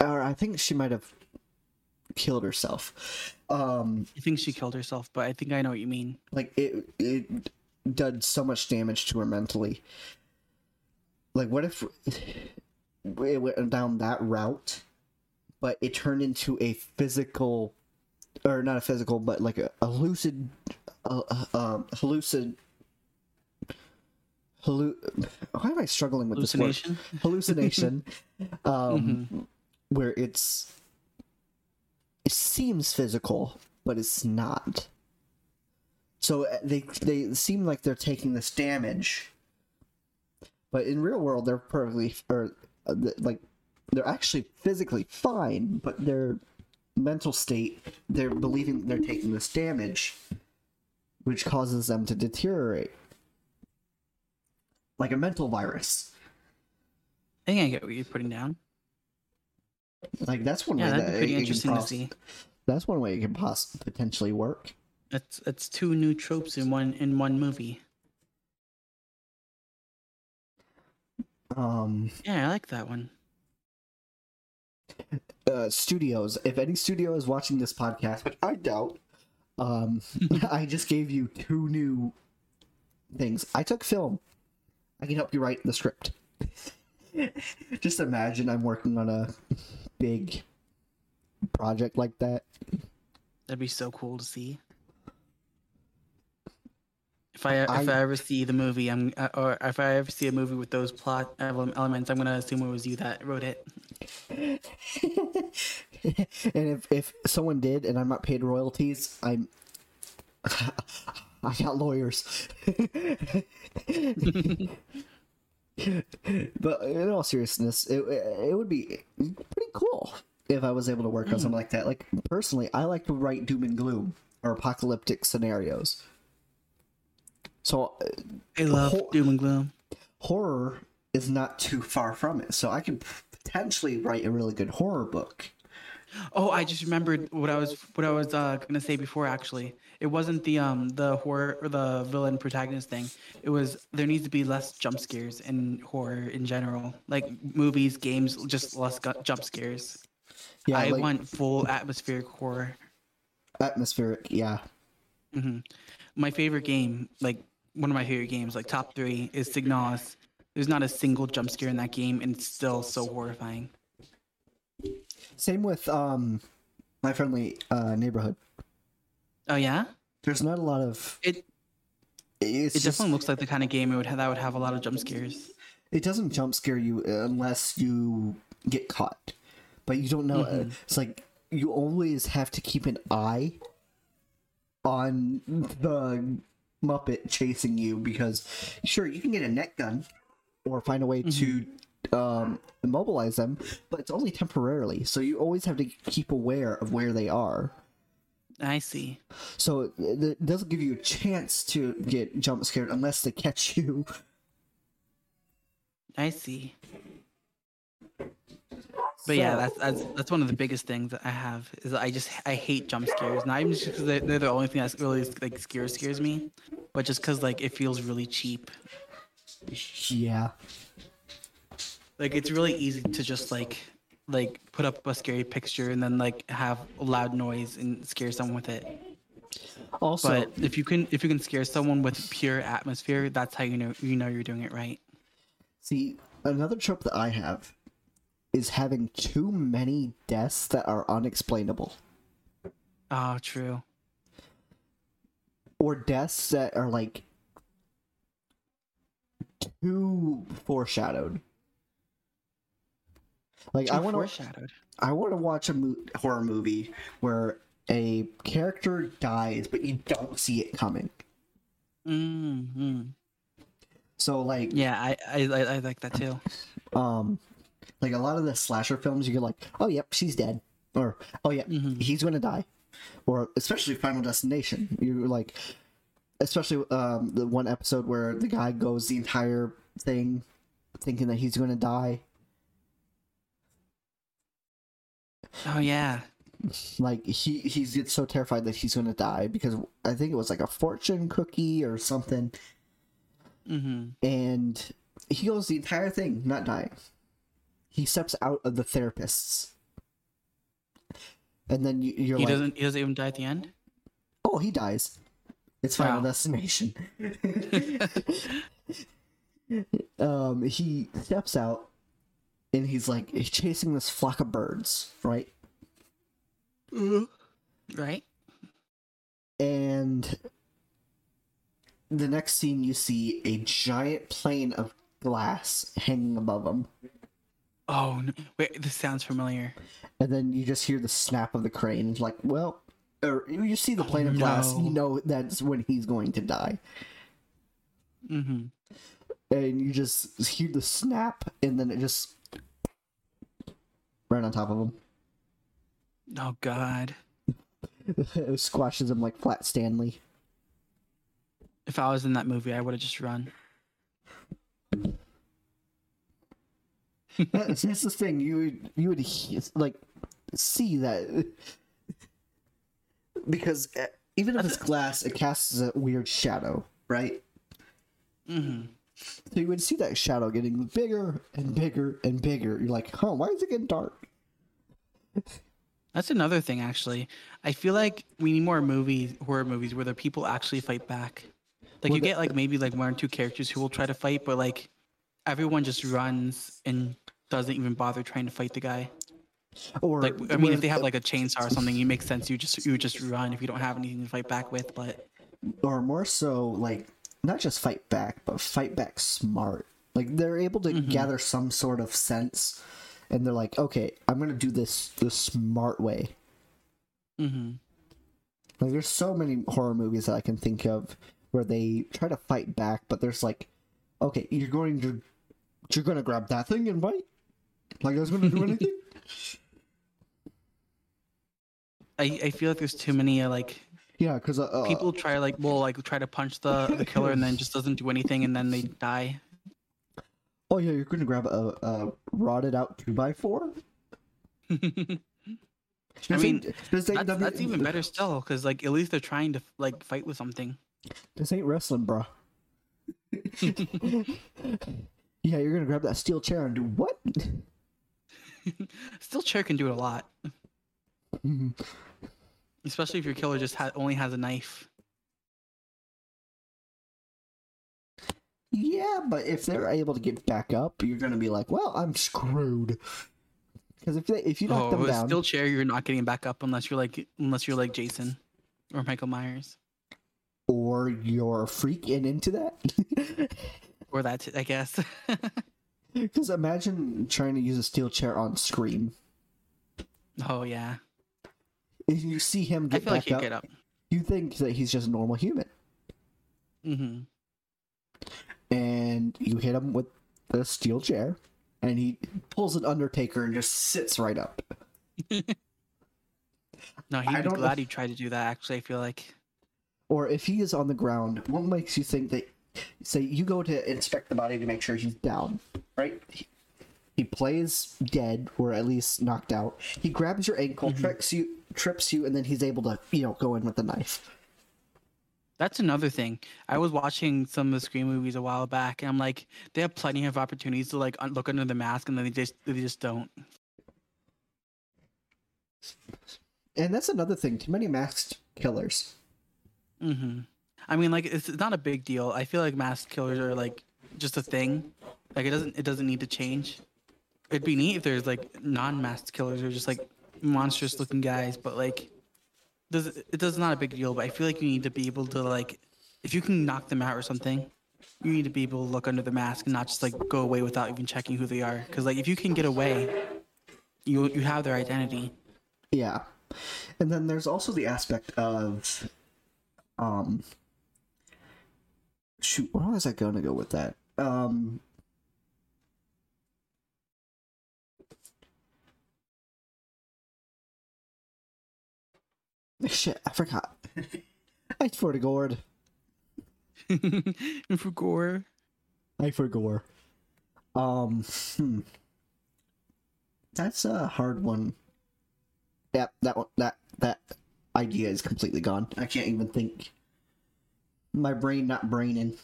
Or I think she might have killed herself. Um, I think she killed herself, but I think I know what you mean. Like it, it did so much damage to her mentally. Like, what if it went down that route, but it turned into a physical, or not a physical, but like a, a lucid, uh, um, hallucin, hallu, why am I struggling with this word? Hallucination. um, mm-hmm. Where it's, it seems physical, but it's not. So they, they seem like they're taking this damage. But in real world, they're perfectly, or uh, like, they're actually physically fine, but their mental state, they're believing they're taking this damage, which causes them to deteriorate. Like a mental virus. I think I get what you're putting down. Like, that's one yeah, way that'd that be pretty it, interesting it can pos- to see. That's one way it can pos- potentially work. It's, it's two new tropes in one in one movie. Um, yeah, I like that one. Uh, studios. If any studio is watching this podcast, which I doubt, um, I just gave you two new things. I took film. I can help you write the script. Just imagine I'm working on a big project like that. That'd be so cool to see. If I if I, I ever see the movie, I'm or if I ever see a movie with those plot elements, I'm gonna assume it was you that wrote it. And if, if someone did, and I'm not paid royalties, I'm I got lawyers. But in all seriousness, it it would be pretty cool if I was able to work mm. on something like that. Like personally, I like to write doom and gloom or apocalyptic scenarios. So, I love hor- doom and gloom. Horror is not too far from it, so I could potentially write a really good horror book. Oh, I just remembered what I was what I was uh, gonna say before. Actually, it wasn't the um the horror or the villain protagonist thing. It was there needs to be less jump scares in horror in general, like movies, games, just less gu- jump scares. Yeah, I like, want full atmospheric horror. Atmospheric, yeah. Mm-hmm. My favorite game, like. One of my favorite games, like top three, is Signalis. There's not a single jump scare in that game, and it's still so horrifying. Same with um, My Friendly uh, Neighborhood. Oh yeah. There's not a lot of it. It just, definitely looks like the kind of game it would have, that would have a lot of jump scares. It doesn't jump scare you unless you get caught. But you don't know. Mm-hmm. It's like you always have to keep an eye on the Muppet chasing you, because sure, you can get a net gun or find a way mm-hmm. to um, immobilize them, but it's only temporarily. So you always have to keep aware of where they are. I see. So it doesn't give you a chance to get jump scared unless they catch you. I see. But so, yeah, that's, that's that's one of the biggest things that I have is I just I hate jump scares. Not even just because they're, they're the only thing that really like scares scares me, but just because like it feels really cheap. Yeah. Like it's really easy to just like like put up a scary picture and then like have a loud noise and scare someone with it. Also, but if you can if you can scare someone with pure atmosphere, that's how you know you know you're doing it right. See, another trope that I have is having too many deaths that are unexplainable. Oh, true. Or deaths that are, like, too foreshadowed. Like, too I want to I want to watch a mo- horror movie where a character dies, but you don't see it coming. Mm-hmm. So, like... Yeah, I, I, I like that, too. Um... Like, a lot of the slasher films, you're like, oh, yep, she's dead. Or, oh, yeah, mm-hmm. he's going to die. Or, especially Final Destination. You're like, especially um, the one episode where the guy goes the entire thing thinking that he's going to die. Oh, yeah. Like, he, he gets so terrified that he's going to die because I think it was like a fortune cookie or something. Mm-hmm. And he goes the entire thing not dying. He steps out of the therapists, and then you, you're he like, doesn't, he doesn't even die at the end. Oh, he dies. It's Final wow. Destination. um, he steps out, and he's like he's chasing this flock of birds, right? Right. And the next scene, you see a giant plane of glass hanging above him. Oh, no. Wait, this sounds familiar. And then you just hear the snap of the crane. Like, well, or you see the plane oh, of glass. No. You know that's when he's going to die. Mm-hmm. And you just hear the snap, and then it just right on top of him. Oh, God. It squashes him like Flat Stanley. If I was in that movie, I would have just run. that's, that's the thing you would you would like see that because even if it's glass, it casts a weird shadow, right? Mm-hmm. So you would see that shadow getting bigger and bigger and bigger. You're like, oh, why is it getting dark? That's another thing. Actually, I feel like we need more movies, horror movies, where the people actually fight back. Like well, you the- get like maybe like one or two characters who will try to fight, but like. Everyone just runs and doesn't even bother trying to fight the guy. Or like, I mean, if they have like a chainsaw or something, it makes sense. You just you just run if you don't have anything to fight back with. But or more so, like not just fight back, but fight back smart. Like they're able to mm-hmm. gather some sort of sense, and they're like, okay, I'm gonna do this the smart way. Mm-hmm. Like there's so many horror movies that I can think of where they try to fight back, but there's like, okay, you're going to. You're gonna grab that thing and bite? Like I was gonna do anything? I I feel like there's too many uh, like yeah, because uh, people try like well like try to punch the, the killer and then just doesn't do anything and then they die. Oh yeah, you're gonna grab a, a rotted out two by four. I mean, that's, that's even better still because like at least they're trying to like fight with something. This ain't wrestling, bro. Yeah, you're gonna grab that steel chair and do what? Steel chair can do it a lot, mm-hmm. especially if your killer just ha- only has a knife. Yeah, but if they're able to get back up, you're gonna be like, "Well, I'm screwed." Because if they, if you knock oh, them down, steel chair, you're not getting back up unless you're like unless you're like Jason or Michael Myers, or you're freaking into that. Or that, I guess. Because imagine trying to use a steel chair on Scream. Oh, yeah. If you see him get I feel back like he'd up, get up, you think that he's just a normal human. Mm-hmm. And you hit him with the steel chair, and he pulls an Undertaker and just sits right up. No, he'd be glad if... he tried to do that, actually, I feel like. Or if he is on the ground, what makes you think that... Say, you go to inspect the body to make sure he's down, right? He, he plays dead, or at least knocked out. He grabs your ankle, mm-hmm. tricks you, trips you, and then he's able to, you know, go in with the knife. That's another thing. I was watching some of the Scream movies a while back, and I'm like, they have plenty of opportunities to, like, un- look under the mask, and then they just they just don't. And that's another thing. Too many masked killers. Mm-hmm. I mean, like, it's not a big deal. I feel like masked killers are, like, just a thing. Like, it doesn't it doesn't need to change. It'd be neat if there's, like, non-masked killers or just, like, monstrous-looking guys. But, like, does it, it does not a big deal. But I feel like you need to be able to, like, if you can knock them out or something, you need to be able to look under the mask and not just, like, go away without even checking who they are. Because, like, if you can get away, you you have their identity. Yeah. And then there's also the aspect of... um. Shoot, where was I going to go with that? Um, shit, I forgot. I forgot. I forgot. I forgot. Um, hmm. That's a hard one. Yep, yeah, that one, that that idea is completely gone. I can't even think. My brain not braining.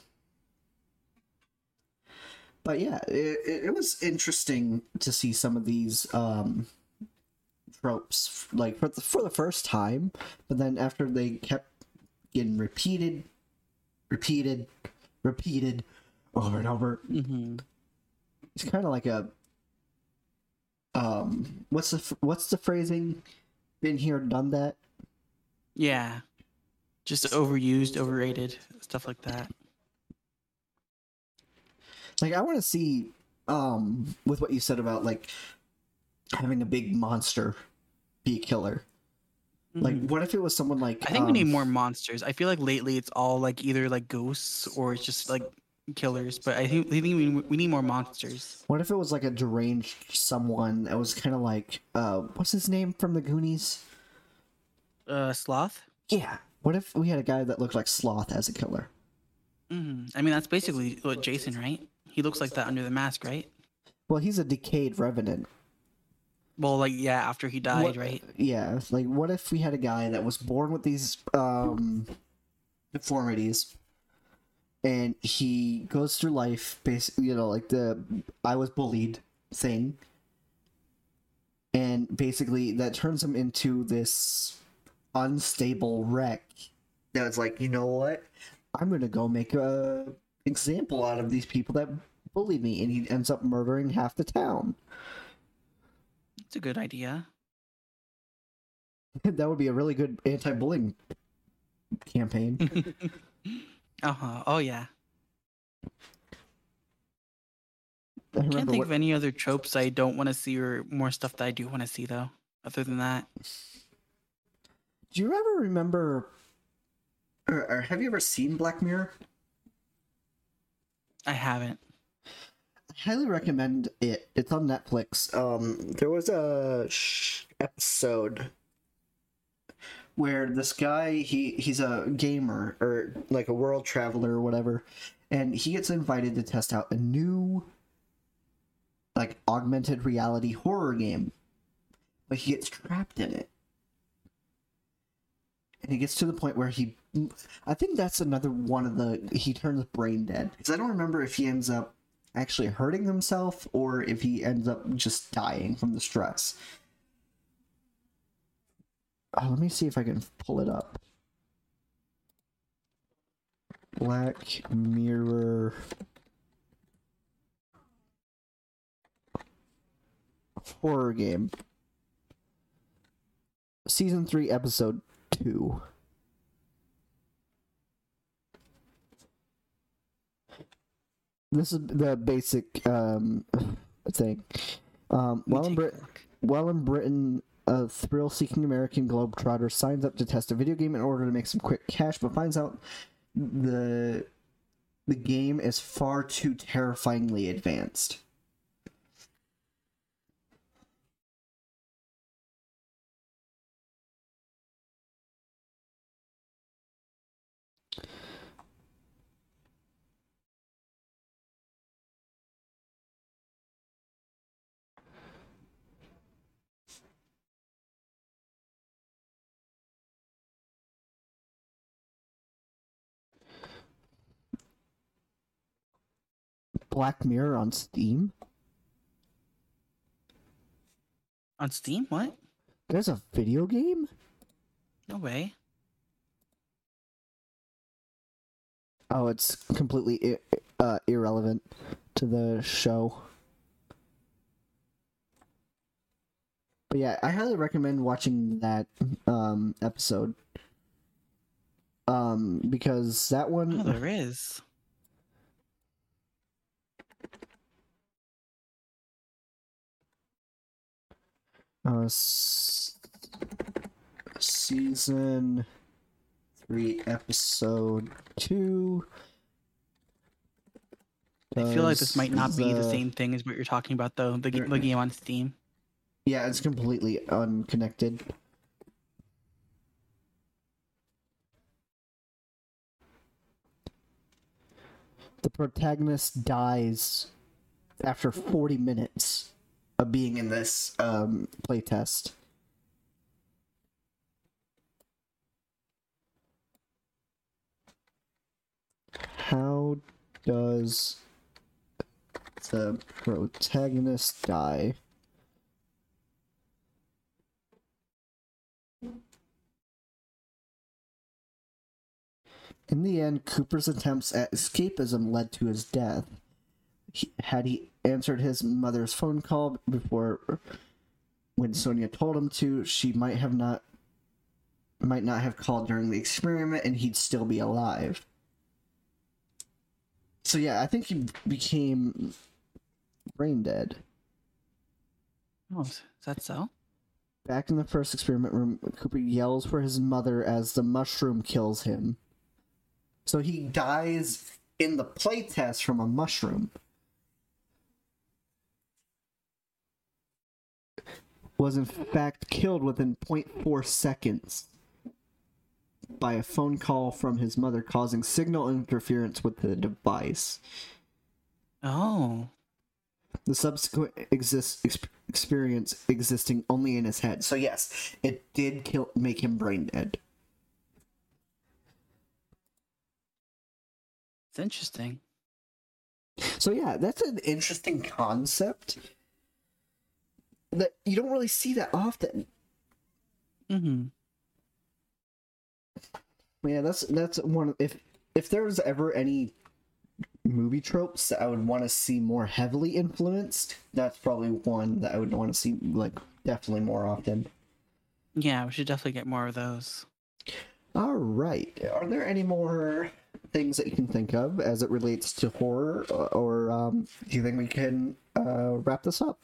But yeah, it, it was interesting to see some of these um, tropes, like, for the, for the first time, but then after they kept getting repeated, repeated, repeated over and over. Mm-hmm. It's kind of like a, um, what's the, what's the phrasing? Been here, done that? Yeah. Just overused, overrated, stuff like that. Like, I want to see, um, with what you said about, like, having a big monster be a killer. Mm-hmm. Like, what if it was someone like... I think um, we need more monsters. I feel like lately it's all, like, either, like, ghosts or it's just, like, killers. But I think, I think we, we need more monsters. What if it was, like, a deranged someone that was kind of like... Uh, what's his name from the Goonies? Uh, Sloth? Yeah. What if we had a guy that looked like Sloth as a killer? Mm, I mean, that's basically what Jason, right? He looks like that under the mask, right? Well, he's a decayed revenant. Well, like, yeah, after he died, what, right? Yeah, like, what if we had a guy that was born with these um, deformities, and he goes through life, basically, you know, like the I was bullied thing, and basically that turns him into this... unstable wreck that was like, you know what, I'm gonna go make a example out of these people that bully me, and he ends up murdering half the town. That's a good idea. That would be a really good anti-bullying campaign. uh-huh oh yeah I, I can't think what... of any other tropes I don't want to see, or more stuff that I do want to see though, other than that. Do you ever remember, or, or have you ever seen Black Mirror? I haven't. I highly recommend it. It's on Netflix. Um, there was a sh- episode where this guy, he, he's a gamer, or like a world traveler or whatever, and he gets invited to test out a new, like, augmented reality horror game, but he gets trapped in it. And he gets to the point where he... I think that's another one of the... He turns brain dead. Because I don't remember if he ends up actually hurting himself or if he ends up just dying from the stress. Oh, let me see if I can pull it up. Black Mirror... horror game. Season three, episode... two. This is the basic um, thing. Um, while, in Brit- while in Britain, a thrill-seeking American globetrotter signs up to test a video game in order to make some quick cash, but finds out the the game is far too terrifyingly advanced. Black Mirror on Steam? On Steam? What? There's a video game? No way. Oh, it's completely uh, irrelevant to the show. But yeah, I highly recommend watching that um, episode. Um, because that one... Oh, there is... Uh, s- season three, episode two. I feel like this might not the... be the same thing as what you're talking about, though. The, the game on Steam. Yeah, it's completely unconnected. The protagonist dies after forty minutes. Being in this um, playtest. How does the protagonist die? In the end, Cooper's attempts at escapism led to his death. He, had he answered his mother's phone call before, when Sonia told him to, she might have not, might not have called during the experiment, and he'd still be alive. So yeah, I think he became brain dead. Oh, is that so? Back in the first experiment room, Cooper yells for his mother as the mushroom kills him. So he dies in the playtest from a mushroom. Was in fact killed within zero point four seconds by a phone call from his mother, causing signal interference with the device. Oh. The subsequent exist, ex- experience existing only in his head. So yes, it did kill, make him brain dead. It's interesting. So yeah, that's an interesting concept. That you don't really see that often. Mm-hmm. Yeah, that's that's one of, if if there was ever any movie tropes that I would want to see more heavily influenced, that's probably one that I would want to see, like, definitely more often. Yeah, we should definitely get more of those. All right. Are there any more things that you can think of as it relates to horror, or, or um, do you think we can uh, wrap this up?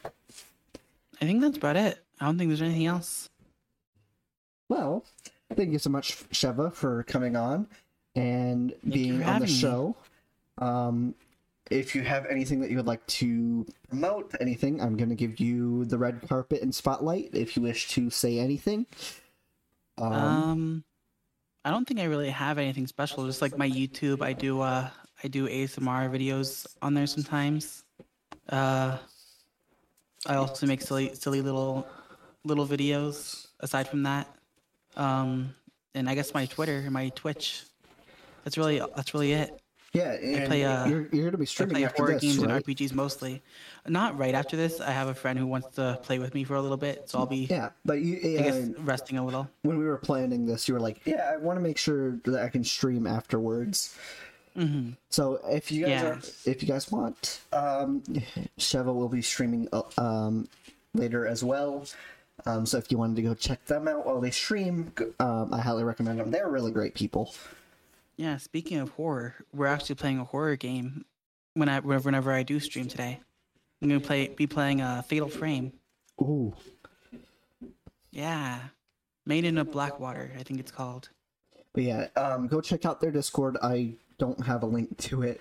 I think that's about it. I don't think there's anything else. Well, thank you so much, Sheva, for coming on and thank being on the show. Um, if you have anything that you would like to promote, anything, I'm going to give you the red carpet and spotlight if you wish to say anything. Um, um I don't think I really have anything special. Just like my YouTube, I do uh, I do A S M R videos on there sometimes. Uh. I also make silly, silly little, little videos. Aside from that, um, and I guess my Twitter and my Twitch. That's really, that's really it. Yeah, and I play, uh, you're, you're gonna be streaming I play after horror this, games right? And R P Gs mostly. Not right after this. I have a friend who wants to play with me for a little bit, so I'll be yeah. But you, yeah, I guess resting a little. When we were planning this, you were like, "Yeah, I want to make sure that I can stream afterwards." Mm-hmm. So if you guys yeah. are, if you guys want, um, Sheva will be streaming um, later as well. Um, so if you wanted to go check them out while they stream, um, I highly recommend them. They're really great people. Yeah. Speaking of horror, we're actually playing a horror game when I whenever I do stream today. I'm gonna play be playing a uh, Fatal Frame. Ooh. Yeah. Maiden of Blackwater, I think it's called. But yeah, um, go check out their Discord. I don't have a link to it.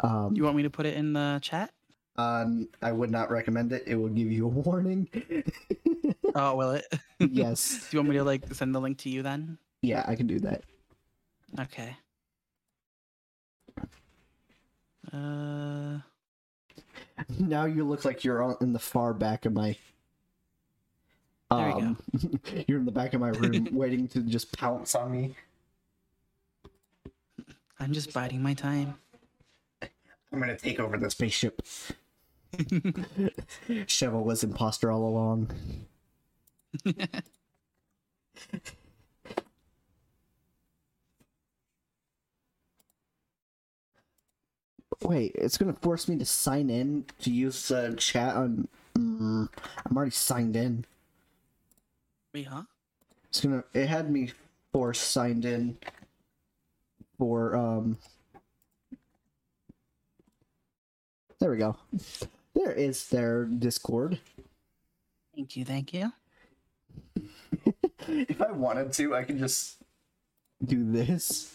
Um, you want me to put it in the chat? Um, I would not recommend it. It will give you a warning. Oh, will it? Yes. Do you want me to like send the link to you then? Yeah, I can do that. Okay. Uh. Now you look like you're in the far back of my. Um, there you go. You're in the back of my room, waiting to just pounce on me. I'm just biding my time. I'm gonna take over the spaceship. Sheva was imposter all along. Wait, it's gonna force me to sign in to use uh, chat on. Mm, I'm already signed in. Wait, huh? It's gonna. It had me force signed in for um. There we go. There is their Discord. Thank you, thank you. If I wanted to, I could just do this.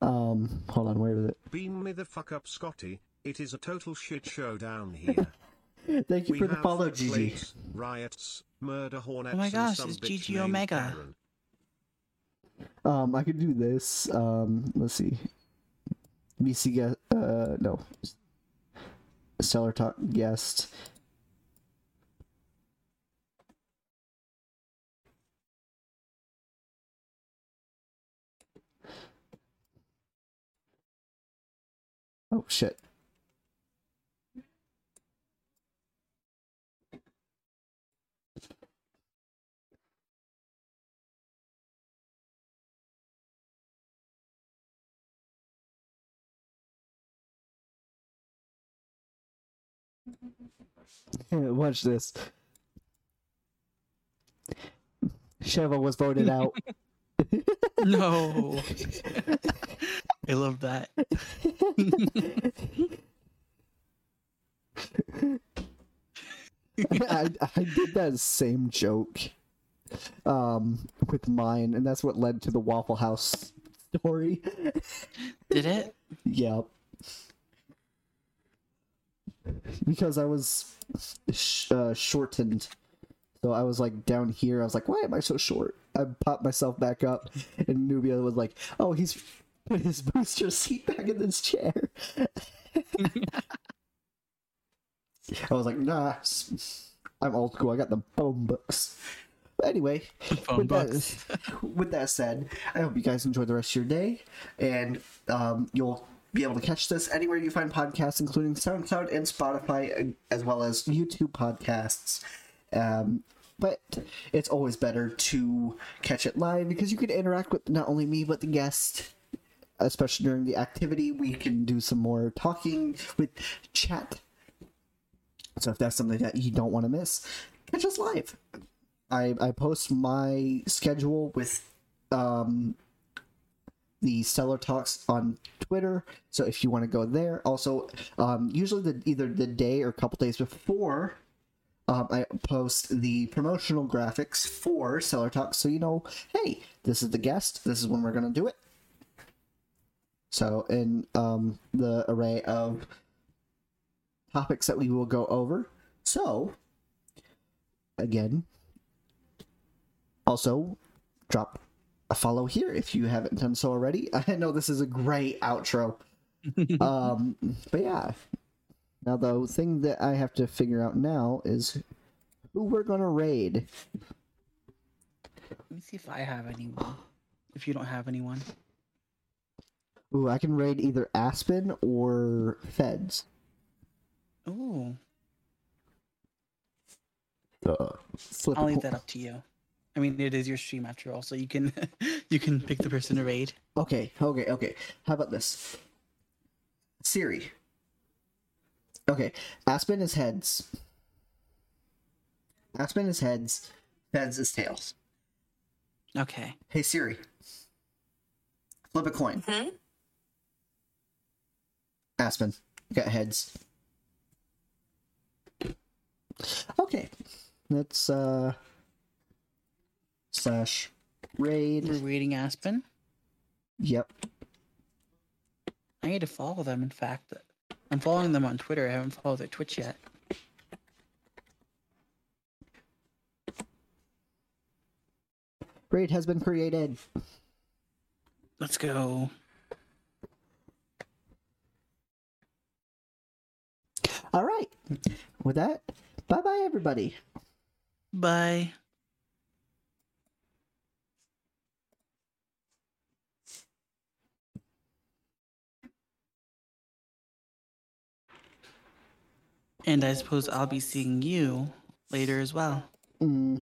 Um, hold on, where is it? Beam me the fuck up, Scotty. It is a total shit show down here. Thank you we for the follow, Gigi. Riots, murder hornets. Oh my gosh, it's Gigi Omega. Um, I could do this. Um, let's see. V C guest, uh, no. Stellar Talk guest. Oh, shit. Watch this. Sheva was voted out. No. I love that. I, I did that same joke um, with mine, and that's what led to the Waffle House story. Did it? Yeah. Because I was sh- uh, shortened. So I was like down here. I was like, why am I so short? I popped myself back up, and Nubia was like, oh, he's... put his booster seat back in this chair. I was like, nah, I'm old school. I got the phone books. But anyway, phone with, books. That, with that said, I hope you guys enjoy the rest of your day. And um, you'll be able to catch this anywhere you find podcasts, including SoundCloud and Spotify, as well as YouTube podcasts. Um, but it's always better to catch it live because you can interact with not only me, but the guest. Especially during the activity, we can do some more talking with chat. So if that's something that you don't want to miss, catch us live. I, I post my schedule with um, the Stellar Talks on Twitter. So if you want to go there. Also, um, usually the either the day or a couple days before, um, I post the promotional graphics for Stellar Talks. So you know, hey, this is the guest. This is when we're going to do it. So, in um, the array of topics that we will go over. So, again, also drop a follow here if you haven't done so already. I know this is a great outro. um, but yeah. Now, the thing that I have to figure out now is who we're going to raid. Let me see if I have anyone. If you don't have anyone. Ooh, I can raid either Aspen or Feds. Ooh. Uh, I'll leave that up to you. I mean, it is your stream after all, so you can you can pick the person to raid. Okay, okay, okay. How about this? Siri. Okay, Aspen is heads. Aspen is heads. Feds is tails. Okay. Hey, Siri. Flip a coin. Mm-hmm. Aspen. You got heads. Okay. Let's, uh... slash raid. We're raiding Aspen? Yep. I need to follow them, in fact. I'm following them on Twitter. I haven't followed their Twitch yet. Raid has been created. Let's go. All right. With that, bye-bye, everybody. Bye. And I suppose I'll be seeing you later as well. Mm.